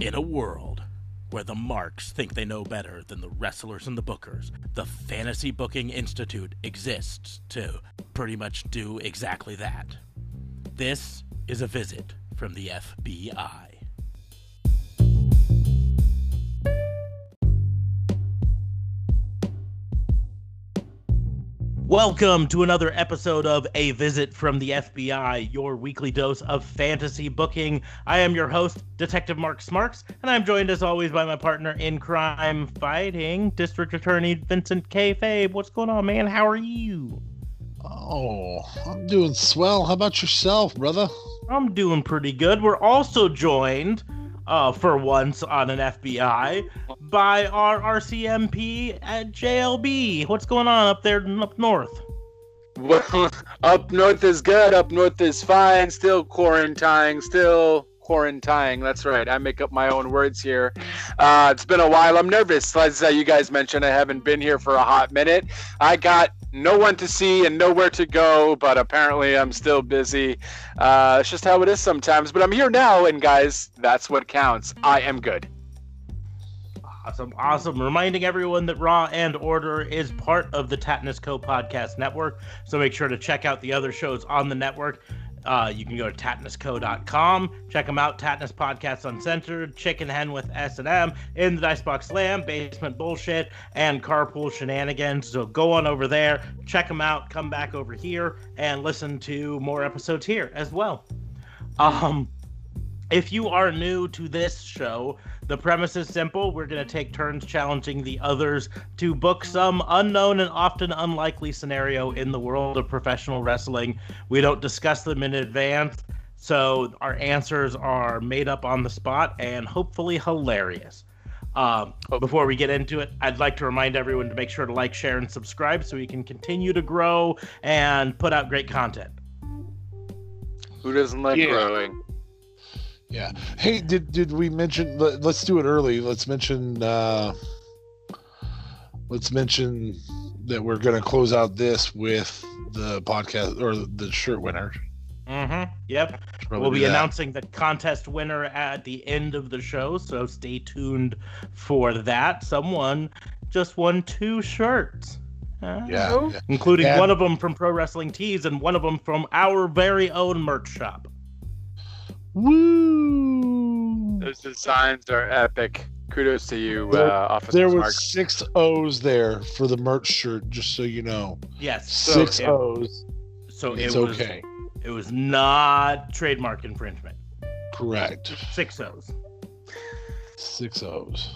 In a world where the marks think they know better than the wrestlers and the bookers, the Fantasy Booking Institute exists to pretty much do exactly that. This is a visit from the FBI. Welcome to another episode of A Visit from the FBI, your weekly dose of fantasy booking. I am your host, Detective Mark Smarks, and I'm joined as always by my partner in crime fighting, District Attorney Vincent K. Fabe. What's going on, man? How are you? Oh, I'm doing swell. How about yourself, brother? I'm doing pretty good. We're also joined, for once on an FBI, by our RCMP at JLB. What's going on up there and up north? Well, up north is good. Up north is fine. Still quarantining. That's right. I make up my own words here. It's been a while. I'm nervous. As you guys mentioned, I haven't been here for a hot minute. I got no one to see and nowhere to go, but apparently I'm still busy. It's just how it is sometimes. But I'm here now, and guys, that's what counts. I am good. Awesome. Reminding everyone that Raw and Order is part of the Tatnus Co. podcast network, so make sure to check out the other shows on the network. You can go to tatnusco.com, check them out. Tatnus Podcast Uncensored, Chicken Hen with S&M, In the Dicebox Slam, Basement Bullshit, and Carpool Shenanigans. So go on over there, check them out, come back over here, and listen to more episodes here as well. If you are new to this show, the premise is simple. We're going to take turns challenging the others to book some unknown and often unlikely scenario in the world of professional wrestling. We don't discuss them in advance, so our answers are made up on the spot and hopefully hilarious. Before we get into it, I'd like to remind everyone to make sure to like, share, and subscribe so we can continue to grow and put out great content. Who doesn't like growing? Yeah. Hey, did we mention? Let's do it early. Let's mention that we're going to close out this with the podcast or the shirt winner. Mm-hmm. Yep. We'll be announcing the contest winner at the end of the show, so stay tuned for that. Someone just won 2 shirts. Yeah. Including one of them from Pro Wrestling Tees and one of them from our very own merch shop. Woo! Those designs are epic. Kudos to you, Officer Mark. There were 6 O's there for the merch shirt, just so you know. Yes. 6 O's. So it's okay. It was not trademark infringement. Correct. 6 O's. 6 O's.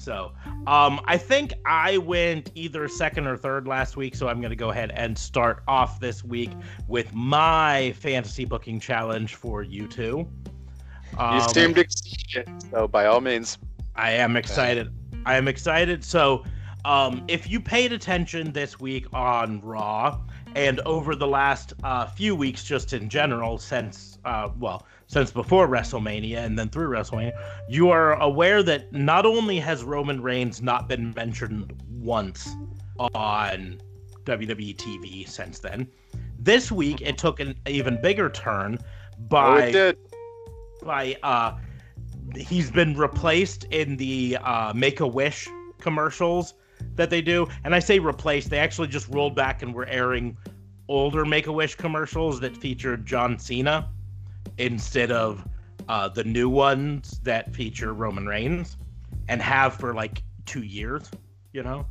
So, I think I went either 2nd or 3rd last week, so I'm going to go ahead and start off this week with my fantasy booking challenge for you two. You seemed excited, so by all means. I am excited. So, if you paid attention this week on Raw and over the last few weeks just in general since before WrestleMania and then through WrestleMania, you are aware that not only has Roman Reigns not been mentioned once on WWE TV since then, this week it took an even bigger turn by he's been replaced in the Make-A-Wish commercials that they do. And I say replaced, they actually just rolled back and were airing older Make-A-Wish commercials that featured John Cena instead of the new ones that feature Roman Reigns and have for like 2 years, you know?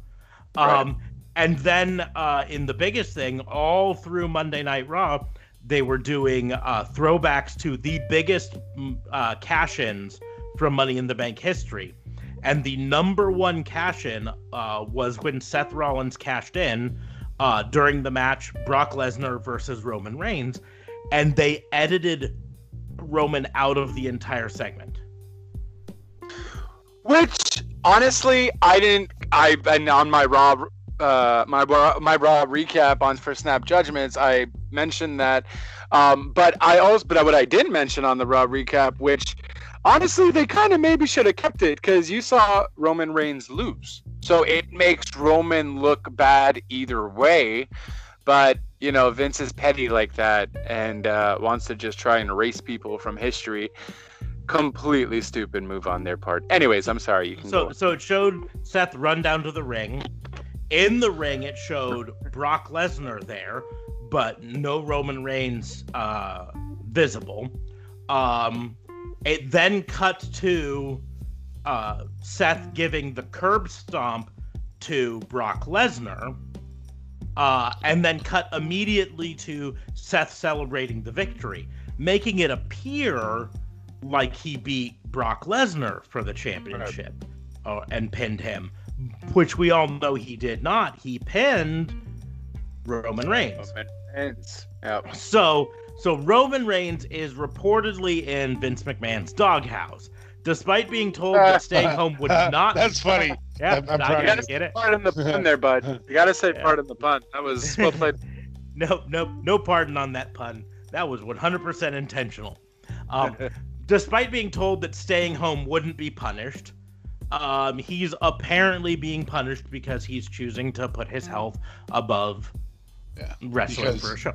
Right. And then in the biggest thing, all through Monday Night Raw, they were doing throwbacks to the biggest cash-ins from Money in the Bank history. And the number one cash-in was when Seth Rollins cashed in during the match Brock Lesnar versus Roman Reigns, and they edited Roman out of the entire segment. Which, honestly, and on my Raw my raw recap on for Snap Judgments, I mentioned that. But what I did mention on the Raw recap, which honestly they kind of maybe should have kept it, because you saw Roman Reigns lose, so it makes Roman look bad either way. But you know, Vince is petty like that and wants to just try and erase people from history. completely stupid move on their part. Anyways, I'm sorry. So it showed Seth run down to the ring. In the ring, it showed Brock Lesnar there, but no Roman Reigns visible. It then cut to Seth giving the curb stomp to Brock Lesnar, and then cut immediately to Seth celebrating the victory, making it appear like he beat Brock Lesnar for the championship and pinned him, which we all know he did not. He pinned Roman Reigns. Yep. So Roman Reigns is reportedly in Vince McMahon's doghouse, despite being told that staying home would not. That's funny. Yeah, I get it. Pardon the pun there, bud. You gotta say pardon the pun. That was well played. No pardon on that pun. That was 100% intentional. Despite being told that staying home wouldn't be punished, he's apparently being punished because he's choosing to put his health above wrestling because for a show.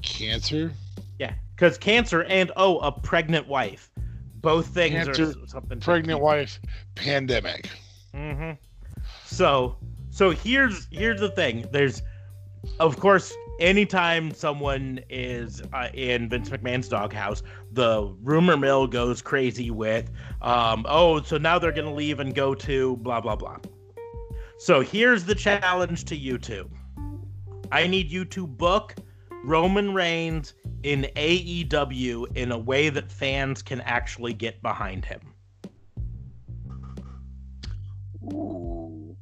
Cancer? Yeah, because cancer and, a pregnant wife. Both things cancer, are something. Pregnant wife, pandemic. Mm-hmm. So here's the thing. There's, of course, anytime someone is in Vince McMahon's doghouse, the rumor mill goes crazy with, so now they're going to leave and go to blah, blah, blah. So here's the challenge to you two. I need you to book Roman Reigns in AEW in a way that fans can actually get behind him. Ooh.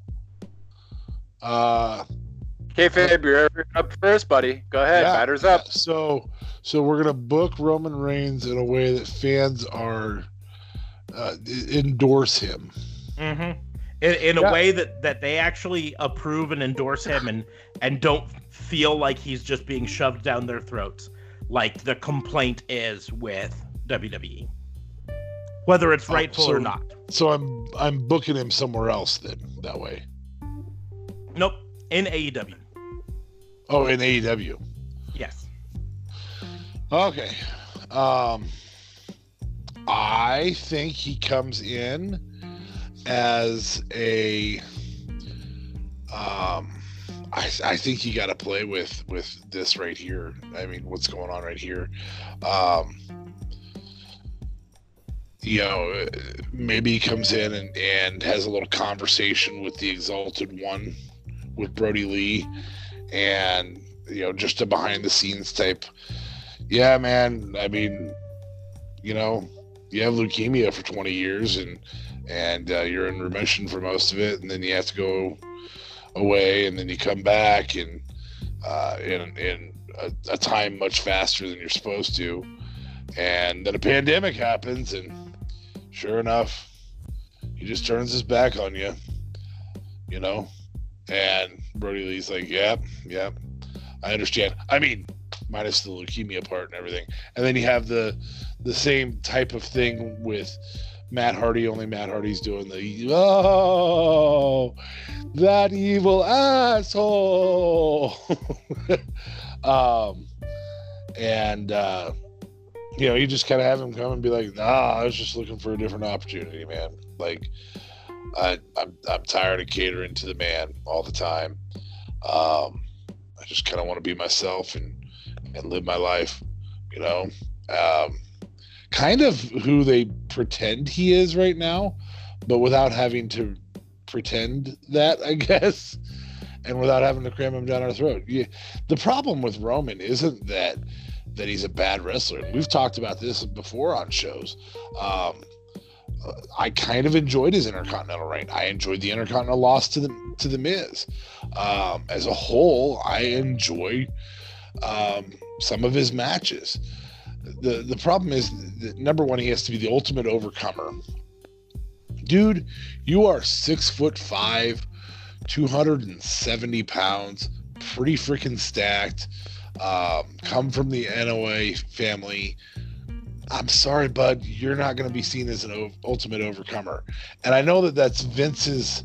Kayfabe, you're up first, buddy. Go ahead, batter's up. So we're gonna book Roman Reigns in a way that fans are endorse him. Mm-hmm. In a way that they actually approve and endorse him, and don't feel like he's just being shoved down their throats, like the complaint is with WWE, whether it's rightful or not. So I'm booking him somewhere else then that way. Nope, in AEW. Oh, in AEW. Yes. Okay. I think he comes in as a I think you got to play with this right here. I mean, what's going on right here? Maybe he comes in and has a little conversation with the Exalted One, with Brody Lee, and just a behind the scenes type. Yeah, man. I mean, you have leukemia for 20 years and you're in remission for most of it, and then you have to go away, and then you come back in a time much faster than you're supposed to, and then a pandemic happens, and sure enough, he just turns his back on you, and Brody Lee's like, yep, I understand. I mean, minus the leukemia part and everything. And then you have the same type of thing with Matt Hardy, only Matt Hardy's doing the, that evil asshole. You just kind of have him come and be like, nah, I was just looking for a different opportunity, man. Like, I'm tired of catering to the man all the time. I just kind of want to be myself and live my life, kind of who they pretend he is right now, but without having to pretend that, I guess, and without having to cram him down our throat. Yeah. The problem with Roman isn't that he's a bad wrestler. We've talked about this before on shows. I kind of enjoyed his Intercontinental reign. I enjoyed the Intercontinental loss to the Miz. As a whole, I enjoy some of his matches. The problem is that, number one, he has to be the ultimate overcomer. Dude, you are 6'5", 270 pounds, pretty freaking stacked. Come from the NOA family. I'm sorry, bud, you're not going to be seen as an ultimate overcomer. And I know that's Vince's.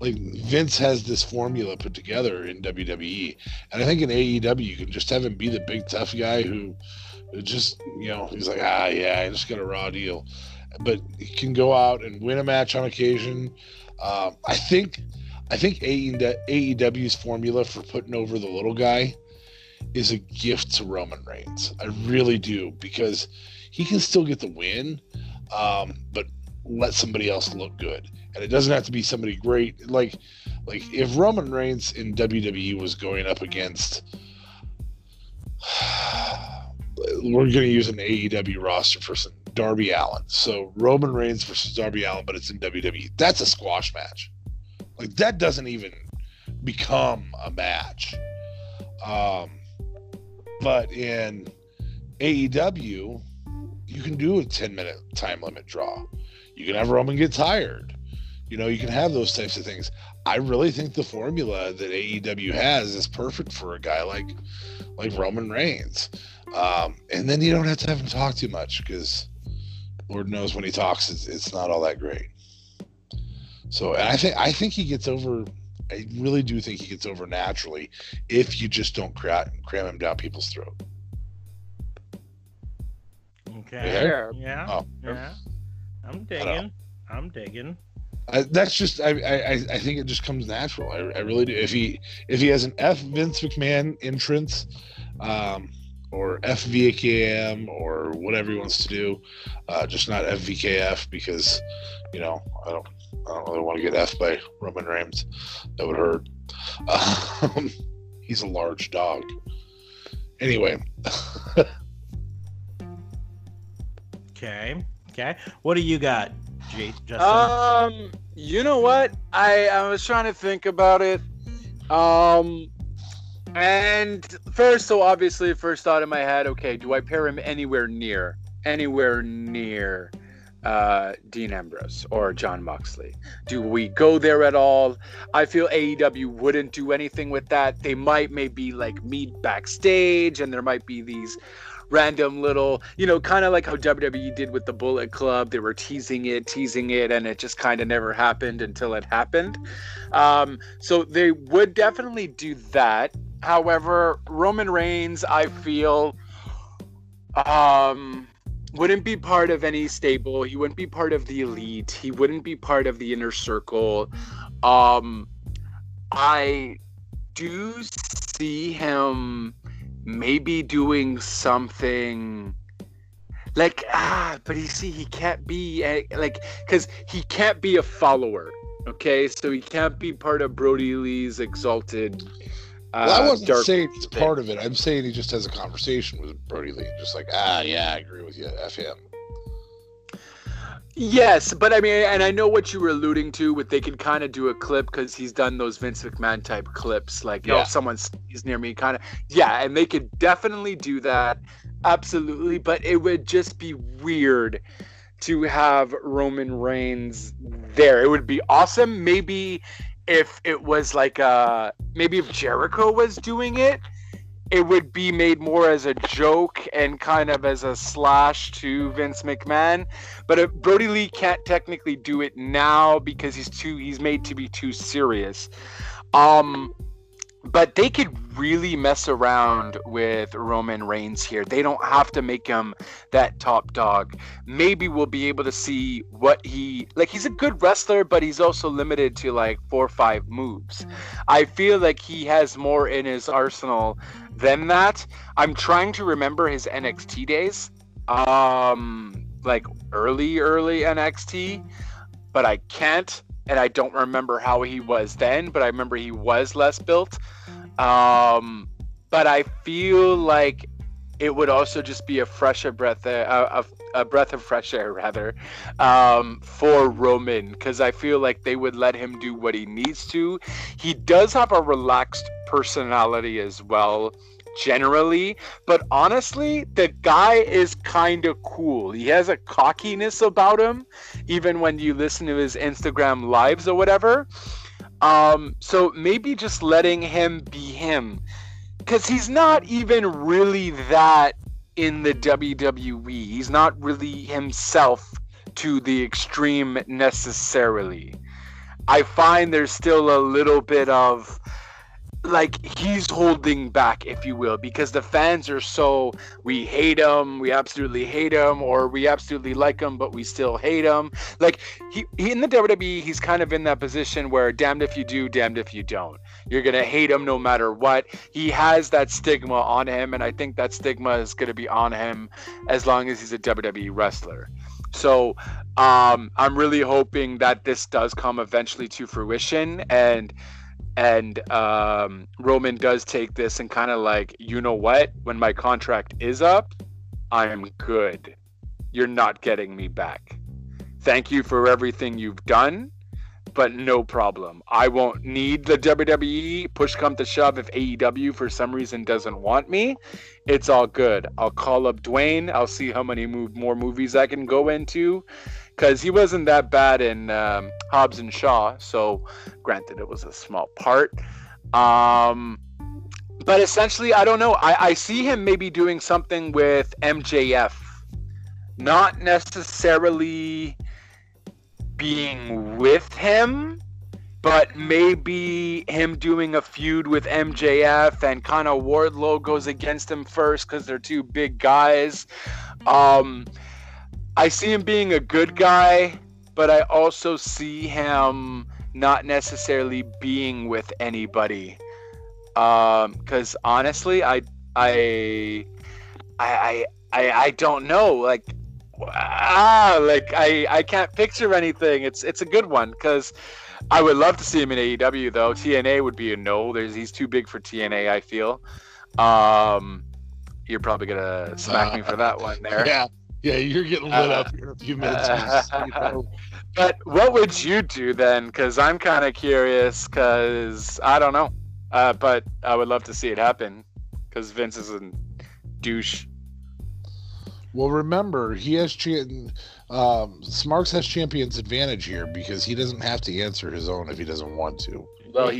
Like, Vince has this formula put together in WWE, and I think in AEW you can just have him be the big tough guy who just, he's like, I just got a raw deal. but he can go out and win a match on occasion. I think AEW's formula for putting over the little guy is a gift to Roman Reigns. I really do, because he can still get the win, but let somebody else look good. And it doesn't have to be somebody great. Like if Roman Reigns in WWE was going up against, we're going to use an AEW roster person, Darby Allin. So Roman Reigns versus Darby Allin, but it's in WWE. That's a squash match. Like, that doesn't even become a match. But in AEW, you can do a 10-minute time limit draw. You can have Roman get tired. You know, you can have those types of things. I really think the formula that AEW has is perfect for a guy like Roman Reigns. And then you don't have to have him talk too much, because Lord knows when he talks, it's not all that great. So, and I think he gets over. I really do think he gets over naturally if you just don't cram him down people's throat. Okay. Yeah. Oh. Yeah. I'm digging. I think it just comes natural. I really do. If he has an F Vince McMahon entrance, or FVKM or whatever he wants to do, just not FVKF, because, you know, I don't really want to get F'd by Roman Reigns. That would hurt. He's a large dog. Anyway. Okay. What do you got, Justin? You know what? I was trying to think about it. And first thought in my head, okay, do I pair him anywhere near Dean Ambrose or John Moxley? Do we go there at all? I feel AEW wouldn't do anything with that. They might maybe like meet backstage, and there might be these random little, you know, kind of like how WWE did with the Bullet Club. They were teasing it, and it just kind of never happened until it happened. So they would definitely do that. However, Roman Reigns, I feel, wouldn't be part of any stable. He wouldn't be part of the elite. He wouldn't be part of the inner circle. I do see him maybe doing something like, but you see, he can't be because he can't be a follower. Okay, so he can't be part of Brody Lee's exalted. Well, I wasn't saying he's part of it. I'm saying he just has a conversation with Brody Lee. Just like, yeah, I agree with you. F him. Yes, but I mean, and I know what you were alluding to with they can kind of do a clip, because he's done those Vince McMahon type clips. Like, you know, if someone sneezes near me, kind of. Yeah, and they could definitely do that. Absolutely. But it would just be weird to have Roman Reigns there. It would be awesome. Maybe if it was like maybe if Jericho was doing it, it would be made more as a joke and kind of as a slash to Vince McMahon. But if Brody Lee can't technically do it now because he's made to be too serious. But they could really mess around with Roman Reigns here. They don't have to make him that top dog. Maybe we'll be able to see what he's a good wrestler, but he's also limited to like 4 or 5 moves. I feel like he has more in his arsenal than that. I'm trying to remember his NXT days, like early NXT, but I can't. And I don't remember how he was then, but I remember he was less built. But I feel like it would also just be a breath of fresh air, rather, for Roman, because I feel like they would let him do what he needs to. He does have a relaxed personality as well, generally, but honestly, the guy is kind of cool. He has a cockiness about him, even when you listen to his Instagram lives or whatever. So maybe just letting him be him, because he's not even really that in the WWE. He's not really himself to the extreme necessarily. I find there's still a little bit of like, he's holding back, if you will, because the fans are so, we hate him, we absolutely hate him, or we absolutely like him, but we still hate him. Like, he in the WWE, he's kind of in that position where damned if you do, damned if you don't. You're going to hate him no matter what. He has that stigma on him, and I think that stigma is going to be on him as long as he's a WWE wrestler. So I'm really hoping that this does come eventually to fruition, and Roman does take this and kind of like, you know what, when my contract is up, I am good. You're not getting me back. Thank you for everything you've done, but no problem. I won't need the WWE. Push come to shove, if AEW for some reason doesn't want me, it's all good. I'll call up Dwayne. I'll see how many more movies I can go into, because he wasn't that bad in Hobbs and Shaw. So granted, it was a small part. But essentially, I don't know. I see him maybe doing something with MJF. Not necessarily being with him, but maybe him doing a feud with MJF, and kind of Wardlow goes against him first because they're two big guys. I see him being a good guy, but I also see him not necessarily being with anybody. Because honestly, I don't know. I can't picture anything. It's a good one, because I would love to see him in AEW, though. TNA would be a no. He's too big for TNA, I feel. You're probably gonna smack me for that one there. Yeah, you're getting lit up here in a few minutes. But what would you do then? Because I'm kind of curious, because I don't know. But I would love to see it happen, because Vince is a douche. Well, remember, he has Smarks has champion's advantage here, because he doesn't have to answer his own if he doesn't want to. Well,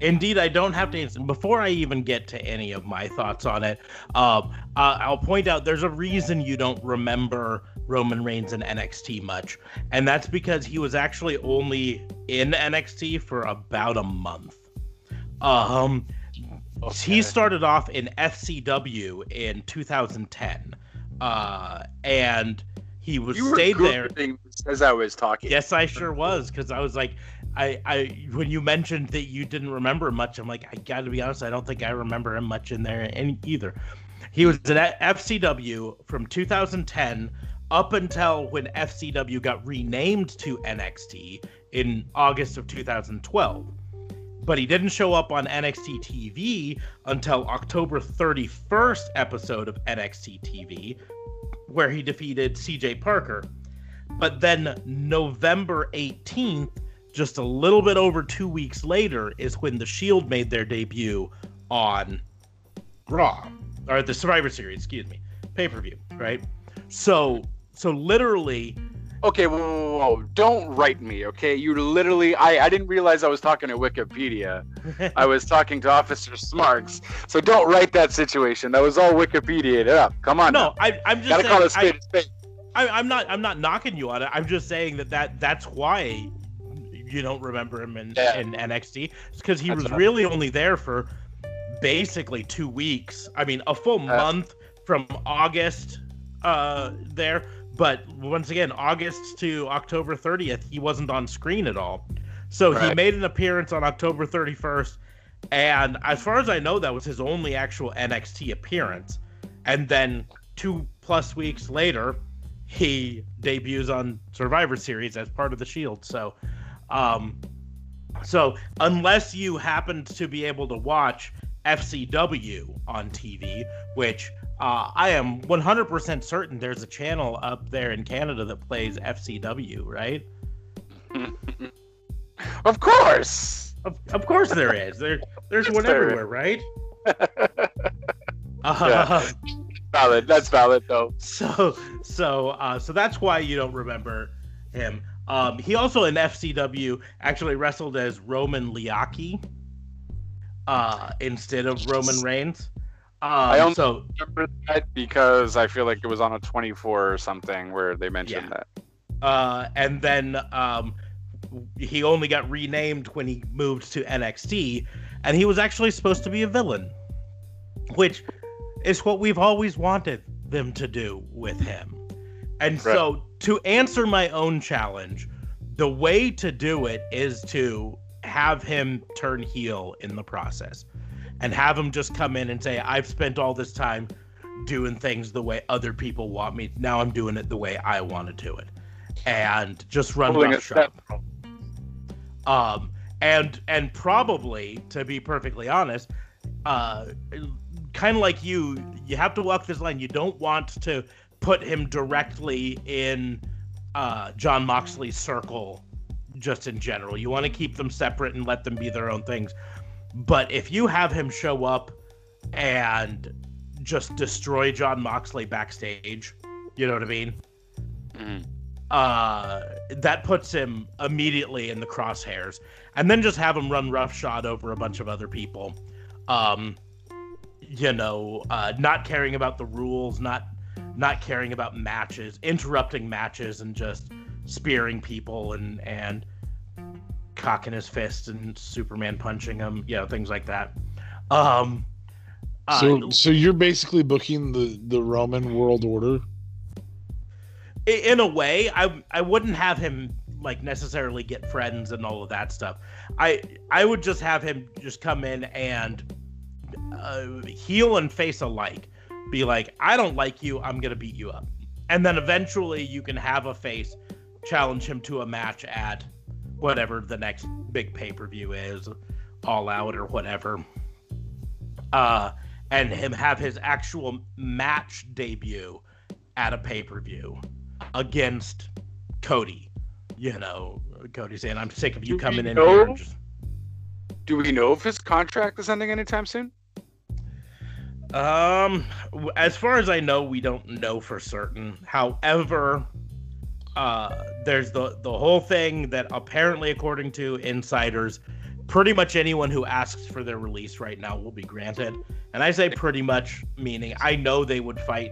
indeed, I don't have to answer. Before I even get to any of my thoughts on it, I'll point out there's a reason you don't remember Roman Reigns in NXT much, and that's because he was actually only in NXT for about a month. He started off in FCW in 2010. And he was stayed there as I was talking. Yes, I sure was, because I was like, I when you mentioned that you didn't remember much, I'm like, I gotta be honest, I don't think I remember him much in there either. He was at FCW from 2010 up until when FCW got renamed to NXT in August of 2012. But he didn't show up on NXT TV until October 31st episode of NXT TV, where he defeated CJ Parker. But then November 18th, just a little bit over 2 weeks later, is when The Shield made their debut on Raw, or the Survivor Series, pay-per-view, right? So literally... Okay, whoa. Don't write me, okay? You literally... I didn't realize I was talking to Wikipedia. I was talking to Officer Smarks. So don't write that situation. That was all Wikipedia'd up. Come on. No, I'm just gotta saying... Gotta call it spade. I'm not knocking you on it. I'm just saying that's why you don't remember him in NXT. It's because he was really only there for basically 2 weeks. I mean, a full month from August there... But once again, August to October 30th, he wasn't on screen at all. So right. He made an appearance on October 31st. And as far as I know, that was his only actual NXT appearance. And then 2+ weeks later, he debuts on Survivor Series as part of the Shield. So, so unless you happened to be able to watch FCW on TV, which... I am 100% certain there's a channel up there in Canada that plays FCW, right? Of course! Of course there is. There's one everywhere, right? Yeah. Valid. That's valid, though. So that's why you don't remember him. He also, in FCW, actually wrestled as Roman Liaki instead of Roman Reigns. I only remember that because I feel like it was on a 24 or something where they mentioned that. And then he only got renamed when he moved to NXT. And he was actually supposed to be a villain, which is what we've always wanted them to do with him. And right. So to answer my own challenge, the way to do it is to have him turn heel in the process and have him just come in and say, I've spent all this time doing things the way other people want me. Now I'm doing it the way I want to do it. And just run roughshod. And probably, to be perfectly honest, kind of like you have to walk this line. You don't want to put him directly in John Moxley's circle just in general. You want to keep them separate and let them be their own things. But if you have him show up and just destroy John Moxley backstage, you know what I mean? Mm-hmm. That puts him immediately in the crosshairs, and then just have him run roughshod over a bunch of other people. Not caring about the rules, not caring about matches, interrupting matches and just spearing people and cocking his fist and Superman punching him, things like that. So you're basically booking the Roman World Order? In a way, I wouldn't have him like necessarily get friends and all of that stuff. I would just have him just come in and heel and face alike. Be like, I don't like you. I'm gonna beat you up, and then eventually you can have a face challenge him to a match at whatever the next big pay-per-view is, All Out or whatever. And him have his actual match debut at a pay-per-view. Against Cody, Cody saying, "I'm sick of you coming in here." Do we know if his contract is ending anytime soon? As far as I know, we don't know for certain. However, there's the whole thing that apparently, according to insiders, pretty much anyone who asks for their release right now will be granted. And I say pretty much, meaning I know they would fight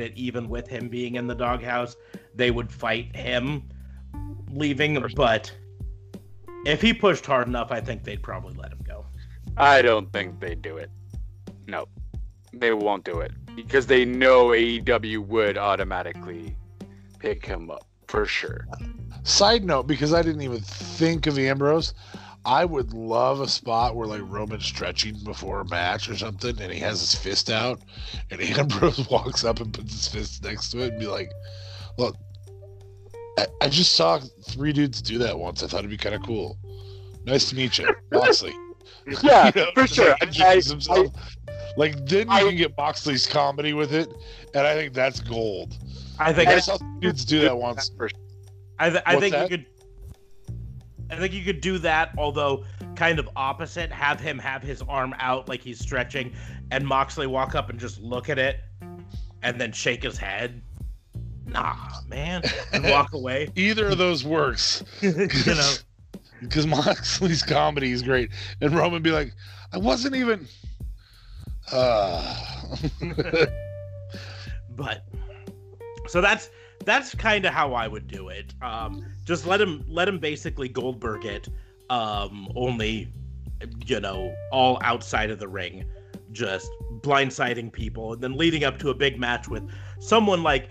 it even with him being in the doghouse. They would fight him leaving, but if he pushed hard enough, I think they'd probably let him go. I don't think they'd do it. No, they won't do it because they know AEW would automatically pick him up for sure. Side note, because I didn't even think of Ambrose, I would love a spot where like Roman's stretching before a match or something and he has his fist out and Ambrose walks up and puts his fist next to it and be like, look, I just saw three dudes do that once. I thought it'd be kind of cool. Nice to meet you. Moxley. Yeah, for sure. Then you can get Moxley's comedy with it, and I think that's gold. I saw dudes do that once. I think you could do that, although kind of opposite. Have him have his arm out like he's stretching, and Moxley walk up and just look at it, and then shake his head. Nah, man, and walk away. Either of those works, because Moxley's comedy is great, and Roman be like, "I wasn't even." But so that's kind of how I would do it. Just let him basically Goldberg it, only, all outside of the ring, just blindsiding people, and then leading up to a big match with someone like,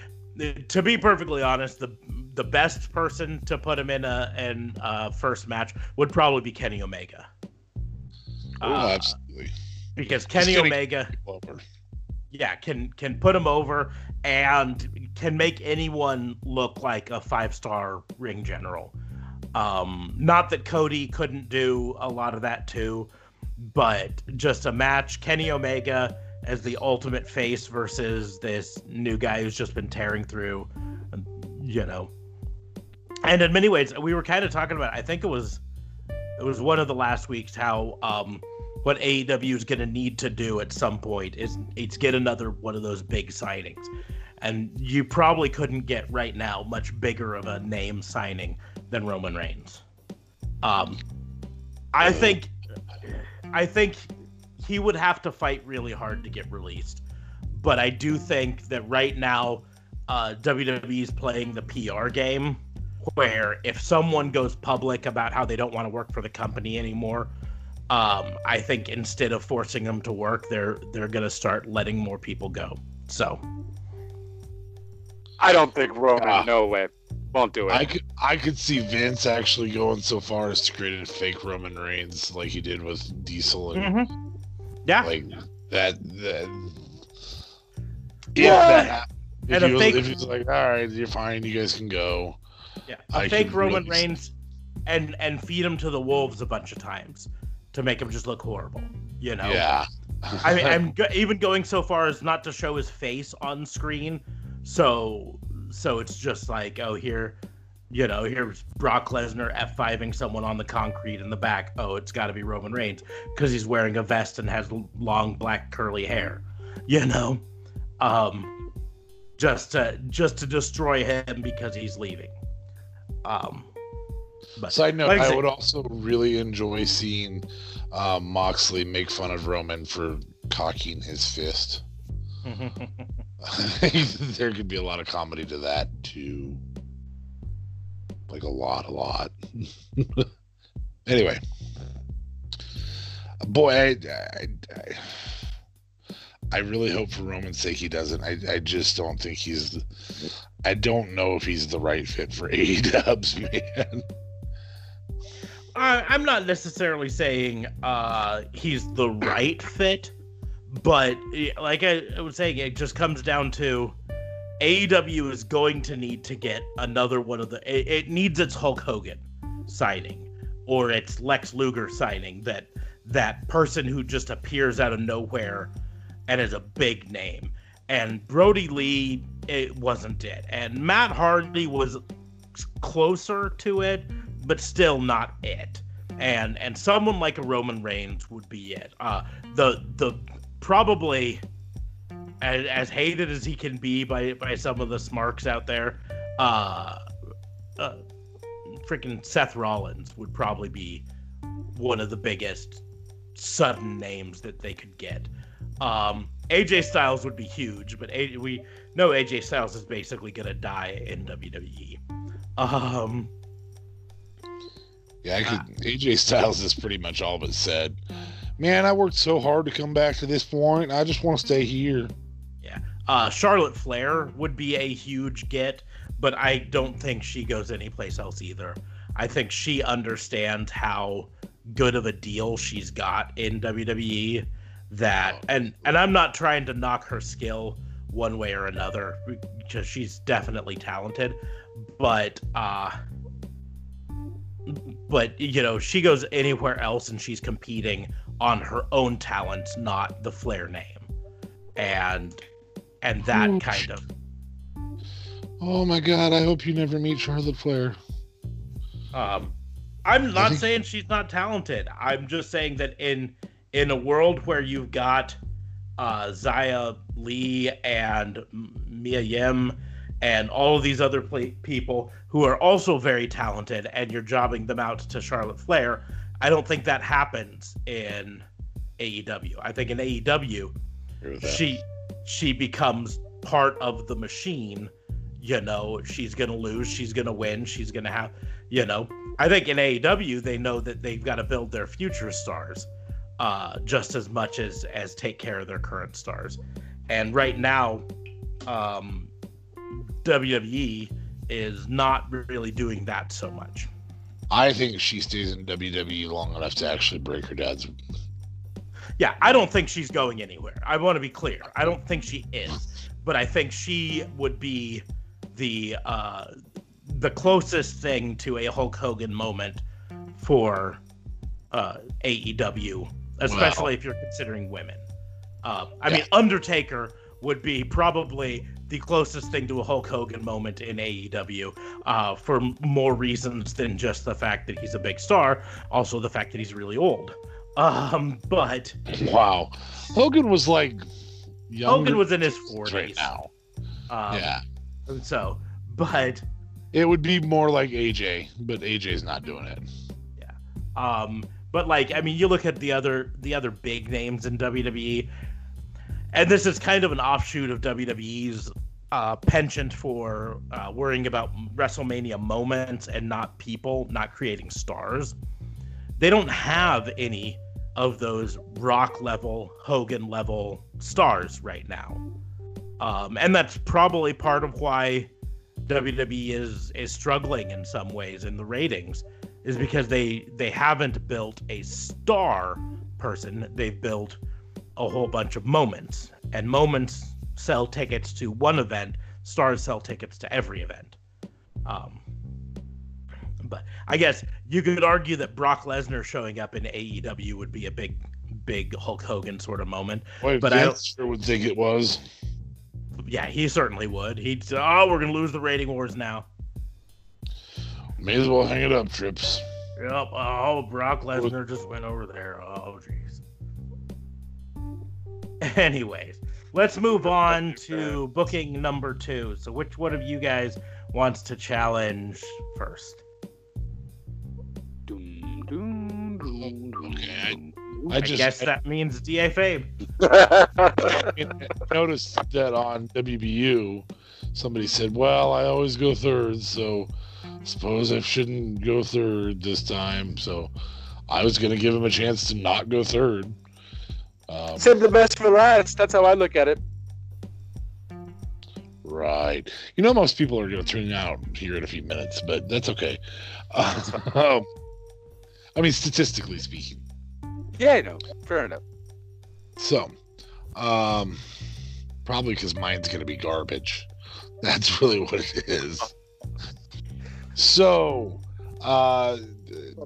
to be perfectly honest, the best person to put him in a first match would probably be Kenny Omega. Oh, absolutely. Because Kenny Omega can put him over and can make anyone look like a five-star ring general. Not that Cody couldn't do a lot of that too, but just a match. Kenny Omega as the ultimate face versus this new guy who's just been tearing through, And in many ways, we were kind of talking about, I think it was one of the last weeks, how what AEW is going to need to do at some point is it's get another one of those big signings. And you probably couldn't get right now much bigger of a name signing than Roman Reigns. I think he would have to fight really hard to get released. But I do think that right now WWE is playing the PR game where if someone goes public about how they don't want to work for the company anymore, I think instead of forcing them to work, they're going to start letting more people go. So I don't think Roman, no way, won't do it. I could see Vince actually going so far as to create a fake Roman Reigns like he did with Diesel and yeah, like that. Yeah, if and he's like, all right, you're fine, you guys can go. Yeah, a fake Roman Reigns and feed him to the wolves a bunch of times to make him just look horrible, you know? Yeah. I mean, I'm even going so far as not to show his face on screen, so it's just like, oh, here, you know, here's Brock Lesnar F5ing someone on the concrete in the back. Oh, it's got to be Roman Reigns because he's wearing a vest and has long black curly hair, you know? Just to destroy him because he's leaving. But side note, I would also really enjoy seeing Moxley make fun of Roman for cocking his fist. There could be a lot of comedy to that too. Like a lot. Anyway, boy, I really hope for Roman's sake he doesn't. I just don't think I don't know if he's the right fit for AEW, man. I'm not necessarily saying he's the right fit, but like I was saying, it just comes down to AEW is going to need to get another one of the... It needs its Hulk Hogan signing or its Lex Luger signing, that person who just appears out of nowhere and is a big name. And Brody Lee, it wasn't it. And Matt Hardy was closer to it, but still not it. And someone like a Roman Reigns would be it. The probably as hated as he can be by some of the smarks out there, freaking Seth Rollins would probably be one of the biggest sudden names that they could get. AJ Styles would be huge, but we know AJ Styles is basically gonna die in WWE. AJ Styles is pretty much all but said, man, I worked so hard to come back to this point, I just want to stay here. Yeah. Charlotte Flair would be a huge get, but I don't think she goes anyplace else either. I think she understands how good of a deal she's got in WWE. And I'm not trying to knock her skill one way or another, because she's definitely talented, but you know, she goes anywhere else and she's competing on her own talents, not the Flair name, and that kind of... Oh my God, I hope you never meet Charlotte Flair. I'm not saying she's not talented. I'm just saying that in a world where you've got Xia Li and Mia Yim and all of these other people who are also very talented, and you're jobbing them out to Charlotte Flair, I don't think that happens in AEW. I think in AEW, she becomes part of the machine. You know, she's going to lose, she's going to win, she's going to have, you know. I think in AEW, they know that they've got to build their future stars just as much as take care of their current stars. And right now, WWE is not really doing that so much. I think she stays in WWE long enough to actually break her dad's... Yeah, I don't think she's going anywhere. I want to be clear. I don't think she is. But I think she would be the closest thing to a Hulk Hogan moment for AEW. Especially if you're considering women. I mean, Undertaker would be probably the closest thing to a Hulk Hogan moment in AEW for more reasons than just the fact that he's a big star, also the fact that he's really old. But wow, Hogan was like younger. Hogan was in his 40s right now. So, but it would be more like AJ, but AJ's not doing it. Yeah. But like, I mean, you look at the other big names in WWE, and this is kind of an offshoot of WWE's penchant for worrying about WrestleMania moments and not people, not creating stars. They don't have any of those Rock level, Hogan level stars right now. And that's probably part of why WWE is struggling in some ways in the ratings, is because they haven't built a star person. They've built a whole bunch of moments, and moments sell tickets to one event. Stars sell tickets to every event. But I guess you could argue that Brock Lesnar showing up in AEW would be a big Hulk Hogan sort of moment. Well, but I sure would think it was. Yeah, he certainly would. He'd say, "Oh, we're gonna lose the rating wars now. May as well hang it up, Trips." Yep. Oh, Brock Lesnar just went over there. Oh, jeez. Anyways, let's move on to booking number 2. So, which one of you guys wants to challenge first? Okay. I guess that means DA Fabe. I noticed that on WBU, somebody said, "Well, I always go third, so suppose I shouldn't go third this time." So I was going to give him a chance to not go third. Save the best for last. That's how I look at it. Right. You know, most people are going to tune out here in a few minutes, but that's okay. I mean, statistically speaking. Yeah, I know. Fair enough. So, probably because mine's going to be garbage. That's really what it is. So,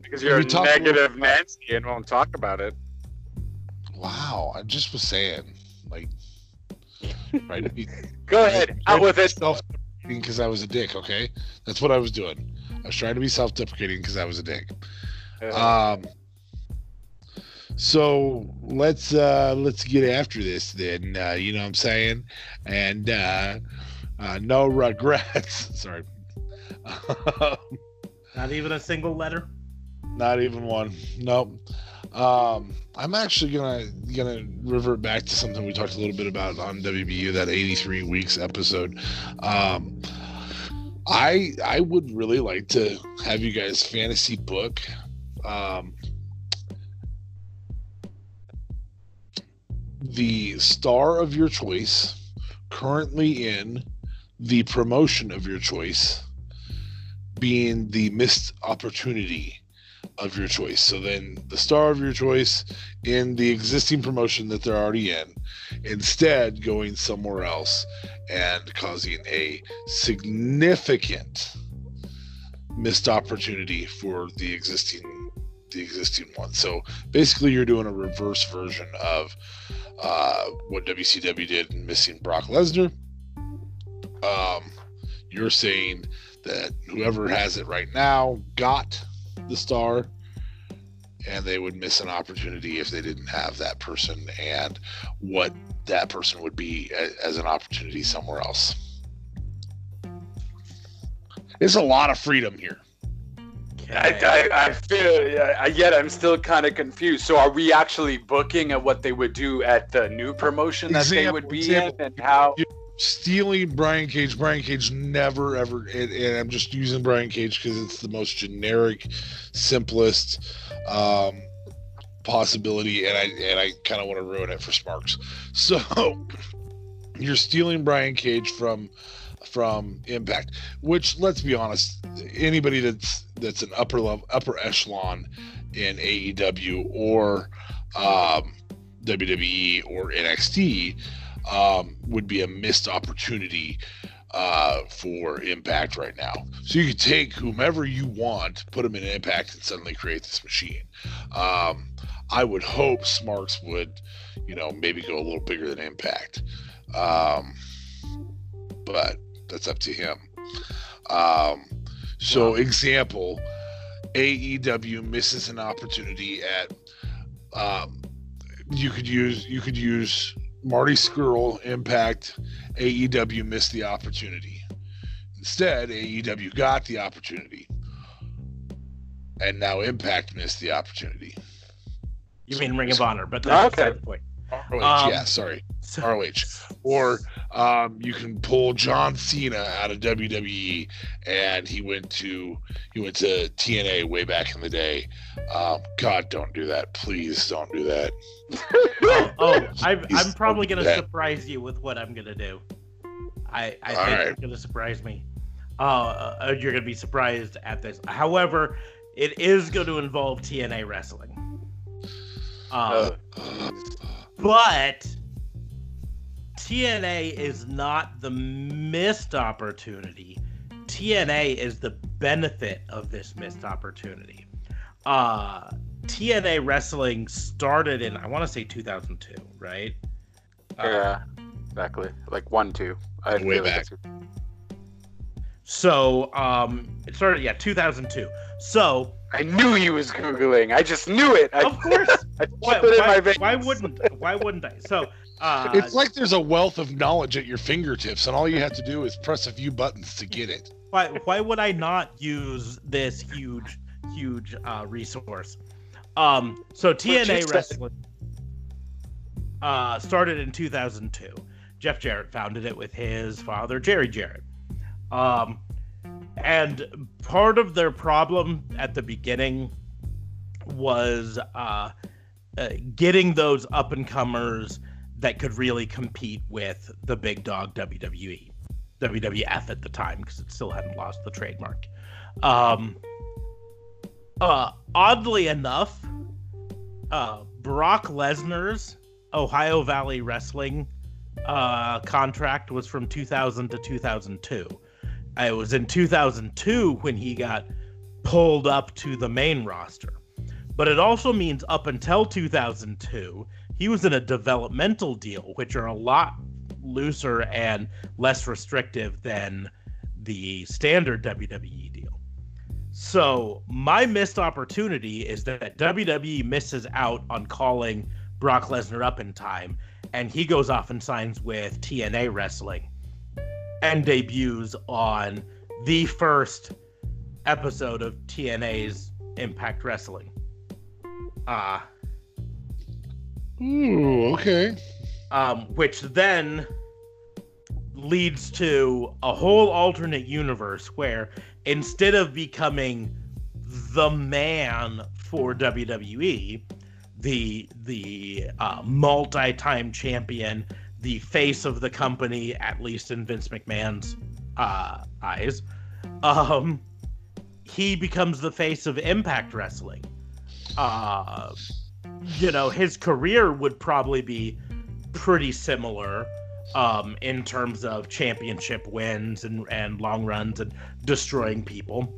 because you're a negative Nancy and won't talk about it. Wow, I just was saying, like, right? Go ahead, out with it. Self-deprecating because I was a dick. Okay, that's what I was doing. I was trying to be self-deprecating because I was a dick. So let's get after this then. You know what I'm saying? And no regrets. Sorry. Not even a single letter. Not even one. Nope. I'm actually gonna revert back to something we talked a little bit about on WBU, that 83 weeks episode. I would really like to have you guys fantasy book. The star of your choice currently in the promotion of your choice being the missed opportunity of your choice. So then the star of your choice in the existing promotion that they're already in, instead going somewhere else and causing a significant missed opportunity for the existing one. So basically you're doing a reverse version of what WCW did in missing Brock Lesnar. You're saying that whoever has it right now got the star, and they would miss an opportunity if they didn't have that person, and what that person would be as an opportunity somewhere else. It's a lot of freedom here. I feel, yet I'm still kind of confused. So are we actually booking at what they would do at the new promotion that they would be in, and how? Stealing Brian Cage. Brian Cage never, ever, and I'm just using Brian Cage because it's the most generic, simplest possibility, and I kind of want to ruin it for Sparks. So you're stealing Brian Cage from Impact, which, let's be honest, anybody that's an upper echelon in AEW or WWE or NXT would be a missed opportunity for Impact right now. So you could take whomever you want, put them in Impact, and suddenly create this machine. I would hope Smarks would, maybe go a little bigger than Impact, but that's up to him. So, example, AEW misses an opportunity at. You could use Marty Scurll, Impact. AEW missed the opportunity. Instead, AEW got the opportunity, and now Impact missed the opportunity. You mean Ring of Honor, but that's the point. ROH, ROH. Or you can pull John Cena out of WWE, and he went to TNA way back in the day. God, don't do that. Please don't do that. I'm probably going to surprise you with what I'm going to do. I think right. You're going to surprise me. You're going to be surprised at this. However, it is going to involve TNA Wrestling. But TNA is not the missed opportunity. TNA is the benefit of this missed opportunity. TNA Wrestling started in, I want to say 2002, right? Yeah, exactly. Like 1-2. Way back. So, it started, 2002. So... I knew he was Googling. I just knew it. Of course. Why wouldn't I? So it's like there's a wealth of knowledge at your fingertips, and all you have to do is press a few buttons to get it. Why would I not use this huge resource? So TNA Wrestling started in 2002. Jeff Jarrett founded it with his father, Jerry Jarrett. And part of their problem at the beginning was getting those up-and-comers that could really compete with the big dog WWE, WWF at the time, because it still hadn't lost the trademark. Oddly enough, Brock Lesnar's Ohio Valley Wrestling contract was from 2000 to 2002. It was in 2002 when he got pulled up to the main roster. But it also means up until 2002, he was in a developmental deal, which are a lot looser and less restrictive than the standard WWE deal. So my missed opportunity is that WWE misses out on calling Brock Lesnar up in time, and he goes off and signs with TNA Wrestling and debuts on the first episode of TNA's Impact Wrestling. Okay. Which then leads to a whole alternate universe where instead of becoming the man for WWE, the multi-time champion, the face of the company, at least in Vince McMahon's eyes, he becomes the face of Impact Wrestling. His career would probably be pretty similar in terms of championship wins and long runs and destroying people.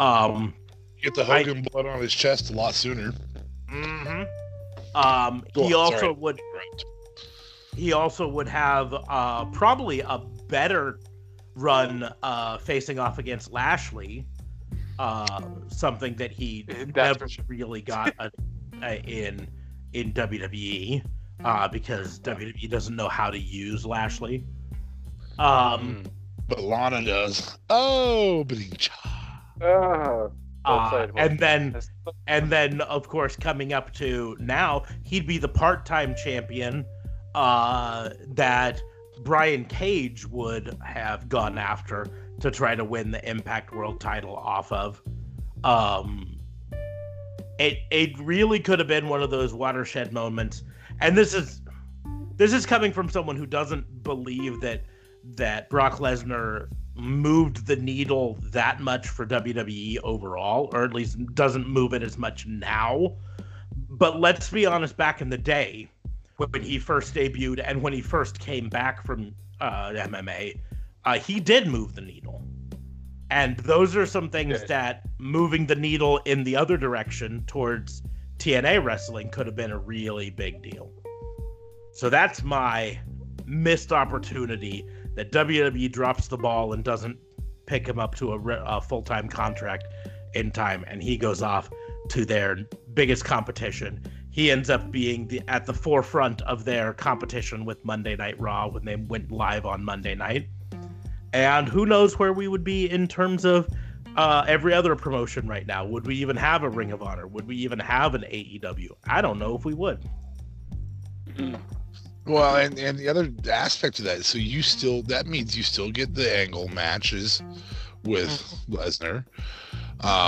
Get the Hogan blood on his chest a lot sooner. Mm-hmm. He also would have probably a better run facing off against Lashley, something that he never really got in WWE because WWE doesn't know how to use Lashley. But Lana does. Oh, and then of course coming up to now, he'd be the part-time champion that Brian Cage would have gone after to try to win the Impact World title off of. It really could have been one of those watershed moments. And this is coming from someone who doesn't believe that Brock Lesnar moved the needle that much for WWE overall, or at least doesn't move it as much now. But let's be honest, back in the day, when he first debuted and when he first came back from MMA, he did move the needle. And those are some things that moving the needle in the other direction towards TNA Wrestling could have been a really big deal. So that's my missed opportunity, that WWE drops the ball and doesn't pick him up to a full-time contract in time, and he goes off to their biggest competition. He ends up being at the forefront of their competition with Monday Night Raw when they went live on Monday night. And who knows where we would be in terms of every other promotion right now. Would we even have a Ring of Honor? Would we even have an AEW? I don't know if we would. Well, and the other aspect of that, so you still, that means you still get the angle matches with Lesnar,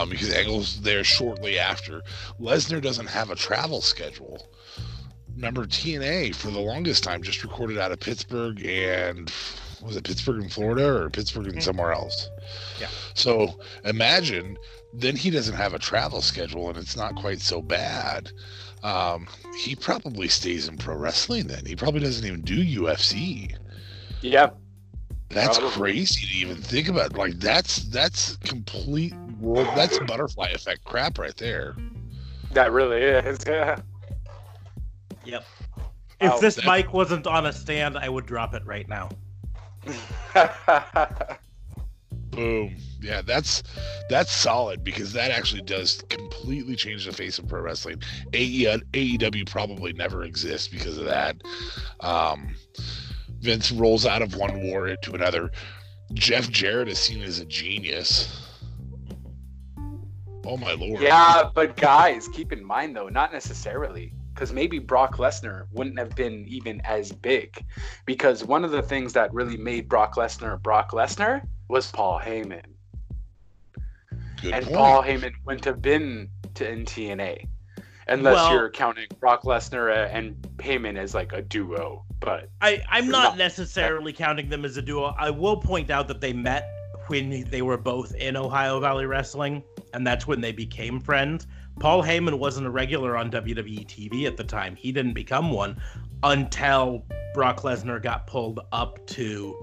because Angle's there shortly after. Lesnar doesn't have a travel schedule. Remember, TNA for the longest time just recorded out of Pittsburgh and, was it Pittsburgh in Florida or Pittsburgh and somewhere else? Yeah. So imagine then he doesn't have a travel schedule and it's not quite so bad. He probably stays in pro wrestling then. He probably doesn't even do UFC. Yeah. That's probably crazy to even think about. Like that's complete world. That's butterfly effect crap right there. That really is. Yeah. Yep. If this mic wasn't on a stand, I would drop it right now. Boom. Yeah, that's solid because that actually does completely change the face of pro wrestling. AEW probably never exists because of that. Vince rolls out of one war into another. Jeff Jarrett is seen as a genius. Oh my lord. Yeah, but guys, keep in mind though, not necessarily. Because maybe Brock Lesnar wouldn't have been even as big. Because one of the things that really made Brock Lesnar was Paul Heyman. Good and point. Paul Heyman wouldn't have been in TNA. Unless you're counting Brock Lesnar and Heyman as like a duo. But I'm not necessarily counting them as a duo. I will point out that they met when they were both in Ohio Valley Wrestling. And that's when they became friends. Paul Heyman wasn't a regular on WWE TV at the time. He didn't become one until Brock Lesnar got pulled up to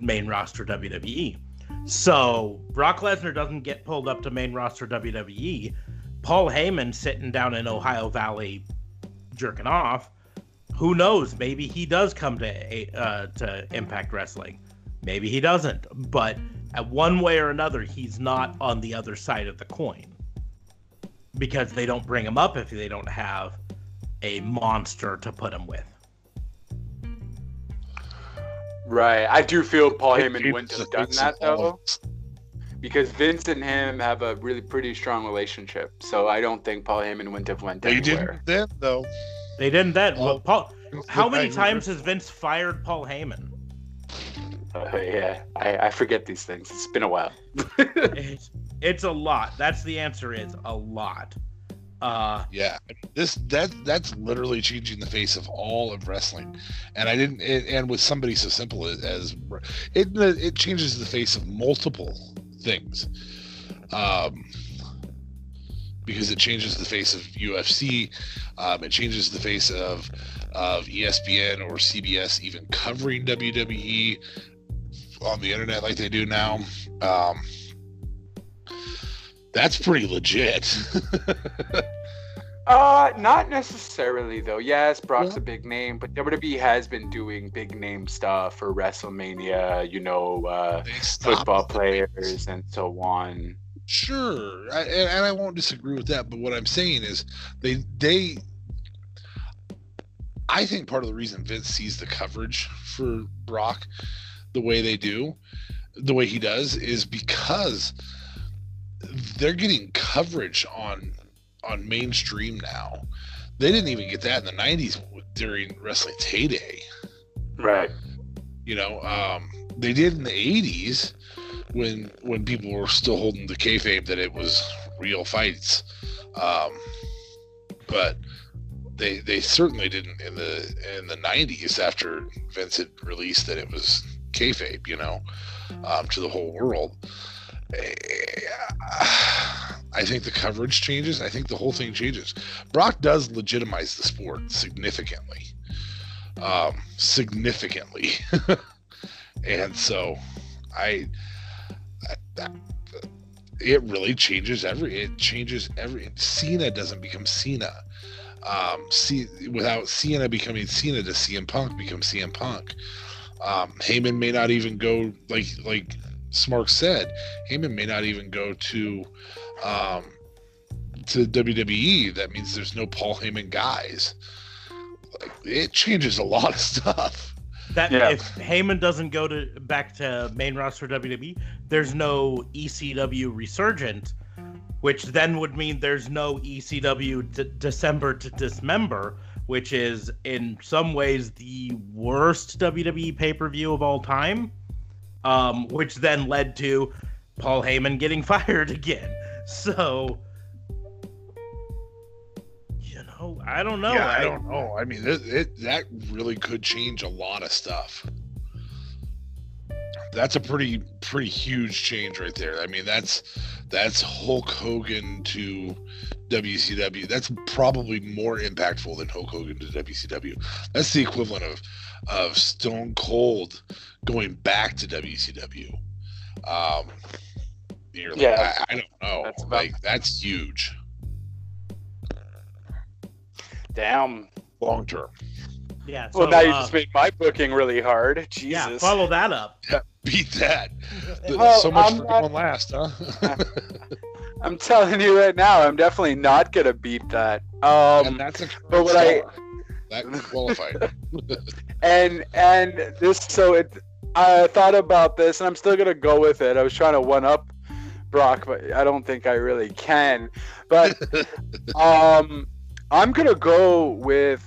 main roster WWE. So Brock Lesnar doesn't get pulled up to main roster WWE. Paul Heyman sitting down in Ohio Valley jerking off. Who knows? Maybe he does come to Impact Wrestling. Maybe he doesn't. But one way or another, he's not on the other side of the coin. Because they don't bring him up if they don't have a monster to put him with. Right. I do feel Paul Heyman wouldn't have done that, though. Because Vince and him have a really pretty strong relationship. So I don't think Paul Heyman wouldn't have went anywhere. They didn't then, though. They didn't then. Well, Paul, how many times has Vince fired Paul Heyman? Yeah. I forget these things. It's been a while. It's a lot. That's the answer. Is a lot. Yeah. That's literally changing the face of all of wrestling, and I didn't. And with somebody so simple as it changes the face of multiple things, because it changes the face of UFC. It changes the face of ESPN or CBS even covering WWE on the internet like they do now. That's pretty legit. Not necessarily, though. Yes, Brock's a big name, but WWE has been doing big name stuff for WrestleMania, football players and so on. Sure, and I won't disagree with that, but what I'm saying is they I think part of the reason Vince sees the coverage for Brock the way he does, is because they're getting coverage on mainstream now. They didn't even get that in the 90s during wrestling's heyday. Right. They did in the 80s when people were still holding the kayfabe that it was real fights. But they certainly didn't in the 90s after Vince had released that it was kayfabe, to the whole world. I think the coverage changes. I think the whole thing changes. Brock does legitimize the sport significantly. And so it really changes every. Cena doesn't become Cena. Without Cena becoming Cena, does CM Punk become CM Punk? Heyman may not even go like Smark said, Heyman may not even go to WWE. That means there's no Paul Heyman guys. It changes a lot of stuff. If Heyman doesn't go back to main roster WWE, there's no ECW resurgent, which then would mean there's no ECW December to Dismember, which is in some ways the worst WWE pay-per-view of all time, which then led to Paul Heyman getting fired again. So, you know, I don't know. Yeah, I don't know. I mean, that really could change a lot of stuff. That's a pretty huge change right there. I mean, that's Hulk Hogan to WCW. That's probably more impactful than Hulk Hogan to WCW. That's the equivalent of Stone Cold going back to WCW. Like, yeah, I don't know. That's that's huge. Damn. Long term. Yeah. So, well, now you just made my booking really hard. Jesus. Yeah. Follow that up. Yeah. Beat that. Well, so much for going last, huh? I'm telling you right now, I'm definitely not going to beat that. And that's a but what I that qualified. and this, so it, I thought about this, and I'm still going to go with it. I was trying to one-up Brock, but I don't think I really can. But I'm going to go with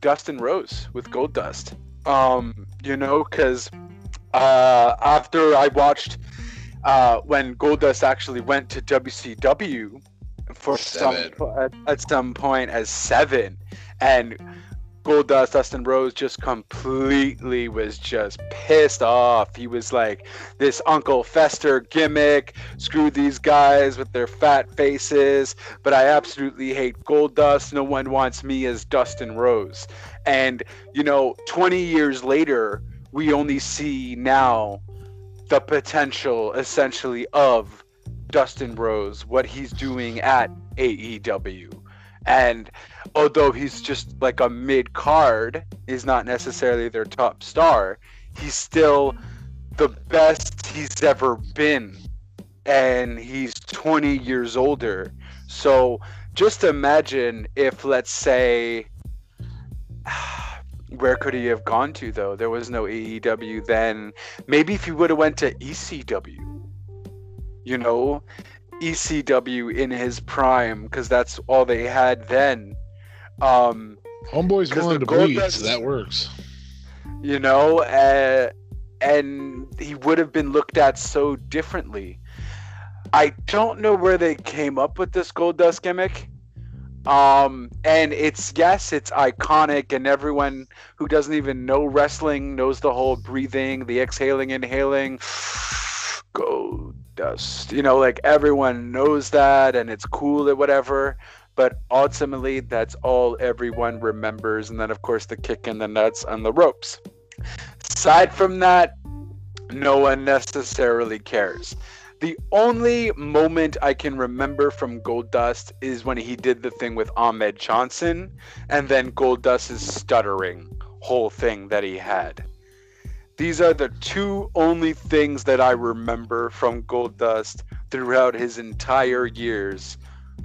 Dustin Rhodes, with Goldust. You know, because after I watched when Goldust actually went to WCW for some point as Seven, and Goldust, Dustin Rhodes just completely was just pissed off. He was like, this Uncle Fester gimmick, screw these guys with their fat faces, but I absolutely hate Goldust. No one wants me as Dustin Rhodes. And, you know, 20 years later, we only see now the potential, essentially, of Dustin Rhodes, what he's doing at AEW. And although he's just like a mid-card, he's not necessarily their top star, he's still the best he's ever been. And he's 20 years older. So just imagine if, let's say, where could he have gone to, though? There was no AEW then. Maybe if he would have went to ECW, you know? ECW in his prime, because that's all they had then. Homeboy's willing to bleed, so that works. You know, and he would have been looked at so differently. I don't know where they came up with this Goldust gimmick. And it's iconic, and everyone who doesn't even know wrestling knows the whole breathing, the exhaling, inhaling, Goldust, you know, like everyone knows that, and it's cool or whatever, but ultimately that's all everyone remembers. And then of course the kick in the nuts on the ropes. Aside from that, no one necessarily cares. The only moment I can remember from Goldust is when he did the thing with Ahmed Johnson, and then Goldust's stuttering whole thing that he had. These are the two only things that I remember from Goldust throughout his entire years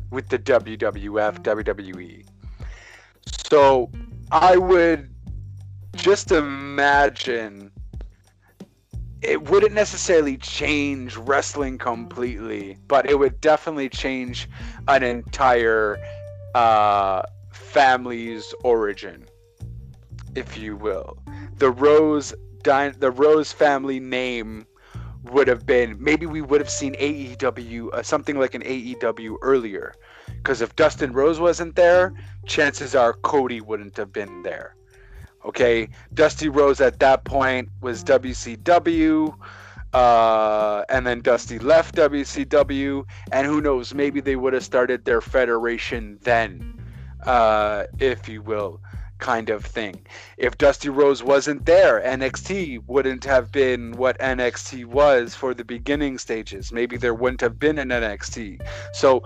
with the WWF, WWE. So I would just imagine it wouldn't necessarily change wrestling completely, but it would definitely change an entire family's origin, if you will. The Rose family name would have been, maybe we would have seen AEW, something like an AEW earlier. Because if Dustin Rhodes wasn't there, chances are Cody wouldn't have been there. Okay, Dusty Rhodes at that point was WCW, and then Dusty left WCW, and who knows, maybe they would have started their federation then, if you will, kind of thing. If Dusty Rhodes wasn't there, NXT wouldn't have been what NXT was for the beginning stages. Maybe there wouldn't have been an NXT. So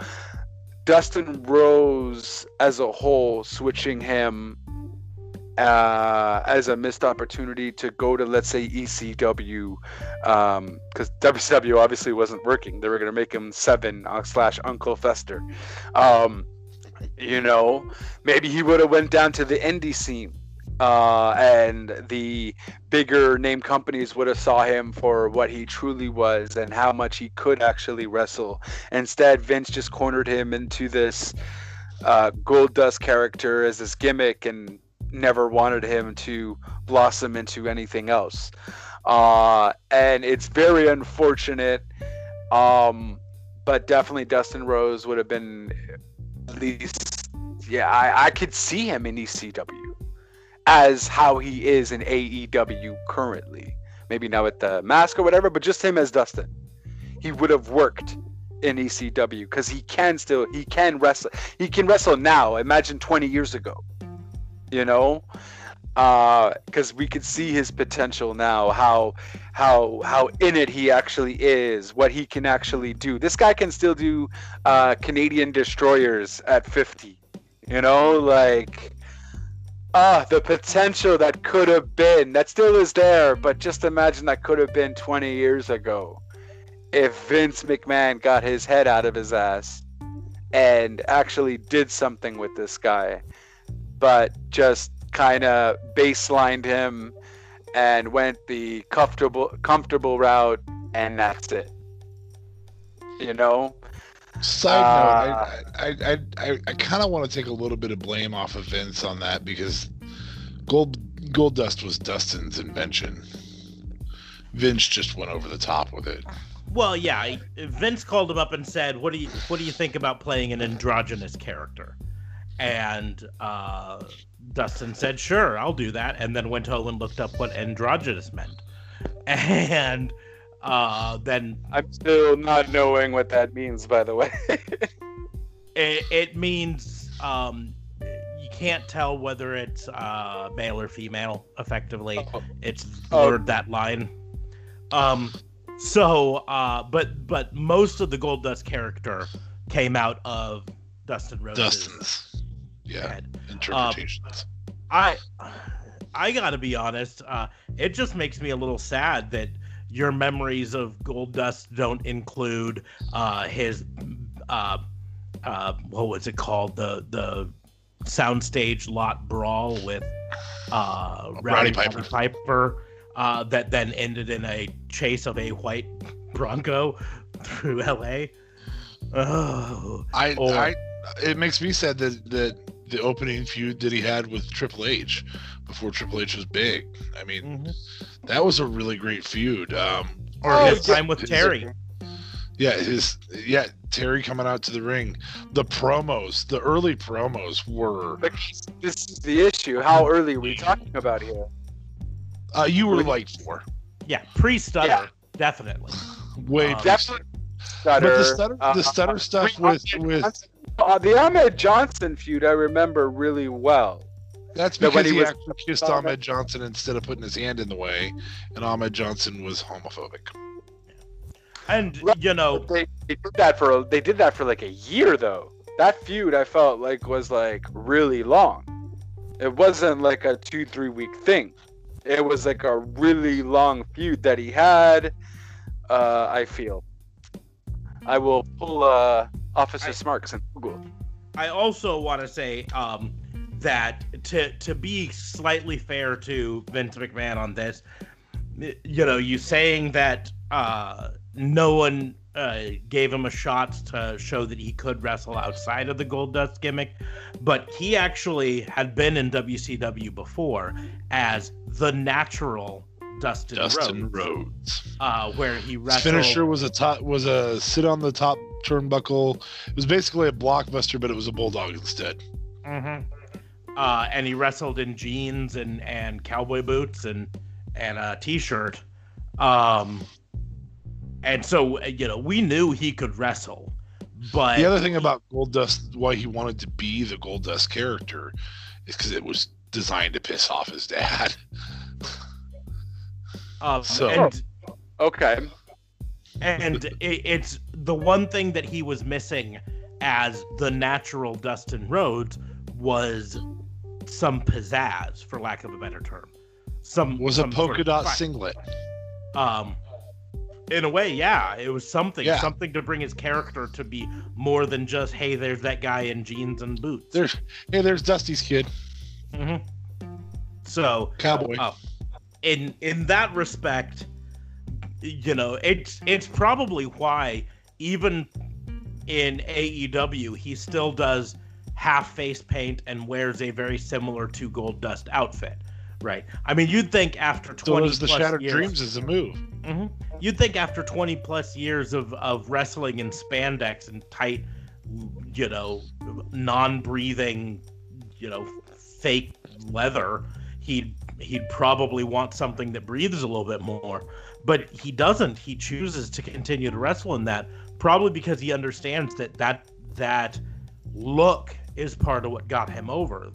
Dustin Rhodes as a whole, switching him as a missed opportunity to go to, let's say, ECW, because WCW obviously wasn't working. They were going to make him Seven / Uncle Fester. You know, maybe he would have went down to the indie scene, and the bigger name companies would have saw him for what he truly was and how much he could actually wrestle. Instead, Vince just cornered him into this Goldust character as his gimmick and never wanted him to blossom into anything else. And it's very unfortunate, but definitely Dustin Rhodes would have been at least, yeah, I could see him in ECW as how he is in AEW currently. Maybe not with the mask or whatever, but just him as Dustin. He would have worked in ECW because he can wrestle. He can wrestle now. Imagine 20 years ago, you know, because we could see his potential now, how in it he actually is, what he can actually do. This guy can still do Canadian destroyers at 50, you know, like, the potential that could have been, that still is there, but just imagine that could have been 20 years ago if Vince McMahon got his head out of his ass and actually did something with this guy, but just kind of baselined him and went the comfortable route, and that's it, you know. Side note, I kind of want to take a little bit of blame off of Vince on that, because Goldust was Dustin's invention. Vince just went over the top with it. Well, yeah, Vince called him up and said, "What do you think about playing an androgynous character?" And Dustin said, "Sure, I'll do that." And then went home and looked up what androgynous meant, and. Then I'm still not knowing what that means, by the way. it means you can't tell whether it's male or female, effectively. Oh. It's blurred that line. But most of the Goldust character came out of Dustin Rhodes. Dustin's head. Interpretations. I gotta be honest, it just makes me a little sad that your memories of Goldust don't include his what was it called, the soundstage lot brawl with Rowdy Piper that then ended in a chase of a white Bronco through LA. It makes me sad that the opening feud that he had with Triple H before Triple H was big. I mean, that was a really great feud. Time with Terry. Terry coming out to the ring. The promos, the early promos were. But this is the issue. How early are we talking about here? You were like 4. Yeah, pre-stutter, definitely. Way definitely. Stutter. But the stutter stuff with the Ahmed Johnson feud, I remember really well. That's because he actually kissed Ahmed Johnson instead of putting his hand in the way, and Ahmed Johnson was homophobic. And you know, they did that for like a year though. That feud I felt like was like really long. It wasn't like a 2-3 week thing. It was like a really long feud that he had. I feel. I will pull Officer Smarks and Google. I also want to say that to be slightly fair to Vince McMahon on this, you know, you saying that no one gave him a shot to show that he could wrestle outside of the Goldust gimmick, but he actually had been in WCW before as the natural Dustin Rhodes. Where he wrestled. His finisher was a sit on the top turnbuckle. It was basically a blockbuster, but it was a bulldog instead. Mm-hmm. And he wrestled in jeans and cowboy boots and a t-shirt. And so, you know, we knew he could wrestle. But the other thing about Goldust, why he wanted to be the Goldust character, is because it was designed to piss off his dad. It's the one thing that he was missing as the natural Dustin Rhodes was some pizzazz, for lack of a better term. A polka dot singlet. In a way, yeah, it was something. Yeah. Something to bring his character to be more than just, hey, there's that guy in jeans and boots. There's Dusty's kid. Mm-hmm. So cowboy. In that respect, you know, it's probably why even in AEW he still does half face paint and wears a very similar to Goldust outfit, right? I mean, you'd think after 20 plus years... So the Shattered Dreams is a move. Mm-hmm. You'd think after 20 plus years of wrestling in spandex and tight, you know, non-breathing, you know, fake leather, he'd probably want something that breathes a little bit more. But he doesn't. He chooses to continue to wrestle in that, probably because he understands that look is part of what got him over.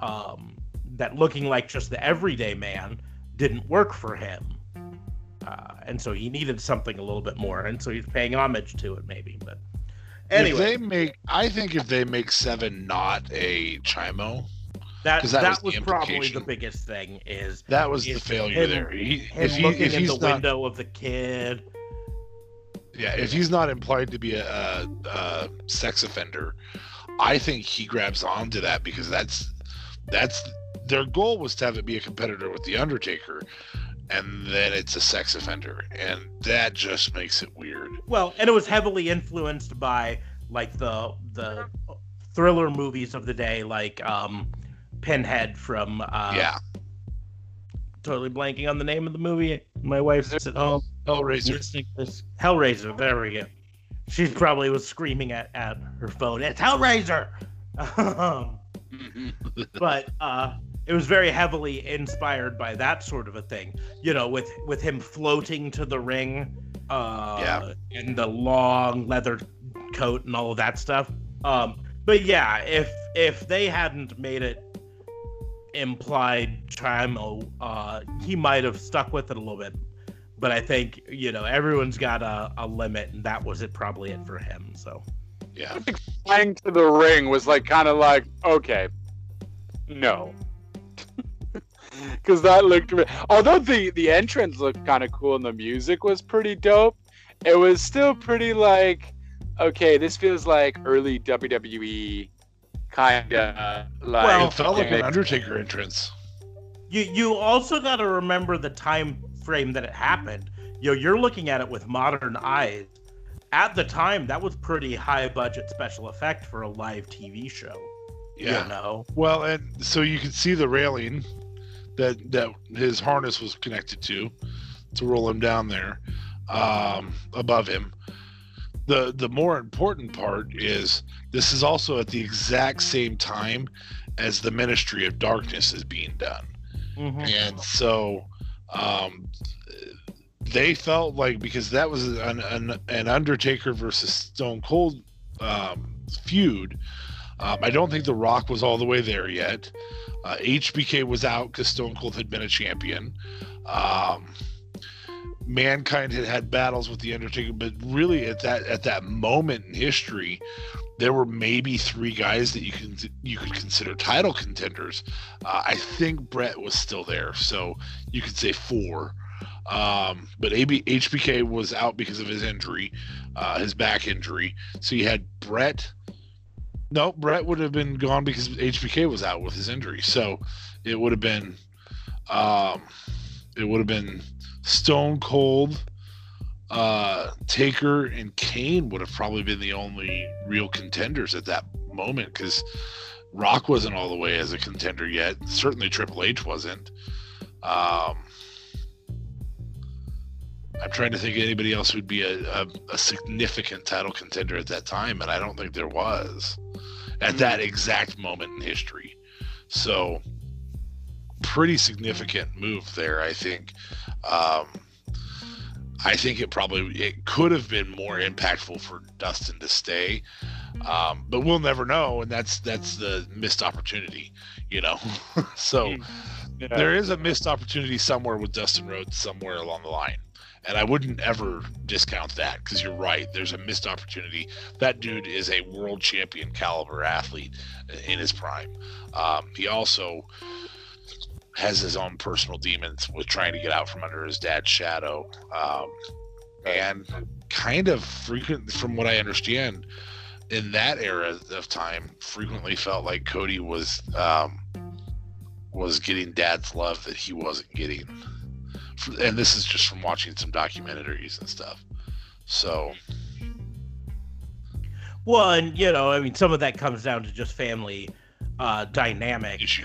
That looking like just the everyday man didn't work for him. And so he needed something a little bit more. And so he's paying homage to it, maybe. But anyway. I think if they make Seven not a Chimo, That was probably the biggest thing. That was the failure there. If he's not window of the kid. Yeah, if he's not implied to be a sex offender, I think he grabs onto that because that's their goal was to have it be a competitor with the Undertaker, and then it's a sex offender, and that just makes it weird. Well, and it was heavily influenced by like the thriller movies of the day, like Pinhead from totally blanking on the name of the movie. My wife's at home. Hellraiser, there we go. She probably was screaming at her phone, "It's Hellraiser!" But it was very heavily inspired by that sort of a thing, you know, with him floating to the ring and the long leather coat and all of that stuff. But yeah, if they hadn't made it implied Chimo, he might have stuck with it a little bit. But I think, you know, everyone's got a limit, and that was probably it for him. So, yeah. I think flying to the ring was like kind of like, okay, no. Because that looked... Although the entrance looked kind of cool and the music was pretty dope, it was still pretty like, okay, this feels like early WWE kind of like... Well, it felt like an Undertaker entrance. You also got to remember the time frame that it happened. You know, you're looking at it with modern eyes. At the time, that was pretty high budget special effect for a live TV show. Yeah. You know? Well, and so you could see the railing that his harness was connected to roll him down there, above him. The more important part is this is also at the exact same time as the Ministry of Darkness is being done. Mm-hmm. And so they felt like, because that was an Undertaker versus Stone Cold feud, I don't think The Rock was all the way there yet. HBK was out because Stone Cold had been a champion. Mankind had battles with the Undertaker, but really at that moment in history, there were maybe three guys that you could consider title contenders. I think Bret was still there, so you could say four. But HBK was out because of his injury, his back injury. So you had Bret. No, Bret would have been gone because HBK was out with his injury. So it would have been Stone Cold, Taker and Kane would have probably been the only real contenders at that moment, because Rock wasn't all the way as a contender yet. Certainly Triple H wasn't. I'm trying to think of anybody else who'd be a significant title contender at that time, and I don't think there was at that exact moment in history. So pretty significant move there, I think. I think it could have been more impactful for Dustin to stay, but we'll never know, and that's the missed opportunity, you know. So yeah, there is a missed opportunity somewhere with Dustin Rhodes somewhere along the line, and I wouldn't ever discount that, because you're right, there's a missed opportunity. That dude is a world champion caliber athlete in his prime. He also has his own personal demons with trying to get out from under his dad's shadow, and kind of frequently, from what I understand, in that era of time, frequently felt like Cody was getting dad's love that he wasn't getting, and this is just from watching some documentaries and stuff. So Well, and, you know, I mean, some of that comes down to just family dynamic. Issues.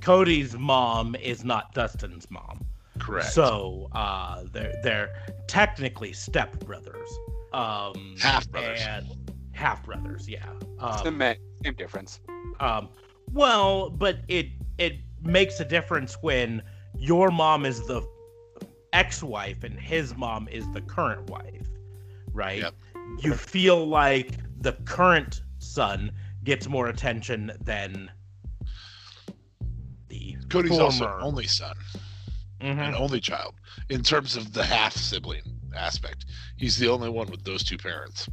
Cody's mom is not Dustin's mom. Correct. So they're technically step-brothers. Half-brothers. Half-brothers, yeah. Same difference. Well, but it makes a difference when your mom is the ex-wife and his mom is the current wife, right? Yep. You feel like the current son gets more attention than the Cody's former. Also only son. Mm-hmm. An only child in terms of the half sibling aspect. He's the only one with those two parents.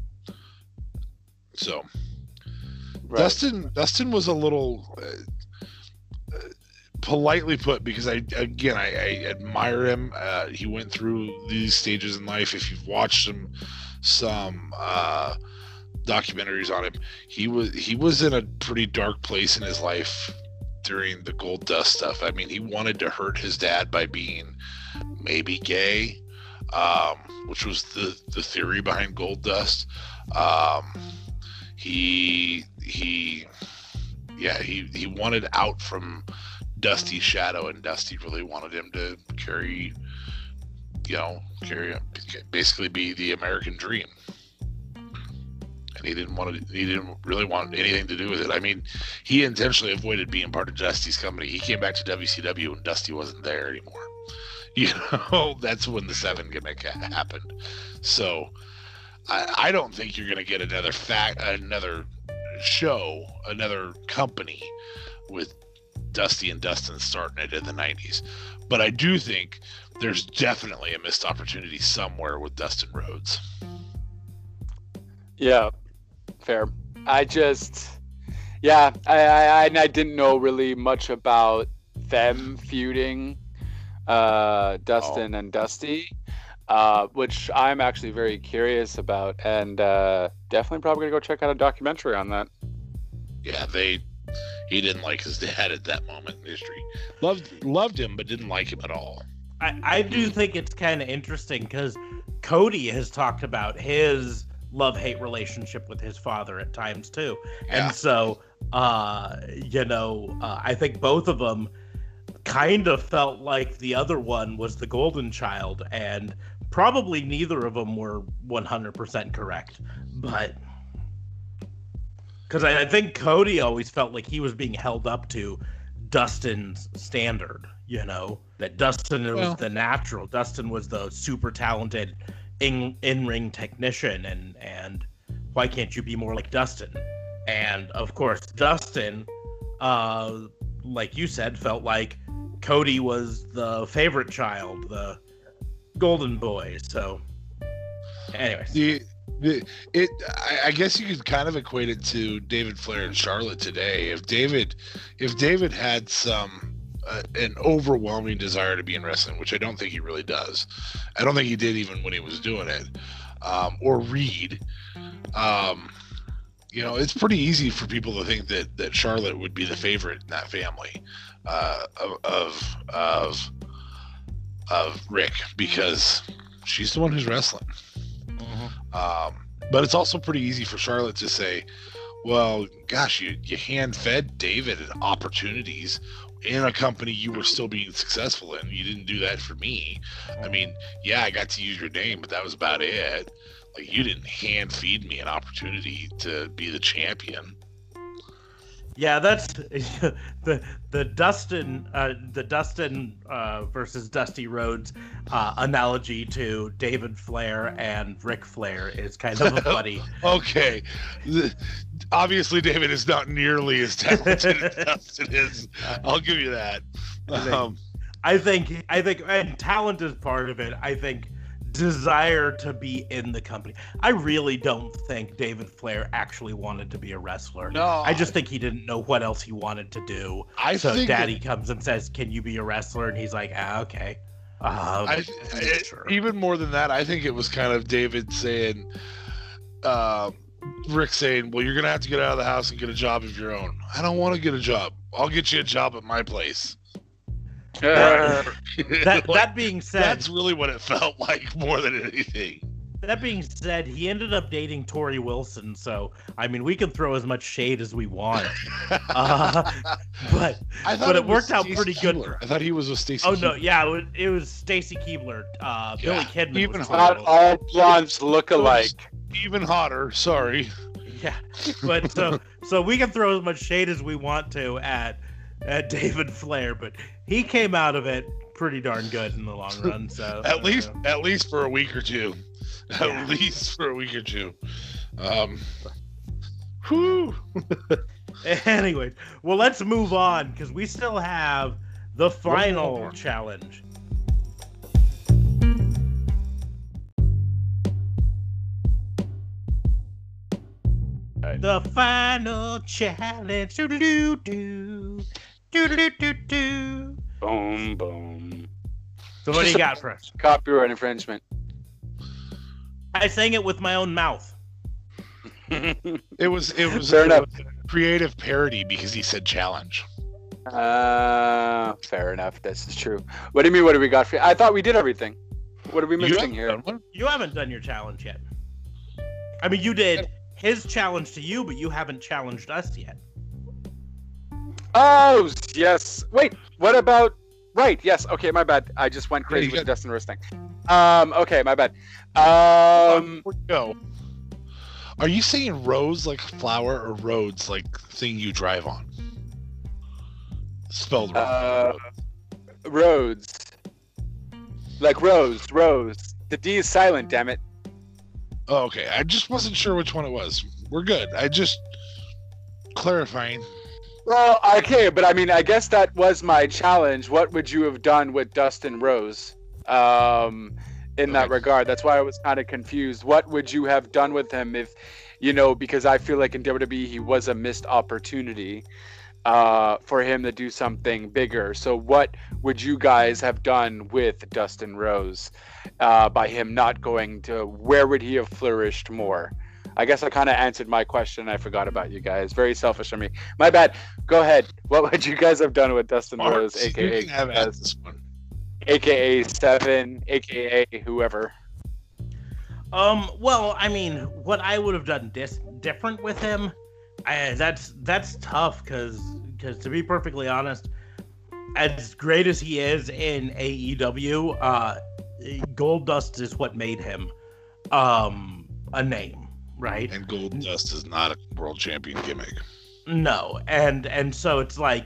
So right. Dustin was a little politely put, because I admire him. He went through these stages in life. If you've watched him, some documentaries on him, he was in a pretty dark place in his life during the Goldust stuff. I mean, he wanted to hurt his dad by being maybe gay, which was the theory behind Goldust. He wanted out from Dusty's shadow, and Dusty really wanted him to carry basically be the American dream. And he didn't really want anything to do with it. I mean, he intentionally avoided being part of Dusty's company. He came back to WCW when Dusty wasn't there anymore. You know, that's when the Seven gimmick happened. So I don't think you're going to get another show, another company with Dusty and Dustin starting it in the 90s. But I do think there's definitely a missed opportunity somewhere with Dustin Rhodes. Yeah, fair. I didn't know really much about them feuding, Dustin and Dusty, which I'm actually very curious about, and definitely probably gonna go check out a documentary on that. Yeah, he didn't like his dad at that moment in history. Loved him, but didn't like him at all. I do think it's kind of interesting because Cody has talked about his love-hate relationship with his father at times too. Yeah. And so, I think both of them kind of felt like the other one was the golden child, and probably neither of them were 100% correct. But because I think Cody always felt like he was being held up to Dustin's standard, you know, that Dustin was the natural. Dustin was the super talented in-ring technician, and why can't you be more like Dustin? And of course Dustin, like you said, felt like Cody was the favorite child, the golden boy. So anyways, I guess you could kind of equate it to David Flair and Charlotte today. If David had some an overwhelming desire to be in wrestling, which I don't think he really does. I don't think he did even when he was doing it, or Reed. It's pretty easy for people to think that Charlotte would be the favorite in that family of Rick, because she's the one who's wrestling. Mm-hmm. But it's also pretty easy for Charlotte to say, well, gosh, you hand-fed David opportunities in a company you were still being successful in. You didn't do that for me. I mean, yeah, I got to use your name, but that was about it. Like, you didn't hand feed me an opportunity to be the champion. Yeah, that's the Dustin versus Dusty Rhodes analogy to David Flair and Ric Flair is kind of a funny. Okay, obviously David is not nearly as talented as Dustin is. I'll give you that. I think, and talent is part of it. I think desire to be in the company. I really don't think David Flair actually wanted to be a wrestler. No, I just think he didn't know what else he wanted to do. So Daddy comes and says, "Can you be a wrestler?" And he's like, "Okay." Sure. Even more than that, I think it was kind of David saying, Rick saying, "Well, you're gonna have to get out of the house and get a job of your own." "I don't want to get a job. I'll get you a job at my place." That being said, that's really what it felt like more than anything. That being said, he ended up dating Tori Wilson, so I mean, we can throw as much shade as we want. But it worked out pretty good for him. I thought he was with Stacey. Oh no, yeah, it was Stacey Keebler. Billy Kidman. Even hotter. All blondes look alike. Even hotter. Sorry. Yeah, but so we can throw as much shade as we want to at David Flair, but he came out of it pretty darn good in the long run. So at least for a week or two. Yeah. At least for a week or two. Whew. Anyway, well, let's move on because we still have the final challenge. Right. The final challenge. Do-do-do-do. Do-do-do-do. Boom, boom. So what do you got for us? Copyright infringement. I sang it with my own mouth. It was a creative parody because he said challenge. Fair enough. This is true. What do you mean? What do we got for you? I thought we did everything. What are we missing here? You haven't done your challenge yet. I mean, you did his challenge to you, but you haven't challenged us yet. Oh, yes. Wait, what about... Right, yes. Okay, my bad. I just went crazy with the Dustin Rhodes thing. Okay, my bad. No. Are you saying Rose like flower or roads like thing you drive on? Spelled wrong. Roads. Like rose, rose. The D is silent, damn it. Oh, okay. I just wasn't sure which one it was. We're good. I just... Clarifying... Well, okay, but I mean, I guess that was my challenge. What would you have done with Dustin Rhodes in that regard? That's why I was kind of confused. What would you have done with him if, you know, because I feel like in WWE he was a missed opportunity for him to do something bigger. So what would you guys have done with Dustin Rhodes by him not going to, where would he have flourished more? I guess I kind of answered my question. I forgot about you guys. Very selfish of me. My bad. Go ahead. What would you guys have done with Dustin Rhodes, a.k.a. a.k.a. Seven, a.k.a. whoever? Well, I mean, what I would have done different with him, that's tough because to be perfectly honest, as great as he is in AEW, Goldust is what made him a name. Right, and Goldust is not a world champion gimmick. No, and so it's like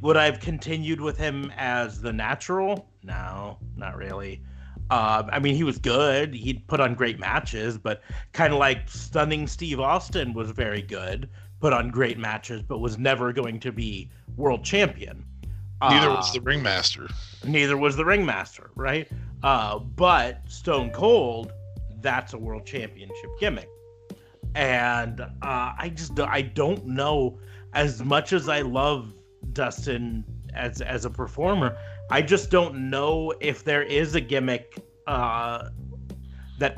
would I've continued with him as the natural? No, not really. I mean, he was good. He'd put on great matches, but kind of like Stunning Steve Austin was very good, put on great matches, but was never going to be world champion. Neither was the Ringmaster. Neither was the Ringmaster, right? But Stone Cold, that's a world championship gimmick. And I don't know, as much as I love Dustin as a performer, I just don't know if there is a gimmick that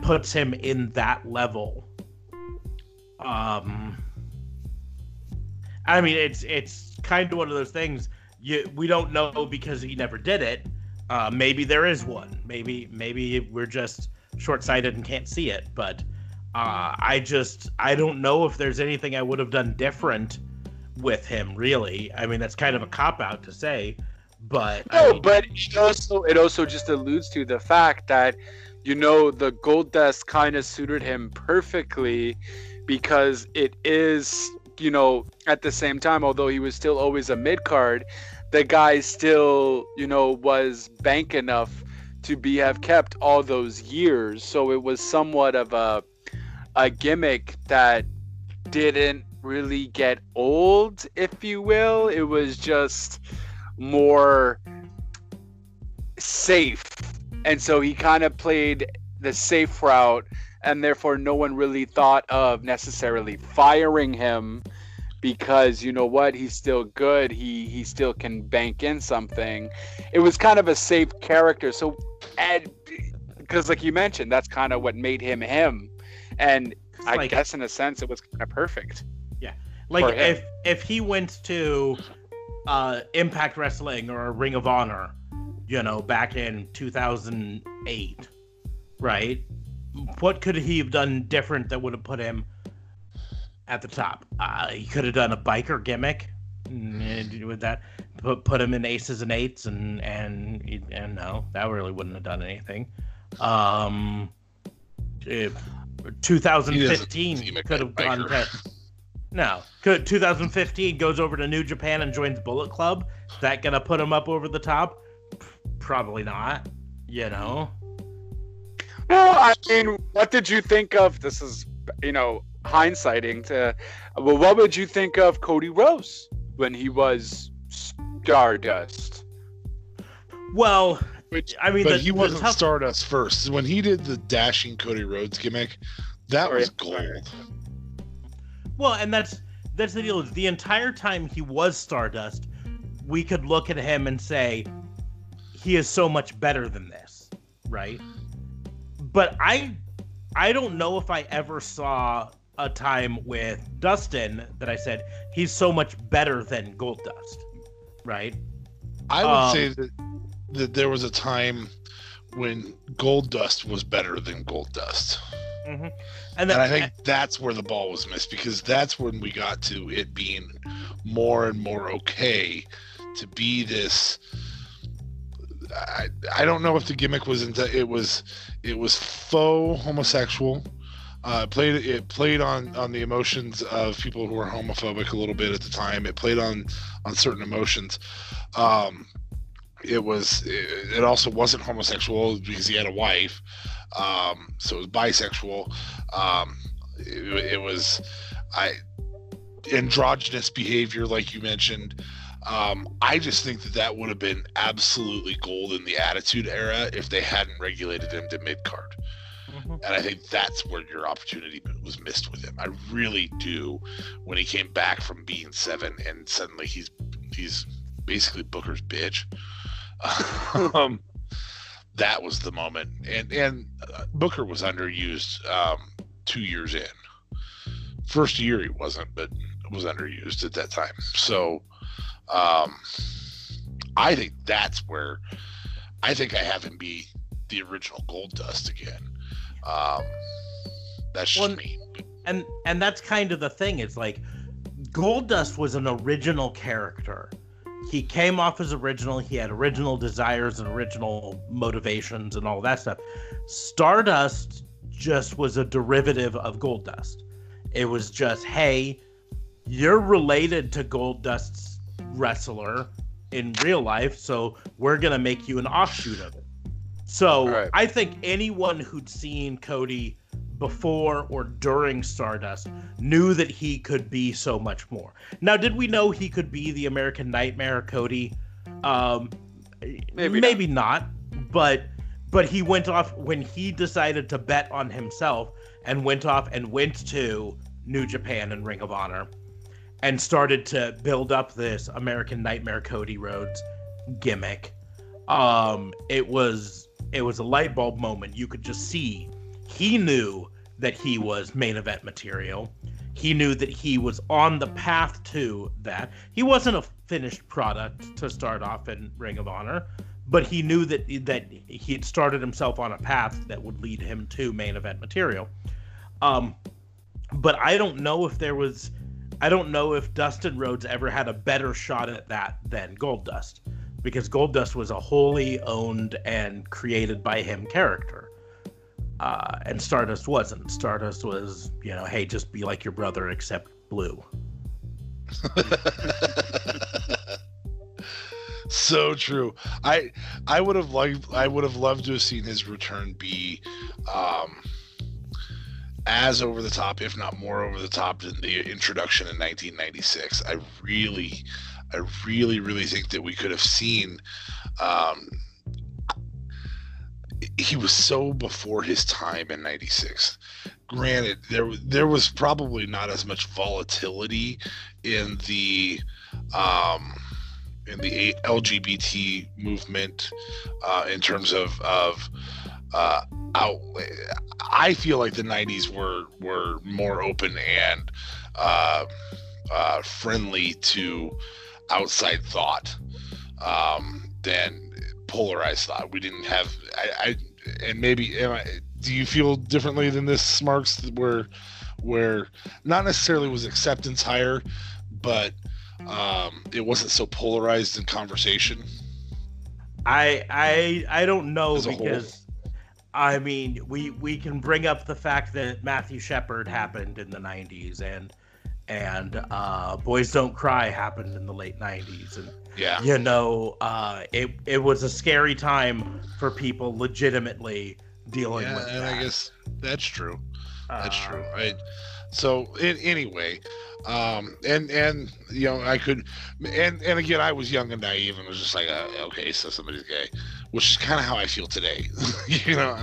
puts him in that level. I mean, it's kind of one of those things we don't know because he never did it. Maybe there is one. Maybe we're just short-sighted and can't see it, but. I don't know if there's anything I would have done different with him, really. I mean, that's kind of a cop-out to say, but... No, but it also just alludes to the fact that, you know, the Goldust kind of suited him perfectly because it is, you know, at the same time, although he was still always a mid-card, the guy still, you know, was bank enough to have kept all those years, so it was somewhat of a gimmick that didn't really get old, if you will. It was just more safe. And so he kind of played the safe route, and therefore no one really thought of necessarily firing him because, you know what, he's still good. He still can bank in something. It was kind of a safe character. So, because like you mentioned, that's kind of what made him him. And I guess in a sense it was kind of perfect. Yeah. Like if he went to Impact Wrestling or Ring of Honor, you know, back in 2008, right? what could he have done different that would have put him at the top? He could have done a biker gimmick with that, put him in aces and eights, and no, that really wouldn't have done anything. 2015 could have gone to... No. 2015 goes over to New Japan and joins Bullet Club. Is that going to put him up over the top? Probably not, you know? Well, I mean, what did you think of... This is, you know, hindsighting to... Well, what would you think of Cody Rhodes when he was Stardust? Well... he wasn't Stardust first. When he did the dashing Cody Rhodes gimmick, that was gold. Well, and that's the deal. The entire time he was Stardust, we could look at him and say, he is so much better than this, right? But I don't know if I ever saw a time with Dustin that I said, he's so much better than Goldust, right? I would say that there was a time when Goldust was better than Goldust. Mm-hmm. And I think that's where the ball was missed, because that's when we got to it being more and more okay to be this. I don't know if the gimmick was it was faux homosexual. It played on the emotions of people who were homophobic a little bit at the time. It played on certain emotions. It also wasn't homosexual because he had a wife, so it was bisexual. It was androgynous behavior, like you mentioned. I just think that would have been absolutely gold in the Attitude Era if they hadn't regulated him to mid-card. Mm-hmm. And I think that's where your opportunity was missed with him. I really do. When he came back from being Seven and suddenly he's basically Booker's bitch. That was the moment, and Booker was underused 2 years in. First year he wasn't, but was underused at that time. So I think that's where I think I have him be the original Goldust again. That's just me. And that's kind of the thing. It's like Goldust was an original character. He came off as original. He had original desires and original motivations and all that stuff. Stardust just was a derivative of Goldust. It was just, hey, you're related to Goldust's wrestler in real life, so we're going to make you an offshoot of it. So I think anyone who'd seen Cody before or during Stardust knew that he could be so much more. Now, did we know he could be the American Nightmare, Cody? Maybe not. But he went off when he decided to bet on himself and went off and went to New Japan and Ring of Honor and started to build up this American Nightmare Cody Rhodes gimmick. It was a light bulb moment. You could just see he knew that he was main event material. He knew that he was on the path to that. He wasn't a finished product to start off in Ring of Honor, but he knew that he had started himself on a path that would lead him to main event material. But I don't know if I don't know if Dustin Rhodes ever had a better shot at that than Goldust, because Goldust was a wholly owned and created by him character. And Stardust wasn't. Stardust was, you know, hey, just be like your brother, except blue. So true. I would have loved to have seen his return be as over the top, if not more over the top, than the introduction in 1996. I really think that we could have seen. He was so before his time in 96. Granted, there was probably not as much volatility in the LGBT movement in terms of outlay. I feel like the 90s were more open and friendly to outside thought than polarized thought. We didn't have, I and maybe do you feel differently than this, Marks, where not necessarily was acceptance higher, but it wasn't so polarized in conversation? I don't know, because I mean we can bring up the fact that Matthew Shepard happened in the 90s and Boys Don't Cry happened in the late 90s, and yeah, you know, it was a scary time for people legitimately dealing with that. And I guess that's true. That's true. Anyway, and you know, I could, and again, I was young and naive and was just like, okay, so somebody's gay, which is kind of how I feel today. You know,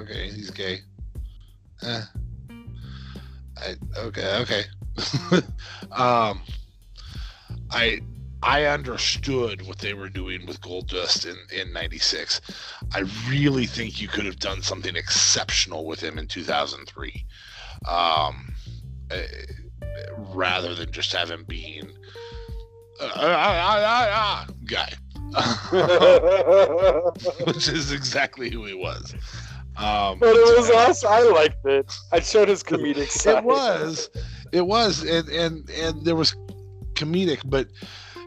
okay, he's gay. Okay. I understood what they were doing with Goldust in 96. I really think you could have done something exceptional with him in 2003, rather than just have him being guy, which is exactly who he was. But it was awesome. I liked it. I showed his comedic side. It was, and there was comedic, but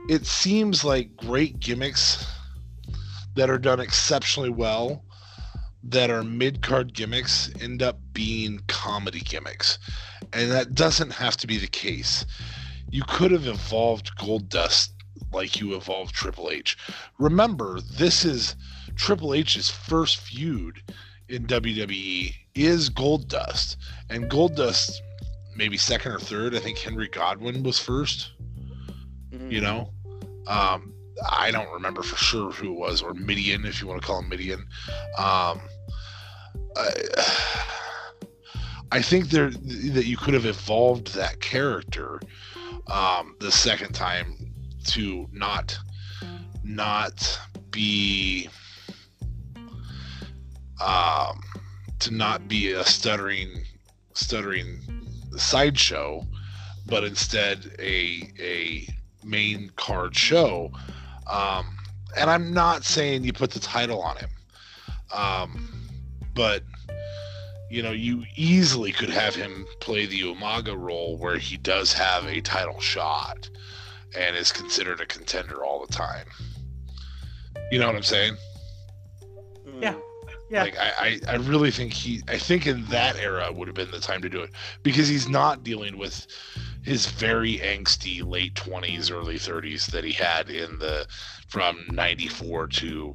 it seems like great gimmicks that are done exceptionally well, that are mid-card gimmicks, end up being comedy gimmicks. And that doesn't have to be the case. You could have evolved Goldust like you evolved Triple H. Remember, this is Triple H's first feud in WWE is Goldust. And Goldust, maybe second or third, I think Henry Godwin was first. Mm-hmm. You know? I don't remember for sure who it was, or Midian, if you want to call him Midian. I think that you could have evolved that character the second time to not be a stuttering sideshow, but instead a main card show. And I'm not saying you put the title on him, but you know, you easily could have him play the Umaga role where he does have a title shot and is considered a contender all the time. You know what I'm saying? Yeah. Yeah. Like I really think I think in that era would have been the time to do it, because he's not dealing with his very angsty late 20s, early 30s that he had from 94 to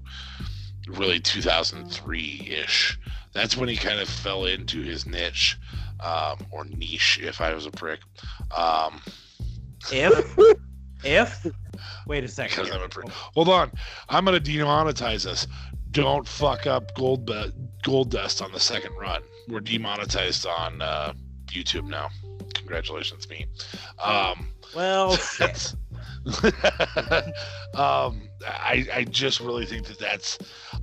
really 2003-ish. That's when he kind of fell into his niche, or niche, if I was a prick. If? Wait a second. Because I'm a prick. Hold on. I'm going to demonetize us. Don't fuck up Goldust on the second run. We're demonetized on YouTube now. Congratulations, me. Well, shit. I just really think that's.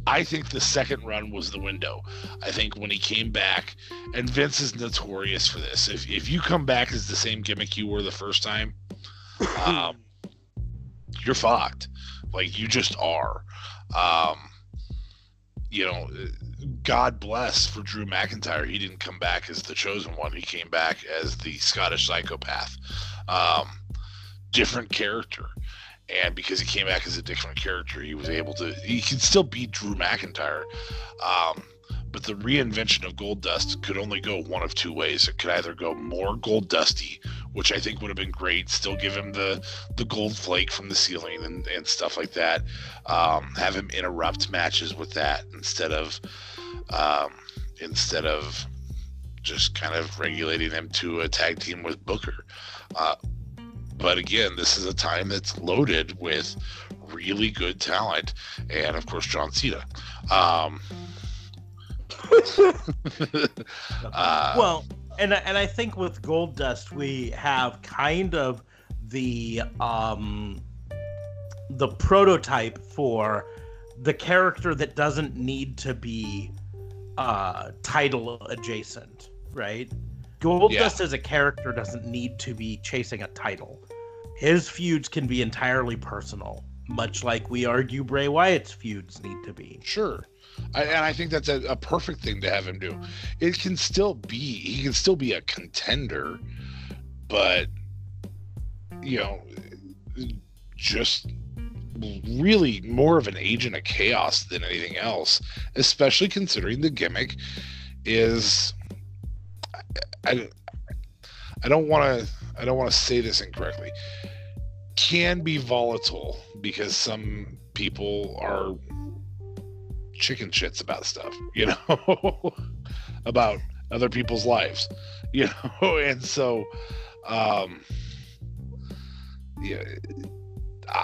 I think the second run was the window. I think when he came back, and Vince is notorious for this. If you come back as the same gimmick you were the first time, you're fucked. Like, you just are. You know, God bless for Drew McIntyre. He didn't come back as the chosen one. He came back as the Scottish psychopath. Different character. And because he came back as a different character, he could still beat Drew McIntyre. But the reinvention of Goldust could only go one of two ways. It could either go more Goldusty, which I think would have been great, still give him the gold flake from the ceiling and stuff like that. Have him interrupt matches with that instead of just kind of regulating him to a tag team with Booker. But again, this is a time that's loaded with really good talent, and of course John Cena. Well, and I think with Goldust we have kind of the prototype for the character that doesn't need to be title adjacent, right? Goldust as a character doesn't need to be chasing a title. His feuds can be entirely personal. much like we argue Bray Wyatt's feuds need to be. Sure. And I think that's a perfect thing to have him do. It can still be, he can still be a contender, but, you know, just really more of an agent of chaos than anything else, especially considering the gimmick is, I don't want to say this incorrectly, can be volatile because some people are chicken shits about stuff, you know, about other people's lives, you know, and so, yeah,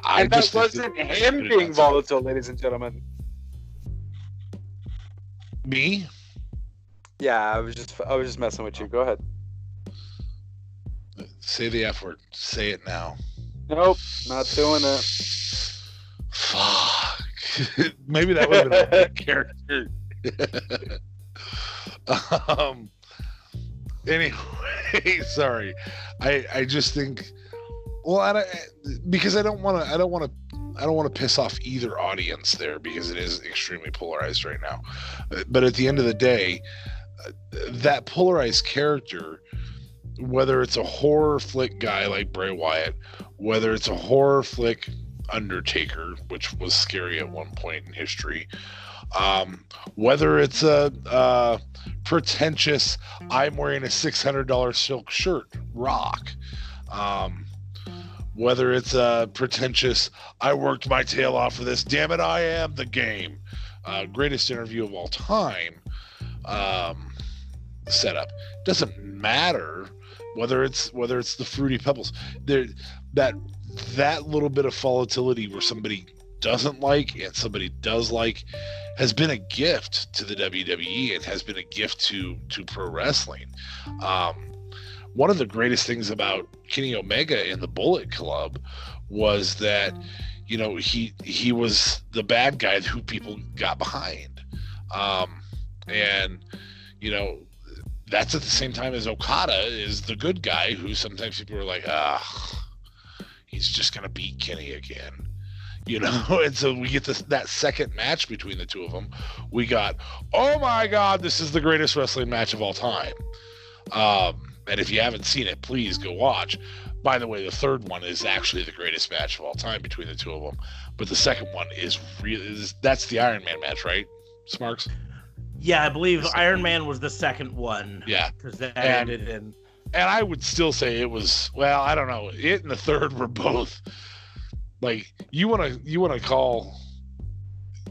I just that wasn't him being volatile, ladies and gentlemen. Me? Yeah, I was just messing with you. Go ahead. Say the F word. Say it now. Nope, not doing it. Fuck. Maybe that would have been a big character. Anyway, sorry. I just think. Well, because I don't want to piss off either audience there because it is extremely polarized right now. But at the end of the day, that polarized character, whether it's a horror flick guy like Bray Wyatt, whether it's a horror flick Undertaker, which was scary at one point in history, whether it's a pretentious I'm wearing a $600 silk shirt Rock, whether it's a pretentious I worked my tail off for this, damn it, I am the game, greatest interview of all time setup, doesn't matter whether it's the Fruity Pebbles there, that little bit of volatility where somebody doesn't like and somebody does like has been a gift to the WWE and has been a gift to pro wrestling. One of the greatest things about Kenny Omega in the Bullet Club was that, you know, he was the bad guy who people got behind, and you know, that's at the same time as Okada is the good guy who sometimes people are like, he's just going to beat Kenny again, you know? And so we get that second match between the two of them. We got, oh my God, this is the greatest wrestling match of all time. And if you haven't seen it, please go watch. By the way, the third one is actually the greatest match of all time between the two of them. But the second one is really, that's the Iron Man match, right, Smarks? Yeah, I believe Iron Man was the second one. Yeah. Because that ended in... And I would still say it was, well, I don't know. It and the third were both, like, you want to call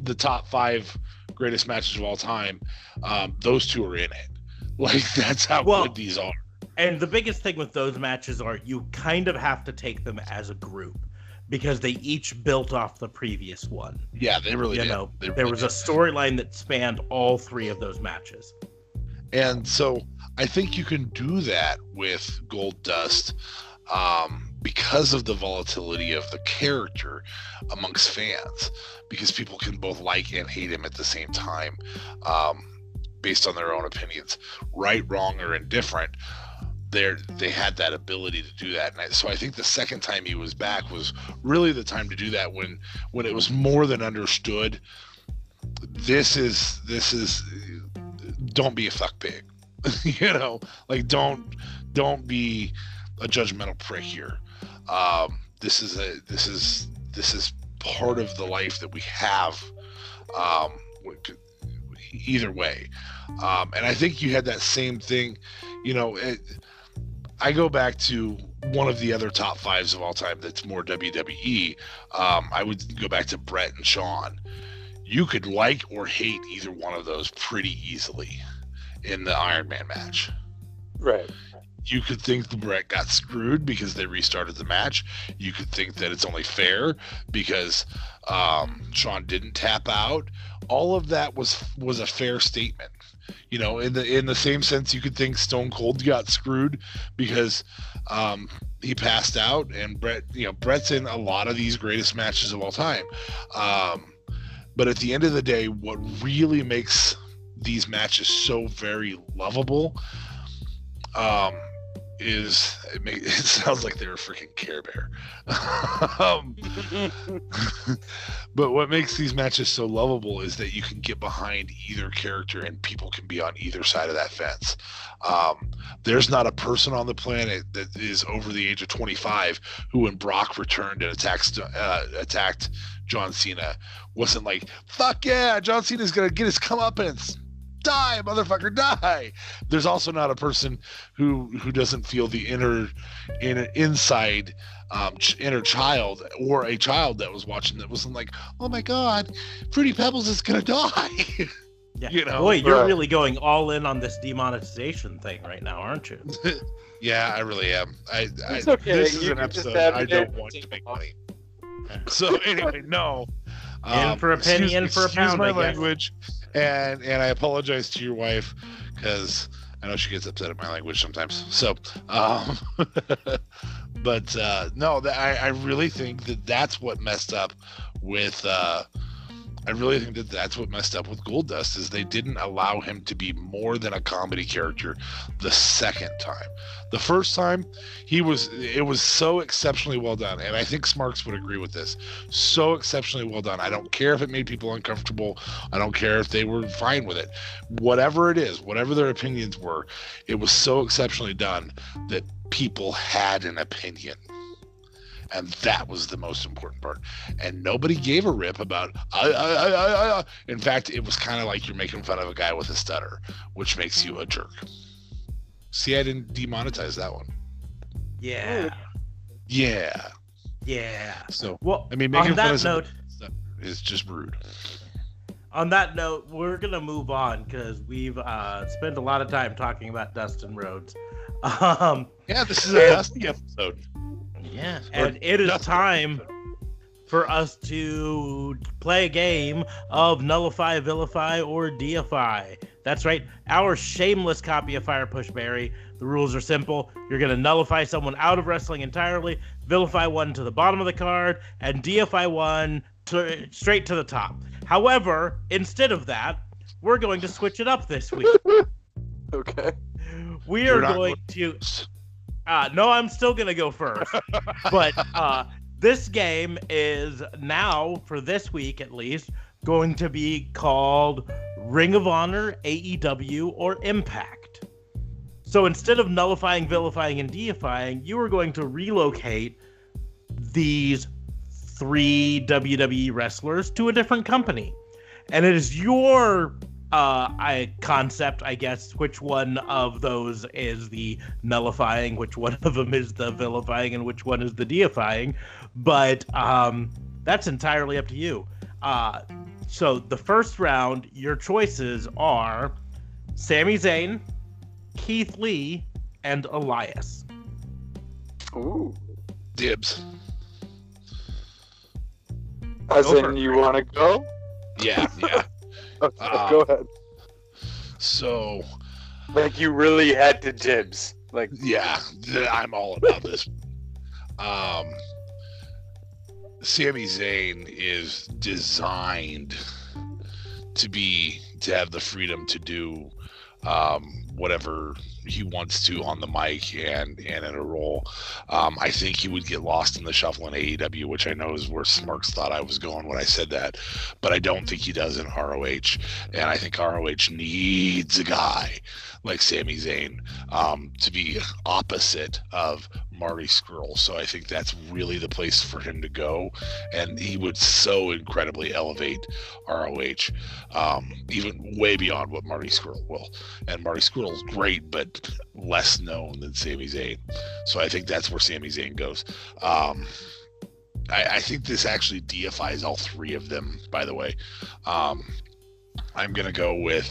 the top five greatest matches of all time. Those two are in it. Like, that's how good these are. And the biggest thing with those matches are you kind of have to take them as a group, because they each built off the previous one. Yeah, they really did. You know, there was a storyline that spanned all three of those matches. And so I think you can do that with Goldust because of the volatility of the character amongst fans, because people can both like and hate him at the same time, based on their own opinions, right, wrong, or indifferent. They had that ability to do that, and so I think the second time he was back was really the time to do that, when it was more than understood. This is don't be a fuck pig, you know, like don't be a judgmental prick here. This is part of the life that we have. Either way, and I think you had that same thing, you know. I go back to one of the other top fives of all time that's more WWE. I would go back to Bret and Shawn. You could like or hate either one of those pretty easily in the Iron Man match. Right. You could think that Bret got screwed because they restarted the match. You could think that it's only fair because Shawn didn't tap out. All of that was a fair statement. You know, in the same sense, you could think Stone Cold got screwed because he passed out, and Bret, you know, Bret's in a lot of these greatest matches of all time. But at the end of the day, what really makes these matches so very lovable is it sounds like they're a freaking Care Bear. But what makes these matches so lovable is that you can get behind either character and people can be on either side of that fence. There's not a person on the planet that is over the age of 25 who, when Brock returned and attacked John Cena, wasn't like, fuck yeah, John Cena's gonna get his comeuppance. Die, motherfucker, die. There's also not a person who doesn't feel the inner child, or a child that was watching that wasn't like, oh my god, Fruity Pebbles is gonna die. Yeah. You know, boy, you're really going all in on this demonetization thing right now, aren't you? Yeah, I really am. This is an episode I don't want to make money. So anyway, no. In for a penny, in for a pound. Excuse my language. And I apologize to your wife, because I know she gets upset at my language sometimes. So, but no, I really think that that's what messed up with. I really think that that's what messed up with Goldust, is they didn't allow him to be more than a comedy character the second time. The first time, it was so exceptionally well done, and I think Smarks would agree with this. So exceptionally well done. I don't care if it made people uncomfortable. I don't care if they were fine with it. Whatever it is, whatever their opinions were, it was so exceptionally done that people had an opinion. And that was the most important part. And nobody gave a rip about, in fact, it was kind of like you're making fun of a guy with a stutter, which makes you a jerk. See, I didn't demonetize that one. Yeah. Yeah. Yeah. So, well, I mean, making fun of someone is just rude. On that note, we're going to move on, because we've spent a lot of time talking about Dustin Rhodes. Yeah, this is a Dusty episode. Yeah, and it is time for us to play a game of Nullify, Vilify, or Deify. That's right, our shameless copy of Fire Push Barry. The rules are simple. You're going to nullify someone out of wrestling entirely, vilify one to the bottom of the card, and deify one straight to the top. However, instead of that, we're going to switch it up this week. Okay. We are going to... No, I'm still going to go first. But this game is now, for this week at least, going to be called Ring of Honor, AEW, or Impact. So instead of nullifying, vilifying, and deifying, you are going to relocate these three WWE wrestlers to a different company. And it is your... concept, I guess, which one of those is the nullifying, which one of them is the vilifying, and which one is the deifying. But that's entirely up to you. So the first round, your choices are Sami Zayn, Keith Lee, and Elias. Ooh. Dibs. As in, you want to go? Yeah, yeah. Go ahead. So, like, you really had to dibs. Like, yeah, I'm all about this. Sami Zayn is designed to have the freedom to do whatever he wants to on the mic and in a role. I think he would get lost in the shuffle in AEW, which I know is where Smarks thought I was going when I said that, but I don't think he does in ROH, and I think ROH needs a guy like Sami Zayn to be opposite of Marty Scurll. So I think that's really the place for him to go, and he would so incredibly elevate ROH, even way beyond what Marty Scurll will. And Marty Scurll is great, but less known than Sami Zayn. So I think that's where Sami Zayn goes. I think this actually deifies all three of them, by the way. I'm going to go with...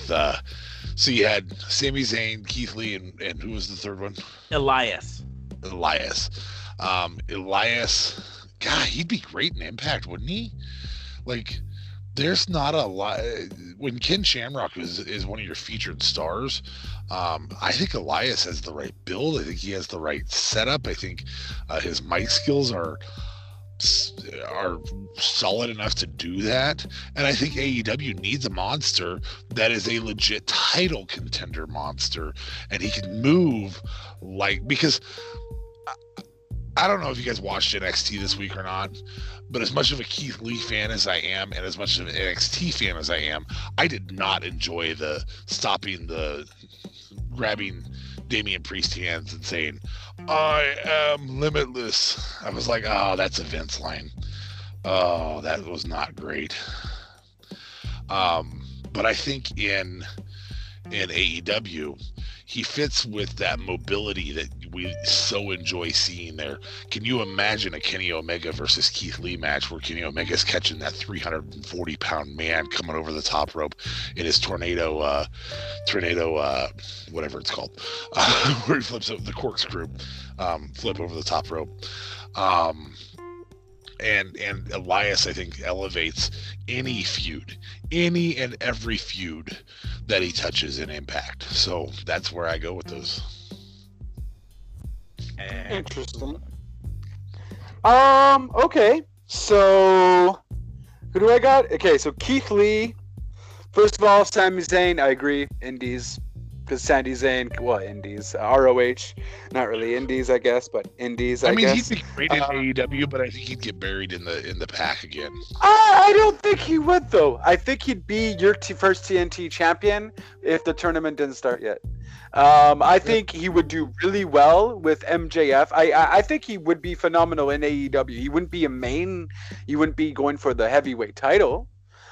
so you had Sami Zayn, Keith Lee, and who was the third one? Elias. Elias, God, he'd be great in Impact, wouldn't he? Like, there's not a lot. When Ken Shamrock is one of your featured stars, I think Elias has the right build. I think he has the right setup. I think his mic skills are are solid enough to do that. And I think AEW needs a monster that is a legit title contender monster, and he can move like, because I don't know if you guys watched NXT this week or not, but as much of a Keith Lee fan as I am, and as much of an NXT fan as I am, I did not enjoy the grabbing Damian Priest's hands and saying, "I am limitless." I was like, "Oh, that's a Vince line. Oh, that was not great." But I think in AEW, he fits with that mobility that we so enjoy seeing there. Can you imagine a Kenny Omega versus Keith Lee match where Kenny Omega's catching that 340-pound man coming over the top rope in his tornado, whatever it's called, where he flips over the corkscrew, flip over the top rope. And Elias, I think, elevates any and every feud that he touches in Impact. So that's where I go with those. Interesting. Okay. So who do I got? Okay. So Keith Lee. First of all, Sami Zayn. I agree. Indies. Because Sami Zayn, well, indies, ROH, not really indies, I guess, but indies. I mean, he'd be great in AEW, but I think he'd get buried in the pack again. I don't think he would, though. I think he'd be your first TNT champion if the tournament didn't start yet. I think he would do really well with MJF. I think he would be phenomenal in AEW. He wouldn't be a main. He wouldn't be going for the heavyweight title.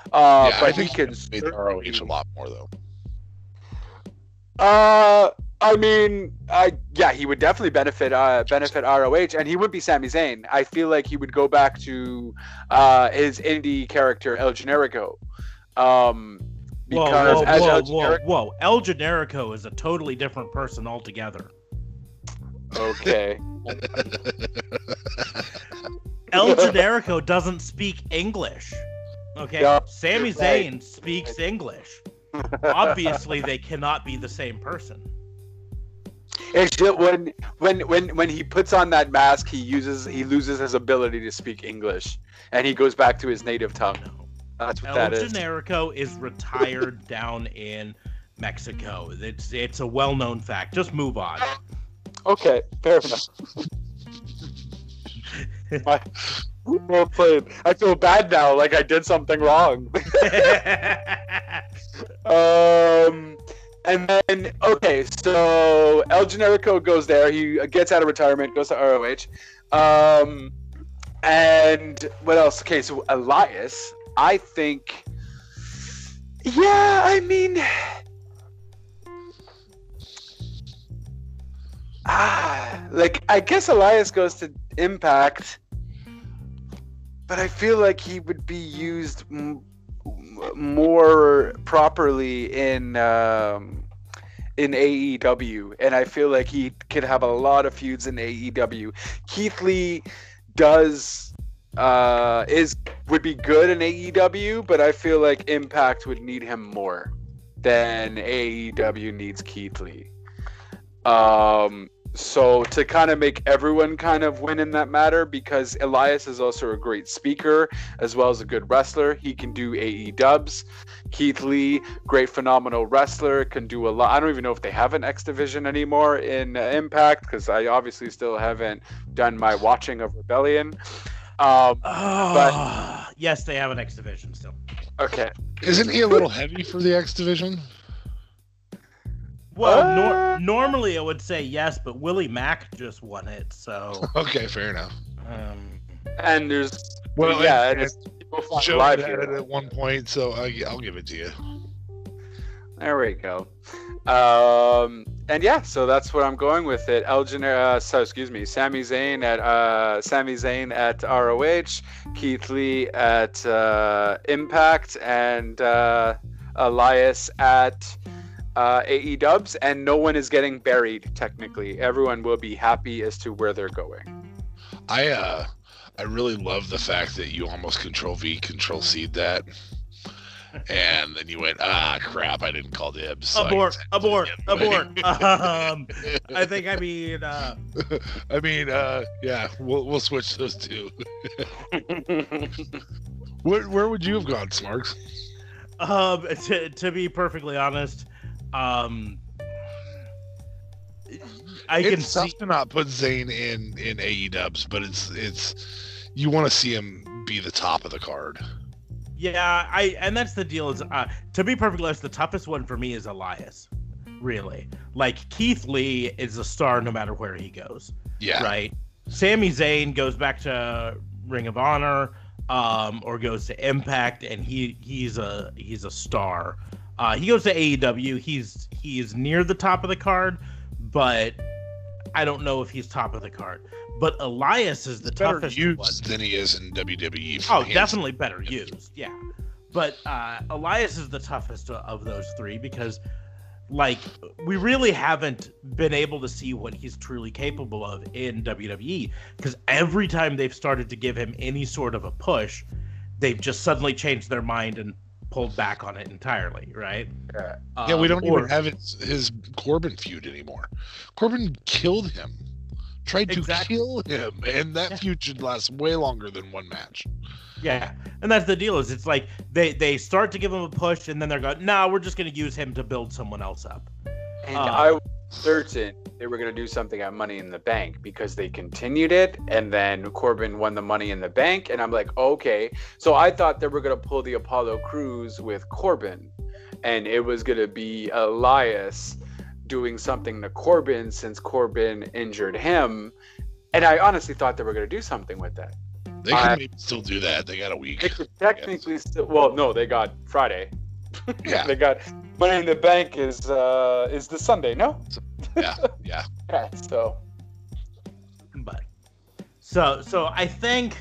Yeah, but I think he could made ROH a lot more, though. He would definitely benefit ROH, and he would be Sami Zayn. I feel like he would go back to his indie character El Generico. El Generico is a totally different person altogether. Okay. El Generico doesn't speak English. Okay, no, Sami Zayn speaks English. Obviously, they cannot be the same person. It's just when he puts on that mask, he loses his ability to speak English, and he goes back to his native tongue. No. That's what that is. El Generico is retired down in Mexico. It's a well-known fact. Just move on. Okay, fair enough. Well played. I feel bad now, like I did something wrong. And then, okay, so El Generico goes there. He gets out of retirement, goes to ROH. And what else? Okay, so Elias, I think... Yeah, I mean... I guess Elias goes to Impact... But I feel like he would be used more properly in AEW, and I feel like he could have a lot of feuds in AEW. Keith Lee would be good in AEW, but I feel like Impact would need him more than AEW needs Keith Lee. So to kind of make everyone kind of win in that matter, because Elias is also a great speaker as well as a good wrestler. He can do AE dubs. Keith Lee, great phenomenal wrestler, can do a lot. I don't even know if they have an X division anymore in Impact, because I obviously still haven't done my watching of Rebellion. But yes, they have an X division still. Okay. Isn't he a little heavy for the X division? Well, normally I would say yes, but Willie Mack just won it, so... Okay, fair enough. And there's... Well, yeah, it's Joe had it at one point, so I'll give it to you. There we go. So that's what I'm going with it. Sami Zayn at ROH, Keith Lee at Impact, and Elias at... AE dubs, and no one is getting buried technically. Everyone will be happy as to where they're going. I really love the fact that you almost Control V, Control C'd that, And then you went, ah, crap, I didn't call dibs. So abort. I mean, yeah, we'll switch those two. Where would you have gone, Smarks? To be perfectly honest, it's tough to not put Zayn in AEW, but it's you want to see him be the top of the card. Yeah, and that's the deal. Is to be perfectly honest, the toughest one for me is Elias. Really, like Keith Lee is a star no matter where he goes. Yeah, right. Sami Zayn goes back to Ring of Honor, or goes to Impact, and he's a star. He goes to AEW. He is near the top of the card, but I don't know if he's top of the card. But Elias is the toughest one. Better used than he is in WWE. Oh, definitely better used, yeah. But Elias is the toughest of those three because, like, we really haven't been able to see what he's truly capable of in WWE because every time they've started to give him any sort of a push, they've just suddenly changed their mind and pulled back on it entirely, right? Yeah, we don't even have his Corbin feud anymore. Corbin killed him. Tried to kill him, and that feud should last way longer than one match. Yeah, and that's the deal is it's like they start to give him a push, and then they're going, nah, we're just going to use him to build someone else up. And I was certain they were going to do something at Money in the Bank because they continued it, and then Corbin won the Money in the Bank, and I'm like, okay. So I thought they were going to pull the Apollo Crews with Corbin, and it was going to be Elias doing something to Corbin since Corbin injured him, and I honestly thought they were going to do something with that. They could maybe still do that. They got a week. They could technically still. Well, no, they got Friday. Yeah, they got Money in the Bank is the Sunday. No. Yeah. Yeah. So I think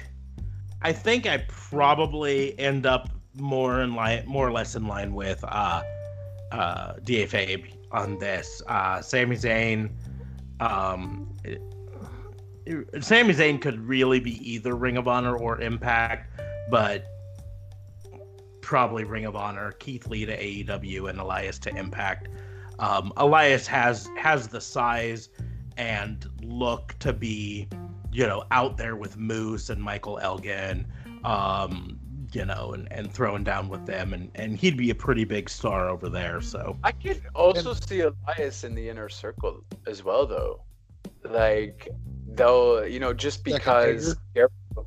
I probably end up more or less in line with DFA. On this, Sami Zayn could really be either Ring of Honor or Impact, but probably Ring of Honor. Keith Lee to AEW and Elias to Impact. Elias has the size and look to be, you know, out there with Moose and Michael Elgin, you know, and throwing down with them, and he'd be a pretty big star over there. So I could also see Elias in the inner circle as well, though. Like, though, you know, just because.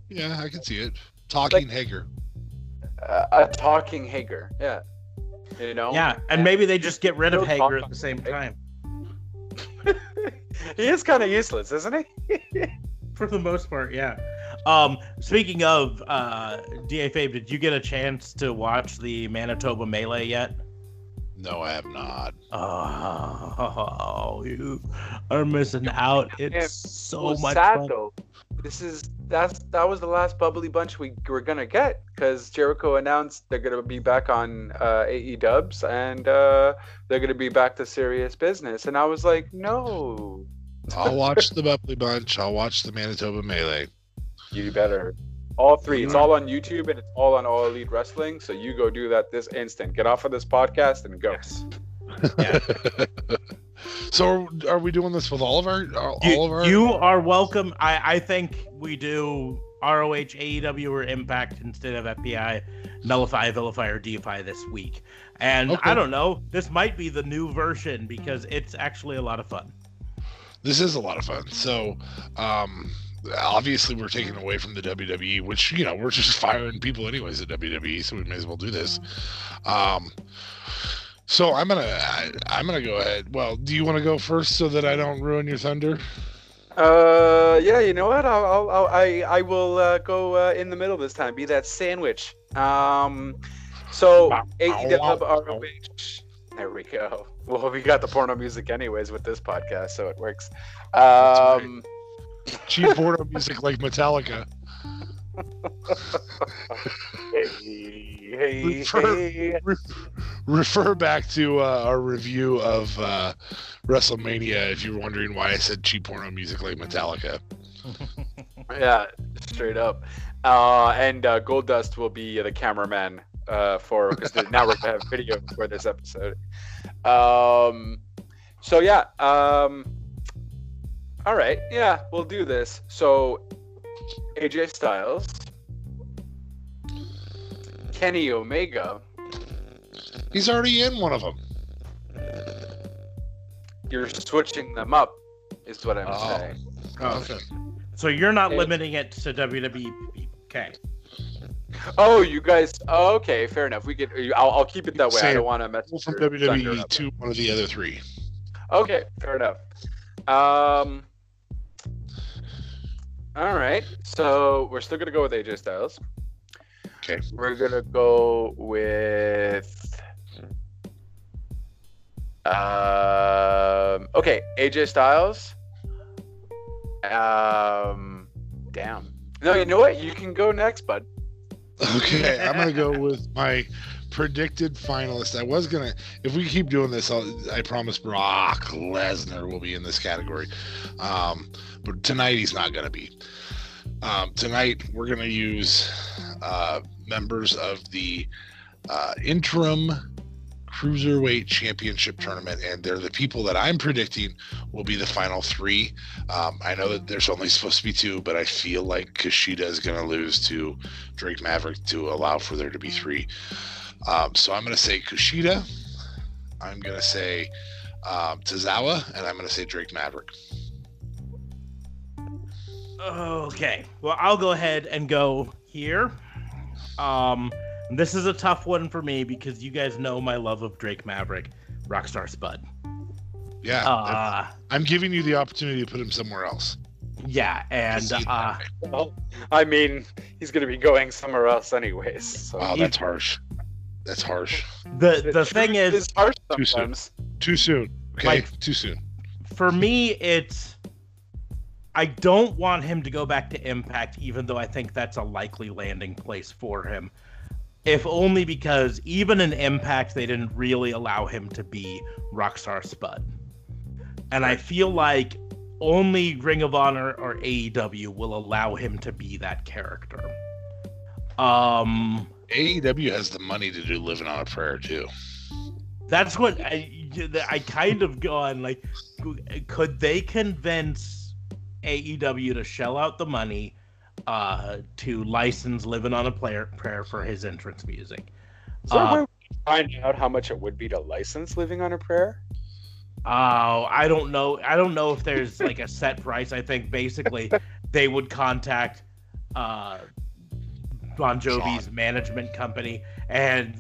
Yeah, I can see it. Talking like, Hager. A talking Hager. Yeah. You know. Yeah, and maybe they just get rid of Hager at the same time. He is kind of useless, isn't he? For the most part, yeah. Speaking of DA Fabe, did you get a chance to watch the Manitoba Melee yet? No, I have not. Oh, you are missing out. It's so much sad, fun. Though. That was the last Bubbly Bunch we were gonna get because Jericho announced they're gonna be back on AEW and they're gonna be back to serious business, and I was like, no. I'll watch the Bubbly Bunch. I'll watch the Manitoba Melee. You better. All three. It's all on YouTube and it's all on All Elite Wrestling. So you go do that this instant. Get off of this podcast and go. Yes. Yeah. So are we doing this with all of our? You are welcome. I think we do ROH, AEW, or Impact instead of FPI, Nullify, Vilify, or Deify this week. And okay. I don't know. This might be the new version because it's actually a lot of fun. This is a lot of fun. So, obviously we're taking away from the WWE, which, you know, we're just firing people anyways at WWE, so we may as well do this. So I'm gonna go ahead. Well, do you want to go first so that I don't ruin your thunder? Yeah, you know what? I will go in the middle this time. Be that sandwich. So AEW, ROH. There we go. Well, we got the porno music anyways with this podcast, so it works. That's right. Cheap porno music like Metallica. Refer back to our review of WrestleMania if you're wondering why I said cheap porno music like Metallica. Yeah, straight up. And Goldust will be the cameraman for, because the network have video for this episode. So yeah, all right, yeah, we'll do this. So AJ Styles, Kenny Omega. He's already in one of them. You're switching them up, is what I'm saying. Oh, okay. So you're not limiting it to WWE. Okay. Oh, you guys. Oh, okay, fair enough. We get. I'll keep it that way. I don't want to mess with from WWE to one of the other three. Okay, fair enough. All right. So we're still gonna go with AJ Styles. Okay. We're gonna go with. Okay, AJ Styles. Damn. No, you know what? You can go next, bud. Okay, I'm gonna go with my predicted finalist. I was gonna, if we keep doing this, I promise Brock Lesnar will be in this category. But tonight he's not gonna be. Tonight we're gonna use members of the interim Cruiserweight Championship Tournament, and they're the people that I'm predicting will be the final three. I know that there's only supposed to be two, but I feel like Kushida is going to lose to Drake Maverick to allow for there to be three. So I'm going to say Kushida, I'm going to say Tozawa, and I'm going to say Drake Maverick. Okay. Well, I'll go ahead and go here. This is a tough one for me because you guys know my love of Drake Maverick, Rockstar Spud. Yeah, I'm giving you the opportunity to put him somewhere else. Yeah, and well, I mean, he's going to be going somewhere else anyways. So. Wow, that's harsh. That's harsh. The thing is harsh sometimes. Too soon. Okay, like, too soon. For me, it's I don't want him to go back to Impact, even though I think that's a likely landing place for him. If only because even in Impact, they didn't really allow him to be Rockstar Spud. And I feel like only Ring of Honor or AEW will allow him to be that character. AEW has the money to do Living on a Prayer, too. That's what I kind of gone, like, could they convince AEW to shell out the money to license Living on a Prayer for his entrance music? So find out how much it would be to license Living on a Prayer. I don't know. I don't know if there's like a set price. I think basically they would contact Bon Jovi's management company, and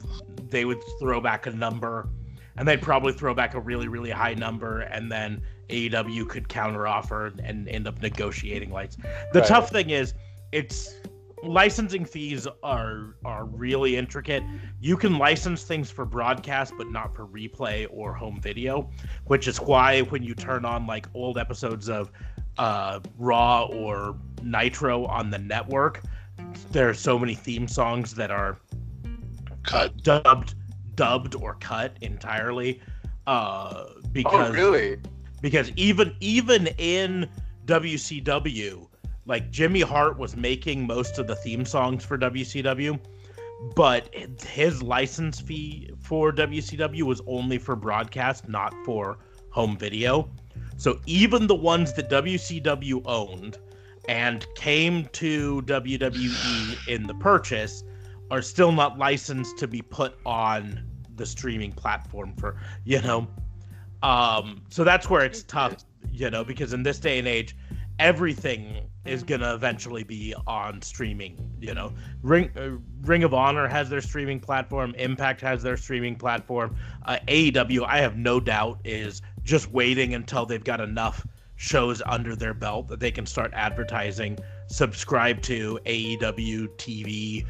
they would throw back a number, and they'd probably throw back a really, really high number, and then AEW could counter offer and end up negotiating lights. The tough thing is, it's licensing fees are really intricate. You can license things for broadcast, but not for replay or home video, which is why when you turn on like old episodes of Raw or Nitro on the network, there are so many theme songs that are cut, dubbed or cut entirely. Because really? Because even in WCW, like Jimmy Hart was making most of the theme songs for WCW, but his license fee for WCW was only for broadcast, not for home video. So even the ones that WCW owned and came to WWE in the purchase are still not licensed to be put on the streaming platform for, you know. So that's where it's tough, you know, because in this day and age, everything is going to eventually be on streaming. You know, Ring of Honor has their streaming platform. Impact has their streaming platform. AEW, I have no doubt, is just waiting until they've got enough shows under their belt that they can start advertising, subscribe to AEW TV,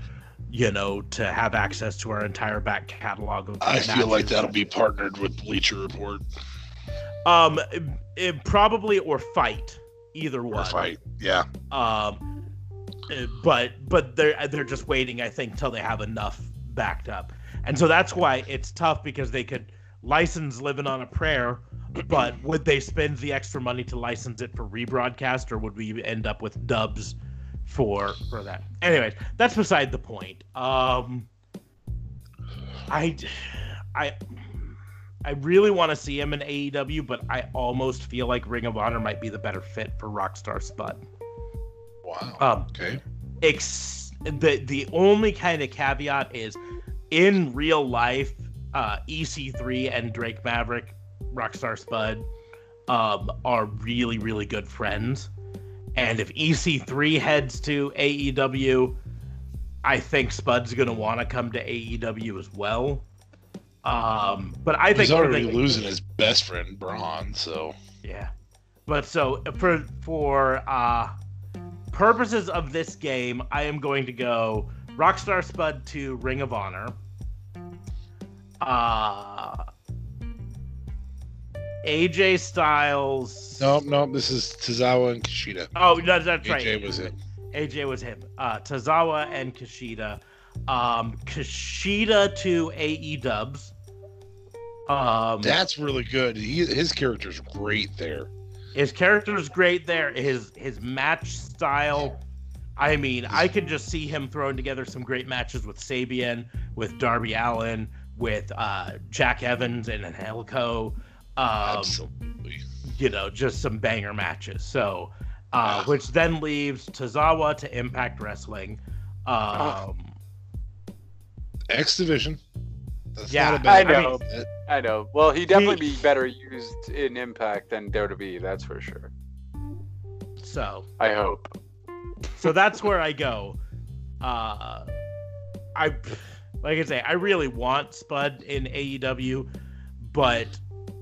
you know, to have access to our entire back catalog of matches. I feel like that'll be partnered with Bleacher Report. It probably, or Fight, either one. Or Fight, yeah. But they're just waiting, I think, till they have enough backed up, and so that's why it's tough, because they could license Living on a Prayer, but would they spend the extra money to license it for rebroadcast, or would we end up with dubs for that? Anyways, that's beside the point. I really want to see him in AEW, but I almost feel like Ring of Honor might be the better fit for Rockstar Spud. Wow. Okay. The only kind of caveat is, in real life, EC3 and Drake Maverick, Rockstar Spud, are really, really good friends. And if EC3 heads to AEW, I think Spud's going to want to come to AEW as well. But I think he's already losing his best friend Braun, so yeah. But so for purposes of this game, I am going to go Rockstar Spud to Ring of Honor, AJ Styles. Nope. This is Tozawa and Kushida. Oh, no, that's AJ right. AJ was him. Tozawa and Kushida. Kushida to AE Dubs. That's really good. His character's great there. His match style. I mean, I could just see him throwing together some great matches with Sabian, with Darby Allin, with Jack Evans and Helco. Absolutely. You know, just some banger matches. So, which then leaves Tozawa to Impact Wrestling. X Division. I know. Well, he'd definitely be better used in Impact than WWE, that's for sure. So I hope. So that's where I go. I really want Spud in AEW, but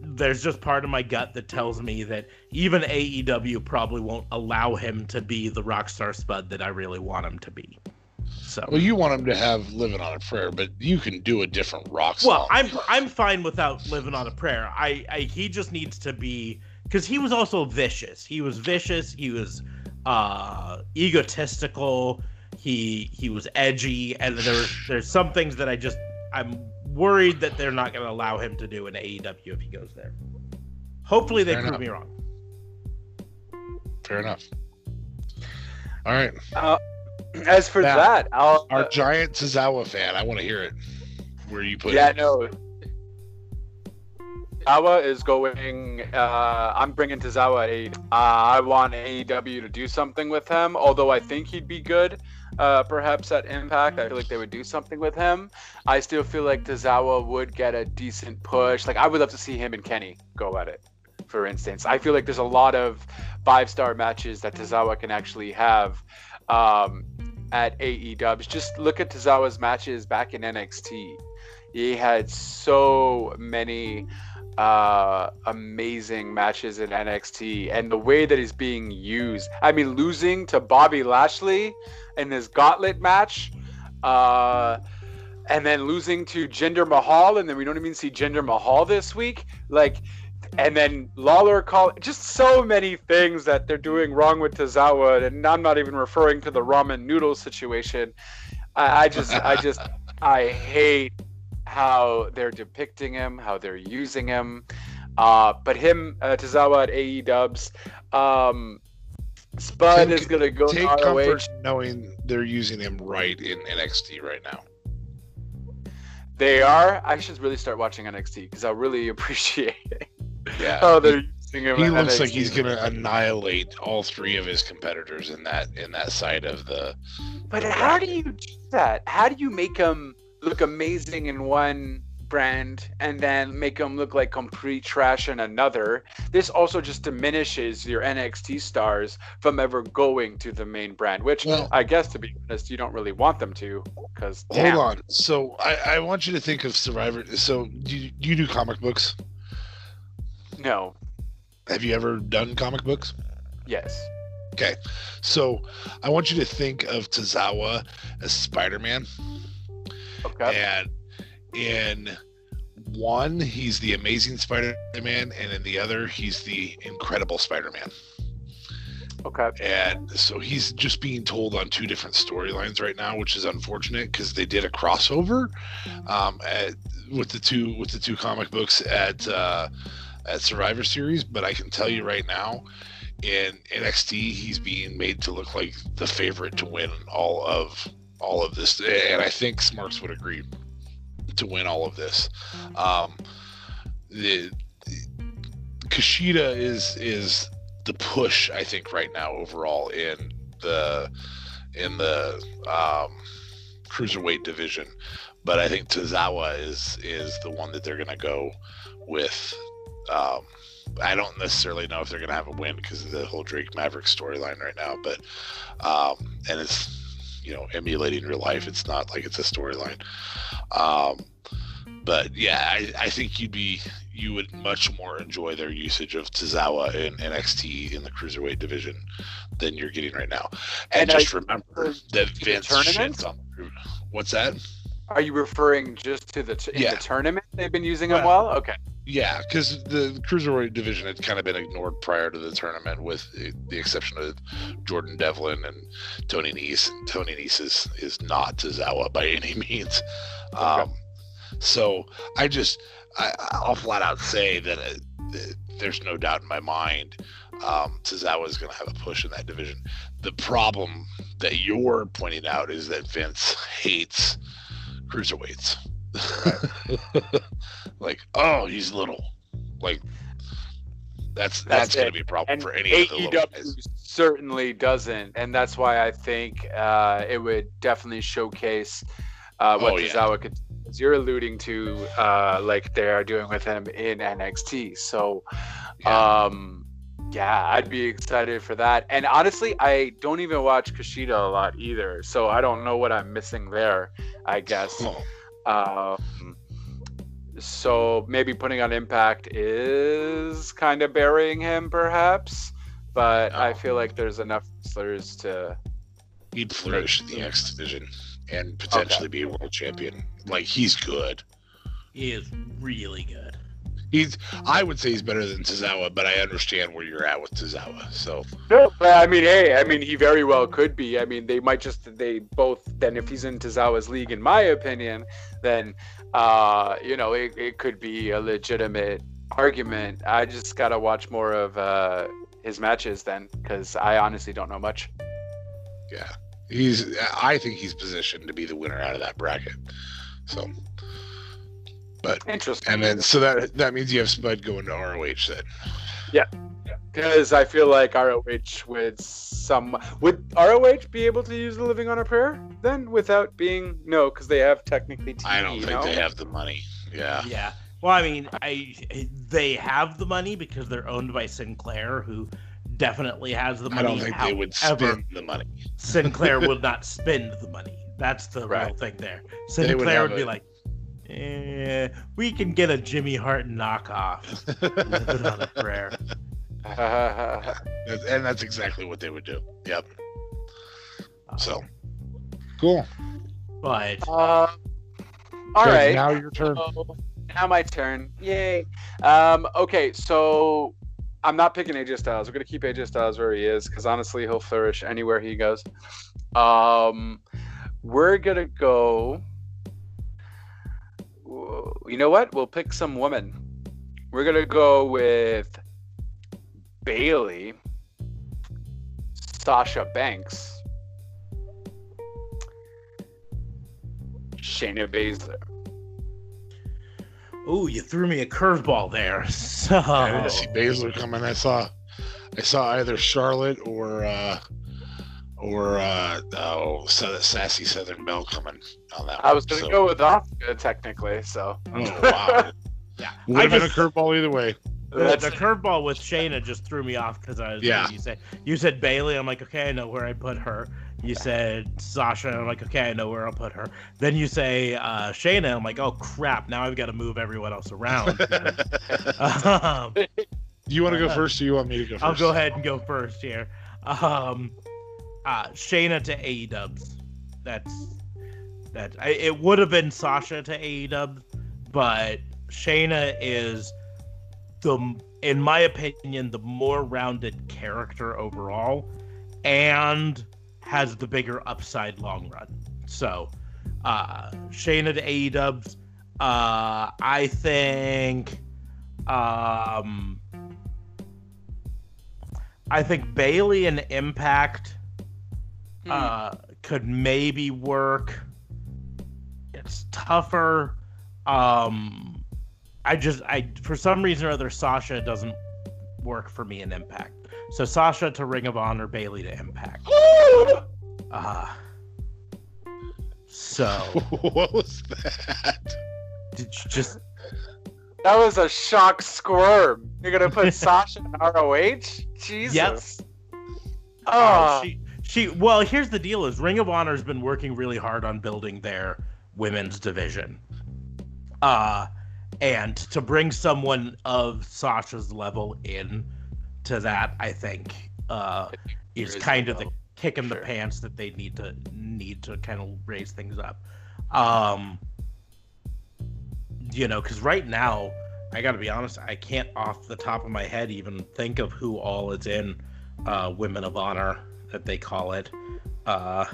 there's just part of my gut that tells me that even AEW probably won't allow him to be the Rockstar Spud that I really want him to be. So. Well, you want him to have Living on a Prayer, but you can do a different rock song. Well, I'm fine without Living on a Prayer. He just needs to be, because he was also vicious. He was vicious. He was egotistical. He was edgy, and there's some things that I'm worried that they're not going to allow him to do in AEW if he goes there. Hopefully they prove me wrong. Fair enough. All right. As for now, our giant Tozawa fan, I want to hear it. Where you put it? Yeah, no. Tozawa is going. I'm bringing Tozawa at AEW. I want AEW to do something with him, although I think he'd be good. Perhaps at Impact, I feel like they would do something with him. I still feel like Tozawa would get a decent push. Like, I would love to see him and Kenny go at it, for instance. I feel like there's a lot of 5-star matches that Tozawa can actually have. At AEW, just look at Tozawa's matches back in NXT. He had so many amazing matches in NXT, and the way that he's being used. I mean, losing to Bobby Lashley in his gauntlet match, and then losing to Jinder Mahal, and then we don't even see Jinder Mahal this week. And then Lawler just so many things that they're doing wrong with Tozawa, and I'm not even referring to the ramen noodle situation. I hate how they're depicting him, how they're using him. But him, Tozawa at AEW, Spud is going to go take comfort knowing they're using him right in NXT right now. They are. I should really start watching NXT because I really appreciate it. Yeah. Oh, they're using him. He looks like he's gonna annihilate all three of his competitors in that side of the. But how do you do that? How do you make him look amazing in one brand and then make him look like complete trash in another? This also just diminishes your NXT stars from ever going to the main brand, which I guess, to be honest, you don't really want them to. Because hold on, so I want you to think of Survivor. So do you do comic books? No. Have you ever done comic books? Yes. Okay. So I want you to think of Tozawa as Spider-Man. Okay. And in one, he's the Amazing Spider-Man, and in the other, he's the Incredible Spider-Man. Okay. And so he's just being told on two different storylines right now, which is unfortunate because they did a crossover with the two comic books at Survivor Series, but I can tell you right now, in NXT, he's being made to look like the favorite to win all of this, and I think Smarks would agree. to win all of this. Kushida is the push, I think, right now overall in the cruiserweight division, but I think Tozawa is the one that they're going to go with. I don't necessarily know if they're going to have a win because of the whole Drake Maverick storyline right now, but and it's, you know, emulating real life. It's not like it's a storyline, but yeah, I think you would much more enjoy their usage of Tozawa in NXT in the cruiserweight division than you're getting right now. And just remember that Vince shits on the group. What's that? Are you referring just to the tournament they've been using them well? Okay. Yeah, because the cruiserweight division had kind of been ignored prior to the tournament, with the exception of Jordan Devlin and Tony Nese. Tony Nese is not Tozawa by any means. Okay. So I'll flat out say that there's no doubt in my mind Tozawa is going to have a push in that division. The problem that you're pointing out is that Vince hates cruiserweights. Right. Like, oh, he's little. Like, that's going to be a problem for any of the little guys. Certainly doesn't, and that's why I think it would definitely showcase what Tozawa could do. You're alluding to like they are doing with him in NXT. So I'd be excited for that. And honestly, I don't even watch Kushida a lot either, so I don't know what I'm missing there, I guess. So maybe putting on Impact is kind of burying him perhaps, but I feel like there's enough slurs to he'd flourish in the X division and potentially be a world champion. Like, he's good. He is really good. I would say he's better than Tozawa, but I understand where you're at with Tozawa. So no, I mean, he very well could be. I mean, they both, if he's in Tozawa's league, in my opinion, then, it could be a legitimate argument. I just got to watch more of his matches then, because I honestly don't know much. Yeah. I think he's positioned to be the winner out of that bracket. So, but interesting. And then, so that means you have Spud going to ROH then. Yeah, because I feel like ROH would ROH be able to use the Living on a Prayer then without being because they have technically TV, I don't think they have the money. Yeah. Yeah. Well, I mean, they have the money because they're owned by Sinclair, who definitely has the money. I don't think they would spend the money. Sinclair would not spend the money. That's the real thing there. Sinclair would be like, we can get a Jimmy Hart knockoff. Living on a Prayer. And that's exactly what they would do. Yep. So, cool. But all right. Now your turn. So, now my turn. Yay. Okay, so I'm not picking AJ Styles. We're going to keep AJ Styles where he is because, honestly, he'll flourish anywhere he goes. We're going to go... You know what? We'll pick some woman. We're going to go with Bayley, Sasha Banks, Shayna Baszler. Ooh, you threw me a curveball there. So I didn't see Baszler coming. I saw either Charlotte or Sassy Southern Belle coming on that. I was going to go with Asuka technically. So. Oh wow. Yeah. Would have been a curveball either way. The curveball with Shayna just threw me off because I was. Yeah. You said Bayley. I'm like, okay, I know where I put her. You said Sasha, and I'm like, okay, I know where I'll put her. Then you say Shayna, I'm like, oh crap, now I've got to move everyone else around. You want to go first, or you want me to go first? I'll go ahead and go first here. Shayna to AEW. It would have been Sasha to AEW, but Shayna is in my opinion, the more rounded character overall, and has the bigger upside long run. So, Shayna to AEW. I think, Bayley and Impact could maybe work. It's tougher. I for some reason or other, Sasha doesn't work for me in Impact. So Sasha to Ring of Honor, Bayley to Impact. So what was that? Did you just? That was a shock squirm. You're gonna put Sasha in ROH? Jesus. Yes. Oh, she. Well, here's the deal: is Ring of Honor's been working really hard on building their women's division. And to bring someone of Sasha's level in to that, I think, is kind of the kick in the pants that they need to kind of raise things up. You know, because right now, I got to be honest, I can't off the top of my head even think of who all is in Women of Honor, that they call it. I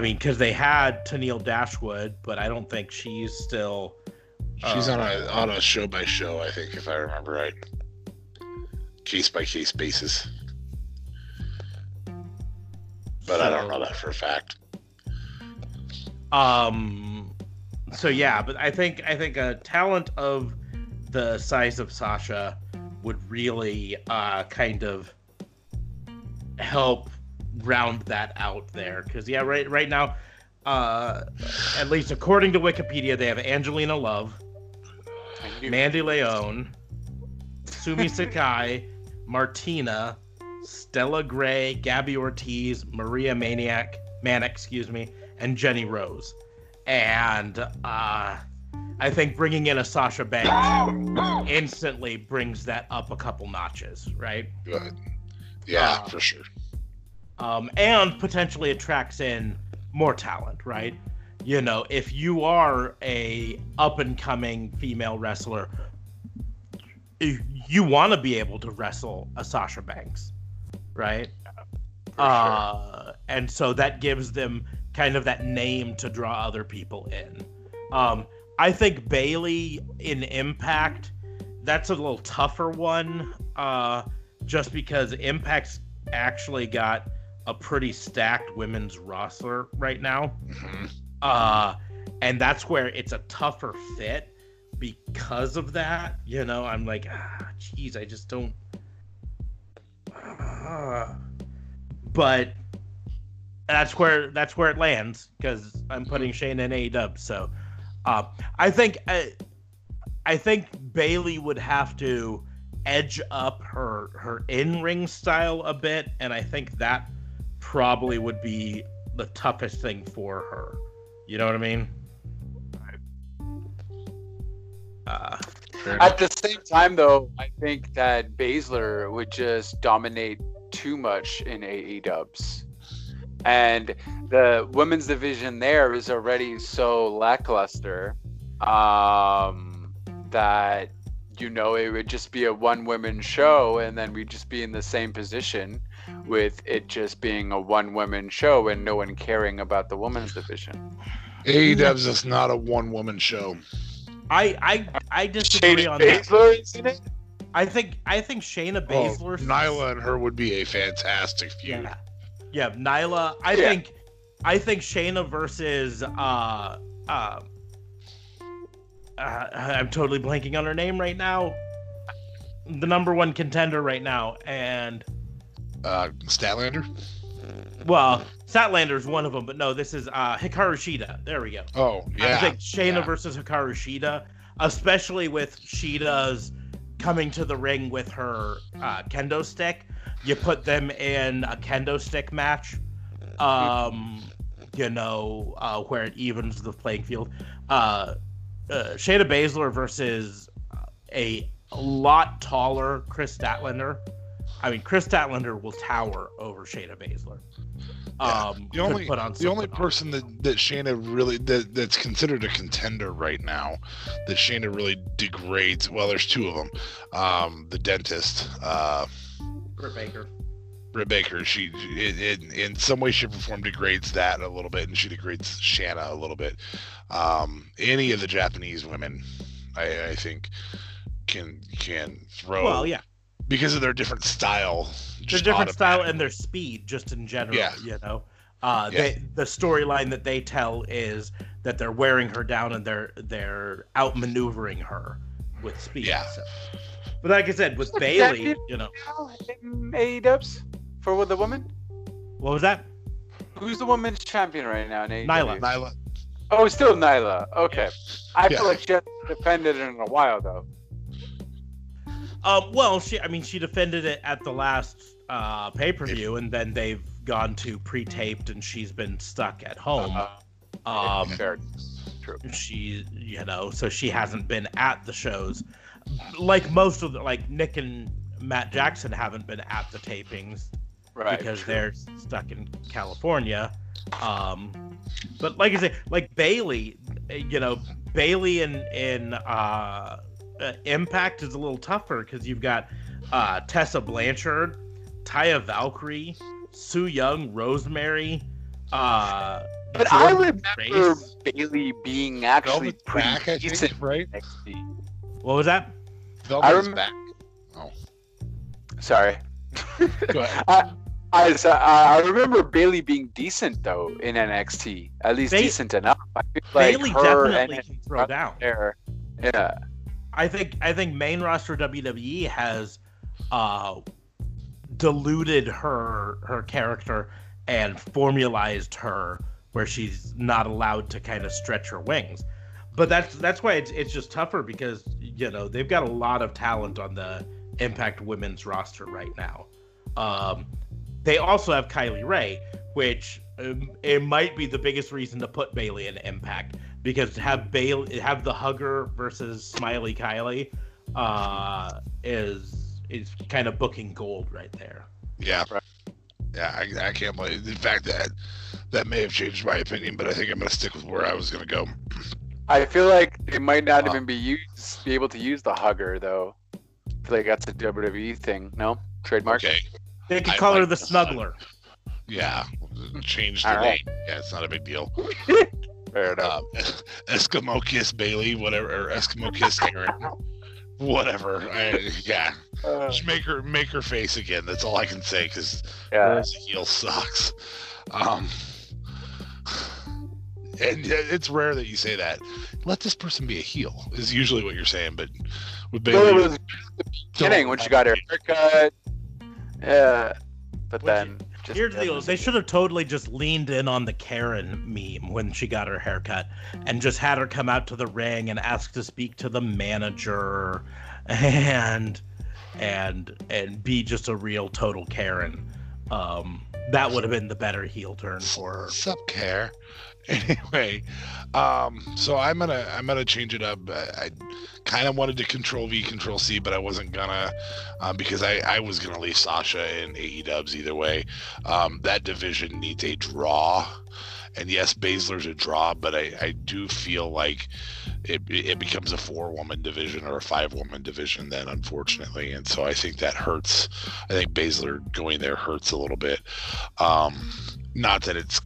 mean, because they had Tennille Dashwood, but I don't think she's still... She's on a show-by-show, I think, if I remember right. Case-by-case basis. But so, I don't know that for a fact. So yeah, but I think a talent of the size of Sasha would really kind of help round that out there. Because yeah, right now, at least according to Wikipedia, they have Angelina Love, Mandy Leon, Sumi Sakai, Martina, Stella Gray, Gabby Ortiz, Maria Manic, and Jenny Rose. And I think bringing in a Sasha Banks instantly brings that up a couple notches, right? Good. Yeah, for sure. And potentially attracts in more talent, right? You know, if you are a up-and-coming female wrestler, you want to be able to wrestle a Sasha Banks, right? Yeah, sure. And so that gives them kind of that name to draw other people in. I think Bayley in Impact, that's a little tougher one, just because Impact's actually got a pretty stacked women's roster right now. Mm-hmm. And that's where it's a tougher fit because of that. You know, I'm like, geez, I just don't... But... That's where it lands, because I'm putting Shane in AEW. So, I think Bayley would have to edge up her in-ring style a bit, and I think that probably would be the toughest thing for her. You know what I mean? At the same time, though, I think that Baszler would just dominate too much in AEWs. And the women's division there is already so lackluster that, you know, it would just be a one-woman show, and then we'd just be in the same position with it just being a one-woman show and no one caring about the women's division. AEW's is not a one-woman show. I disagree on that. Baszler, isn't it? I think Shayna Baszler... Nyla and her would be a fantastic feud. Yeah. Yeah, Nyla. I think Shayna versus I'm totally blanking on her name right now. The number one contender right now, and Statlander. Well, Statlander's one of them, but no, this is Hikaru Shida. There we go. Oh yeah. I think Shayna versus Hikaru Shida, especially with Shida's coming to the ring with her kendo stick. You put them in a kendo stick match, you know, where it evens the playing field. Shayna Baszler versus a lot taller Chris Statlander. I mean, Chris Statlander will tower over Shayna Baszler. The only person that Shayna really that's considered a contender right now that Shayna really degrades. Well, there's two of them. The dentist. Britt Baker. She in some way, shape, or form degrades that a little bit, and she degrades Shayna a little bit. Any of the Japanese women, I think, can throw. Well, yeah. Because of their different style. Their different style and their speed, just in general. Yeah. You know. The storyline that they tell is that they're wearing her down and they're outmaneuvering her with speed. Yeah. So. But like I said, with Bayley, you know, AEW's for the woman. What was that? Who's the women's champion right now in AEW? Nyla. Oh, it's still Nyla. Okay. I feel like she hasn't defended it in a while, though. She defended it at the last pay-per-view, and then they've gone to pre-taped, and she's been stuck at home. Fair. True. She, so she hasn't been at the shows. Like most of the, Nick and Matt Jackson haven't been at the tapings. Right. Because they're stuck in California. But like I say, Bayley in Impact is a little tougher because you've got Tessa Blanchard, Taya Valkyrie, Su Yung, Rosemary. But Jordan, I remember Grace. Bayley being actually pretty decent, right? What was that? Back. Oh, sorry. Go ahead. I remember Bayley being decent though in NXT, at least decent enough. I feel like Bayley definitely can throw down. Yeah, I think main roster WWE has diluted her character and formalized her where she's not allowed to kind of stretch her wings. But that's why it's just tougher because they've got a lot of talent on the Impact women's roster right now. They also have Kylie Ray, which it might be the biggest reason to put Bayley in Impact, because to have the hugger versus smiley Kylie is kind of booking gold right there. Yeah, I can't believe. In fact, that may have changed my opinion, but I think I'm going to stick with where I was going to go. I feel like they might not even be able to use the hugger though. I feel like that's a WWE thing. No trademark. Okay. They could call her the snuggler. Yeah, change the name. Yeah, it's not a big deal. Fair enough. Eskimo Kiss Bayley, whatever, or Eskimo Kiss Aaron, whatever. Just make her face again. That's all I can say because the heel sucks. And it's rare that you say that. Let this person be a heel is usually what you're saying, but with Bayley, it was kidding when she got her haircut. Yeah, but then here's the deal: they should have totally just leaned in on the Karen meme when she got her haircut, and just had her come out to the ring and ask to speak to the manager, and be just a real total Karen. That would have been the better heel turn for her. Sup, Karen. Anyway, so I'm gonna change it up. I kind of wanted to Control V, Control C, but I wasn't gonna because I was gonna leave Sasha in AEW's either way. That division needs a draw, and yes, Baszler's a draw, but I do feel like it becomes a 4-woman division or a 5-woman division then, unfortunately, and so I think that hurts. I think Baszler going there hurts a little bit. Not that it's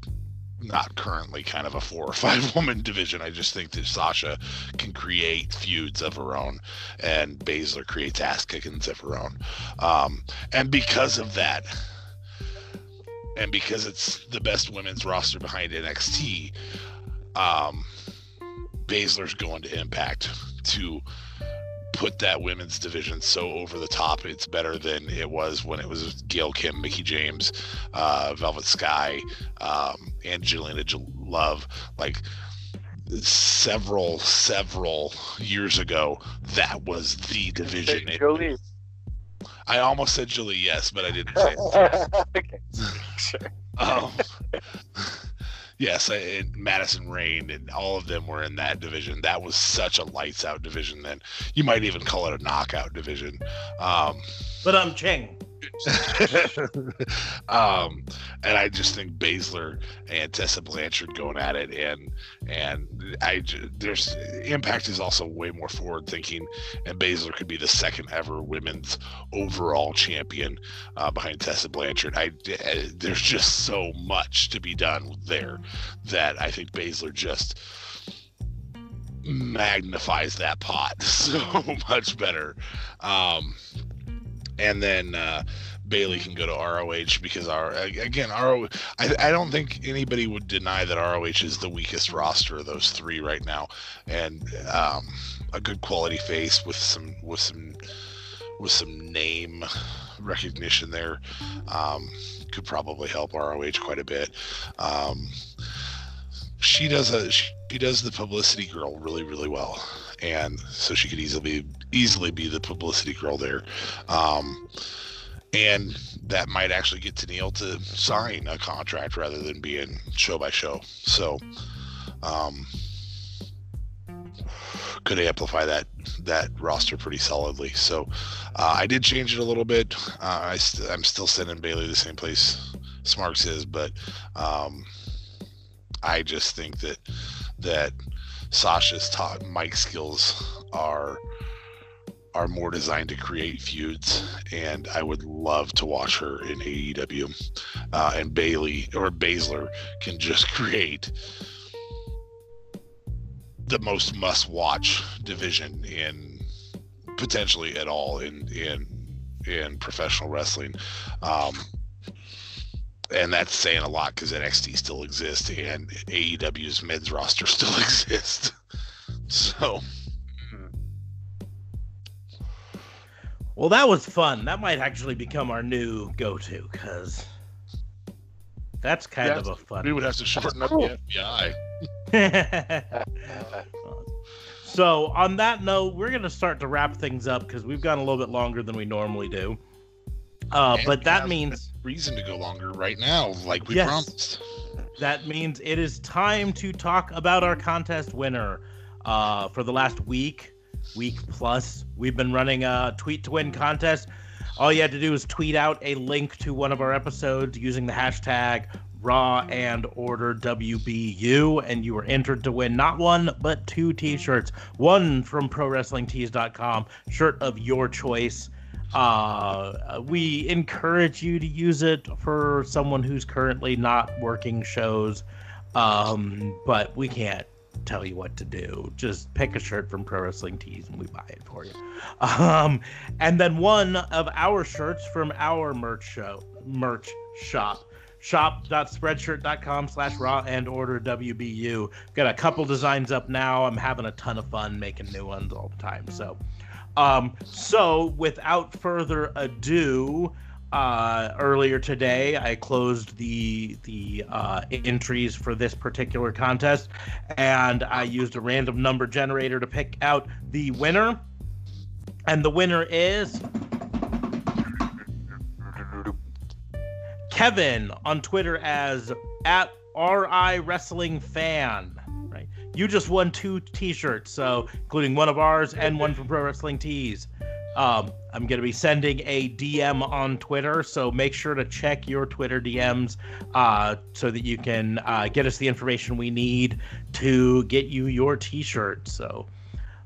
not currently kind of a 4 or 5-woman division. I just think that Sasha can create feuds of her own, and Baszler creates ass kickings of her own. And because of that, and because it's the best women's roster behind NXT, Baszler's going to Impact to put that women's division so over the top it's better than it was when it was Gail Kim, Mickie James, Velvet Sky, Angelina Love. Like several years ago, that was the division. Jolie. I almost said Jolie, yes, but I didn't say it. Okay. Sure. Yes, and Madison Rayne and all of them were in that division. That was such a lights-out division then. You might even call it a knockout division. But I'm Ching. And I just think Baszler and Tessa Blanchard going at it, and Impact is also way more forward-thinking, and Baszler could be the second ever women's overall champion behind Tessa Blanchard. There's just so much to be done there that I think Baszler just magnifies that pot so much better. and then Bayley can go to ROH because I don't think anybody would deny that ROH is the weakest roster of those three right now, and a good quality face with some name recognition there could probably help ROH quite a bit. She does the publicity girl really, really well, and so she could easily be the publicity girl there. And that might actually get Tenille to sign a contract rather than being show by show. So could amplify that roster pretty solidly. So I did change it a little bit. I'm still sending Bayley the same place Smarks is, but I just think that Sasha's top mic skills are more designed to create feuds, and I would love to watch her in AEW. And Bayley or Baszler can just create the most must-watch division in potentially at all in professional wrestling. And that's saying a lot because NXT still exists and AEW's men's roster still exists. So. Well, that was fun. That might actually become our new go-to, because that's kind of a fun. We would have to shorten up the FBI. So on that note, we're going to start to wrap things up because we've gone a little bit longer than we normally do. But that means reason to go longer right now, like we promised. That means it is time to talk about our contest winner. For the last week plus, we've been running a tweet to win contest. All you had to do is tweet out a link to one of our episodes using the hashtag Raw and Order WBU, and you were entered to win not one but two t-shirts, one from ProWrestlingTees.com, shirt of your choice. We encourage you to use it for someone who's currently not working shows, but we can't tell you what to do. Just pick a shirt from Pro Wrestling Tees and we buy it for you. And then one of our shirts from our merch shop, shop.spreadshirt.com/raw and order WBU. Got a couple designs up now. I'm having a ton of fun making new ones all the time. So without further ado, earlier today I closed the entries for this particular contest, and I used a random number generator to pick out the winner. And the winner is Kevin, on Twitter as @RIWrestlingFan. Right. You just won two t-shirts, so including one of ours and one from Pro Wrestling Tees. I'm going to be sending a DM on Twitter, so make sure to check your Twitter DMs so that you can get us the information we need to get you your t-shirt. So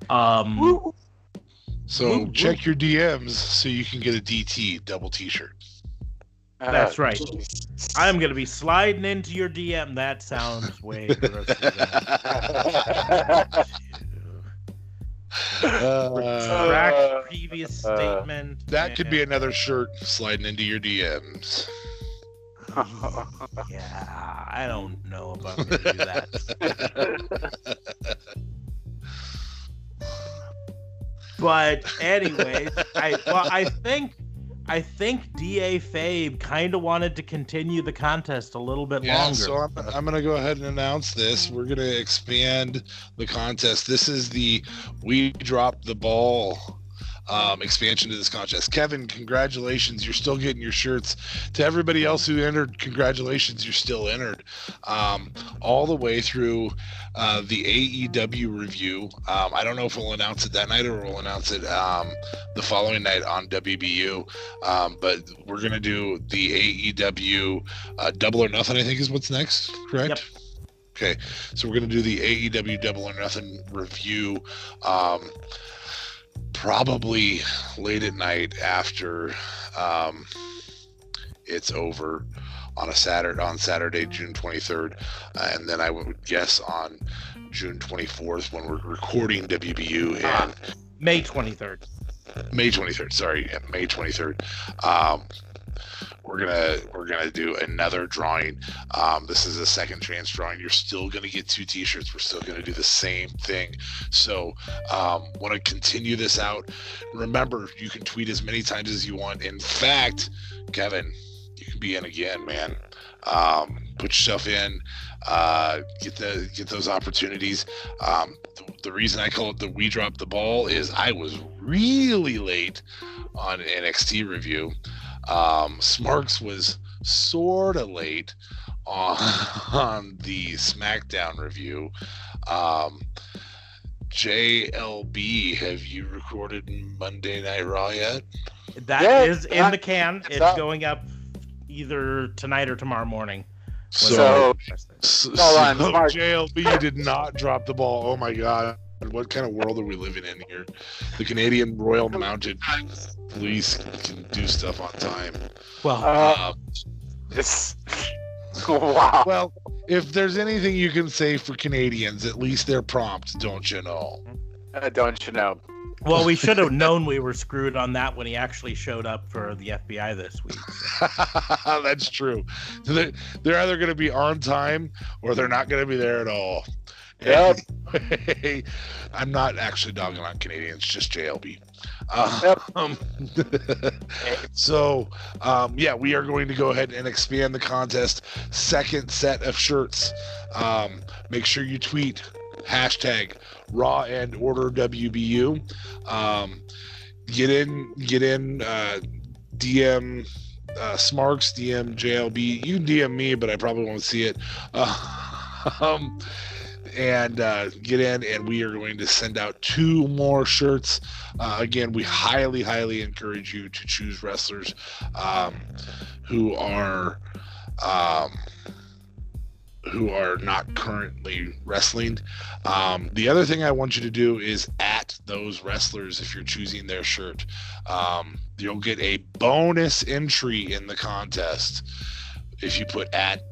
check your DMs so you can get a DT, double t-shirt. That's right. Geez. I'm going to be sliding into your DM. That sounds way gross. Retract previous statement. That could be another shirt, sliding into your DMs. Yeah, I don't know if I'm gonna do that. But anyways, I think DA Fabe kind of wanted to continue the contest a little bit longer. So I'm going to go ahead and announce this. We're going to expand the contest. This is the We Dropped the Ball expansion to this contest. Kevin, congratulations. You're still getting your shirts. To everybody else who entered, congratulations. You're still entered. All the way through the AEW review. I don't know if we'll announce it that night or we'll announce it the following night on WBU. But we're going to do the AEW Double or Nothing, I think is what's next, correct? Yep. Okay. So we're going to do the AEW Double or Nothing review. Probably late at night after it's over on Saturday, June 23rd. And then I would guess on June 24th when we're recording WBU. And May 23rd. May 23rd. Sorry, May 23rd. We're gonna do another drawing. This is a second chance drawing. You're still gonna get 2 T-shirts. We're still gonna do the same thing. So, want to continue this out. Remember, you can tweet as many times as you want. In fact, Kevin, you can be in again, man. Put yourself in. Get those opportunities. The reason I call it the "we dropped the ball" is I was really late on an NXT review. Smarks was sort of late on the SmackDown review. JLB, have you recorded Monday Night Raw yet? That is in the can. It's going up either tonight or tomorrow morning. So JLB did not drop the ball. Oh my god. What kind of world are we living in here? The Canadian Royal Mounted Police can do stuff on time. Well, wow. Well, if there's anything you can say for Canadians, at least they're prompt, don't you know? Don't you know? Well, we should have known we were screwed on that when he actually showed up for the FBI this week. So. That's true. So they're either going to be on time or they're not going to be there at all. Yep. I'm not actually dogging on Canadians, just JLB. So, we are going to go ahead and expand the contest. Second set of shirts. Make sure you tweet hashtag Raw and Order WBU. Get in. DM. Smarks. DM JLB. You can DM me, but I probably won't see it. And get in, and we are going to send out 2 more shirts. Again, we highly encourage you to choose wrestlers who are not currently wrestling. The other thing I want you to do is at those wrestlers if you're choosing their shirt. You'll get a bonus entry in the contest if you put at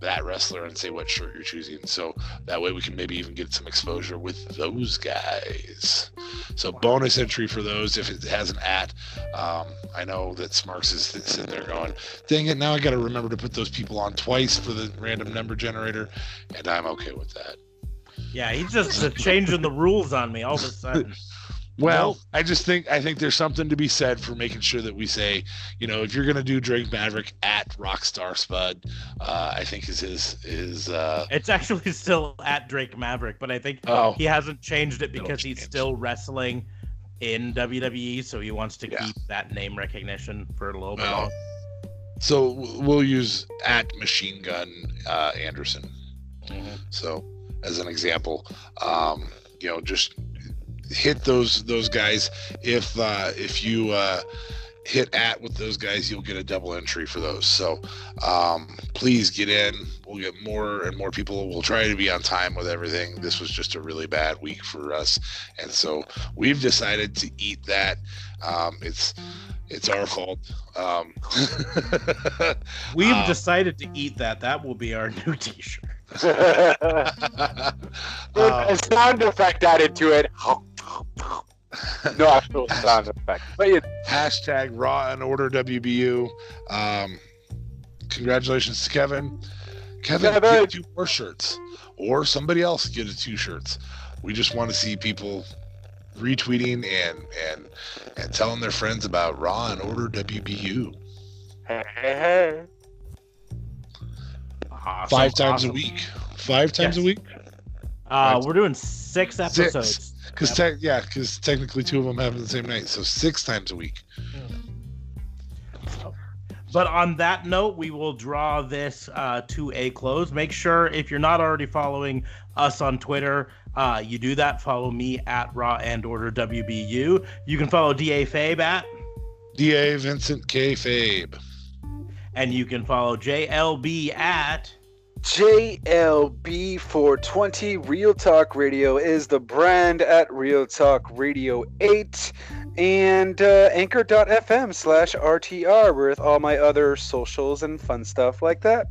that wrestler and say what shirt you're choosing, so that way we can maybe even get some exposure with those guys. So bonus entry for those if it has an at. I know that Smarks is sitting there going, dang it, now I gotta remember to put those people on twice for the random number generator, and I'm okay with that. Yeah, he's just changing the rules on me all of a sudden. Well, I think there's something to be said for making sure that we say, you know, if you're going to do Drake Maverick at Rockstar Spud, I think is his. It's actually still at Drake Maverick, but I think he hasn't changed it because he's still wrestling in WWE, so he wants to keep that name recognition for a little bit. So we'll use at Machine Gun Anderson. Mm-hmm. So as an example, you know, just hit those guys. If you hit at with those guys, you'll get a double entry for those. So please get in. We'll get more and more people. We'll try to be on time with everything. This was just a really bad week for us, and so we've decided to eat that. It's our fault. We've decided to eat that. That will be our new T-shirt. A sound effect added to it. No actual sound effect. But hashtag Raw and Order WBU. Congratulations to Kevin. Kevin, get 2 more shirts, or somebody else get 2 shirts. We just want to see people retweeting and telling their friends about Raw and Order WBU. Hey. Awesome, 5 times a week. 5 times a week? We're doing 6 episodes. Because technically 2 of them happen the same night. So 6 times a week. But on that note, we will draw this to a close. Make sure if you're not already following us on Twitter, you do that. Follow me at Raw and Order WBU. You can follow DA Fabe at DA Vincent K Fabe. And you can follow JLB at JLB420. Real Talk Radio is the brand at Real Talk Radio 8 and anchor.fm/RTR with all my other socials and fun stuff like that.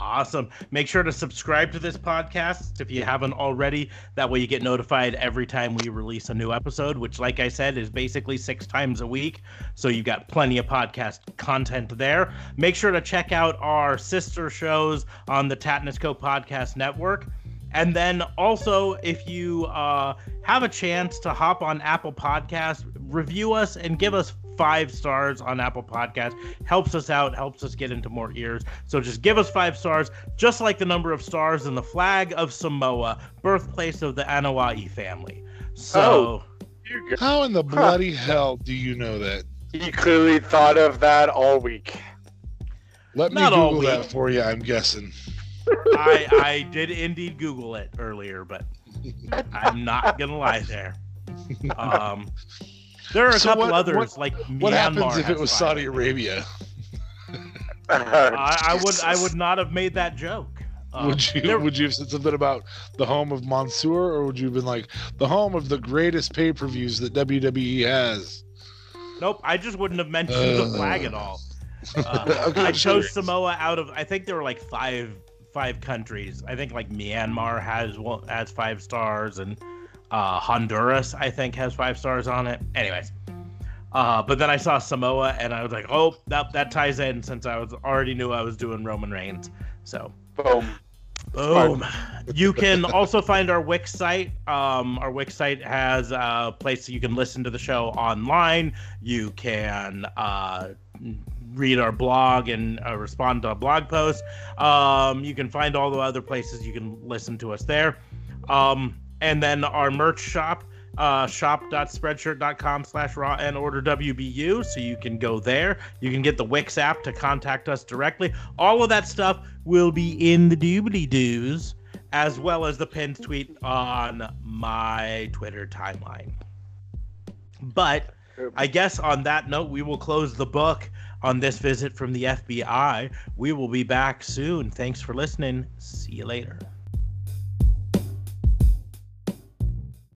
Awesome. Make sure to subscribe to this podcast if you haven't already. That way you get notified every time we release a new episode, which, like I said, is basically 6 times a week. So you've got plenty of podcast content there. Make sure to check out our sister shows on the Tatnisco Podcast Network. And then also, if you have a chance to hop on Apple Podcasts, review us and give us 5 stars on Apple Podcasts. Helps us out, helps us get into more ears. So just give us 5 stars, just like the number of stars in the flag of Samoa, birthplace of the Anoa'i family. So, how in the bloody hell do you know that? You clearly thought of that all week. Let me Google that for you, I'm guessing. I did indeed Google it earlier, but I'm not going to lie there. There are a couple others like Myanmar. What happens if it was Saudi Arabia? I would not have made that joke. Would you have said something about the home of Mansoor, or would you have been like the home of the greatest pay-per-views that WWE has? Nope, I just wouldn't have mentioned the flag at all. Okay, I chose Samoa out of, I think there were like five countries. I think like Myanmar has 5 stars, and Honduras I think has 5 stars on it. Anyways, but then I saw Samoa and I was like, oh, that ties in, since I was already knew I was doing Roman Reigns. So boom. You can also find our Wix site. Our Wix site has a place that you can listen to the show online. You can read our blog and respond to a blog post. You can find all the other places you can listen to us there. And then our merch shop, shop.spreadshirt.com/RawAndOrderWBU. So you can go there. You can get the Wix app to contact us directly. All of that stuff will be in the doobly-doos, as well as the pinned tweet on my Twitter timeline. But I guess on that note, we will close the book on this visit from the FBI. We will be back soon. Thanks for listening. See you later.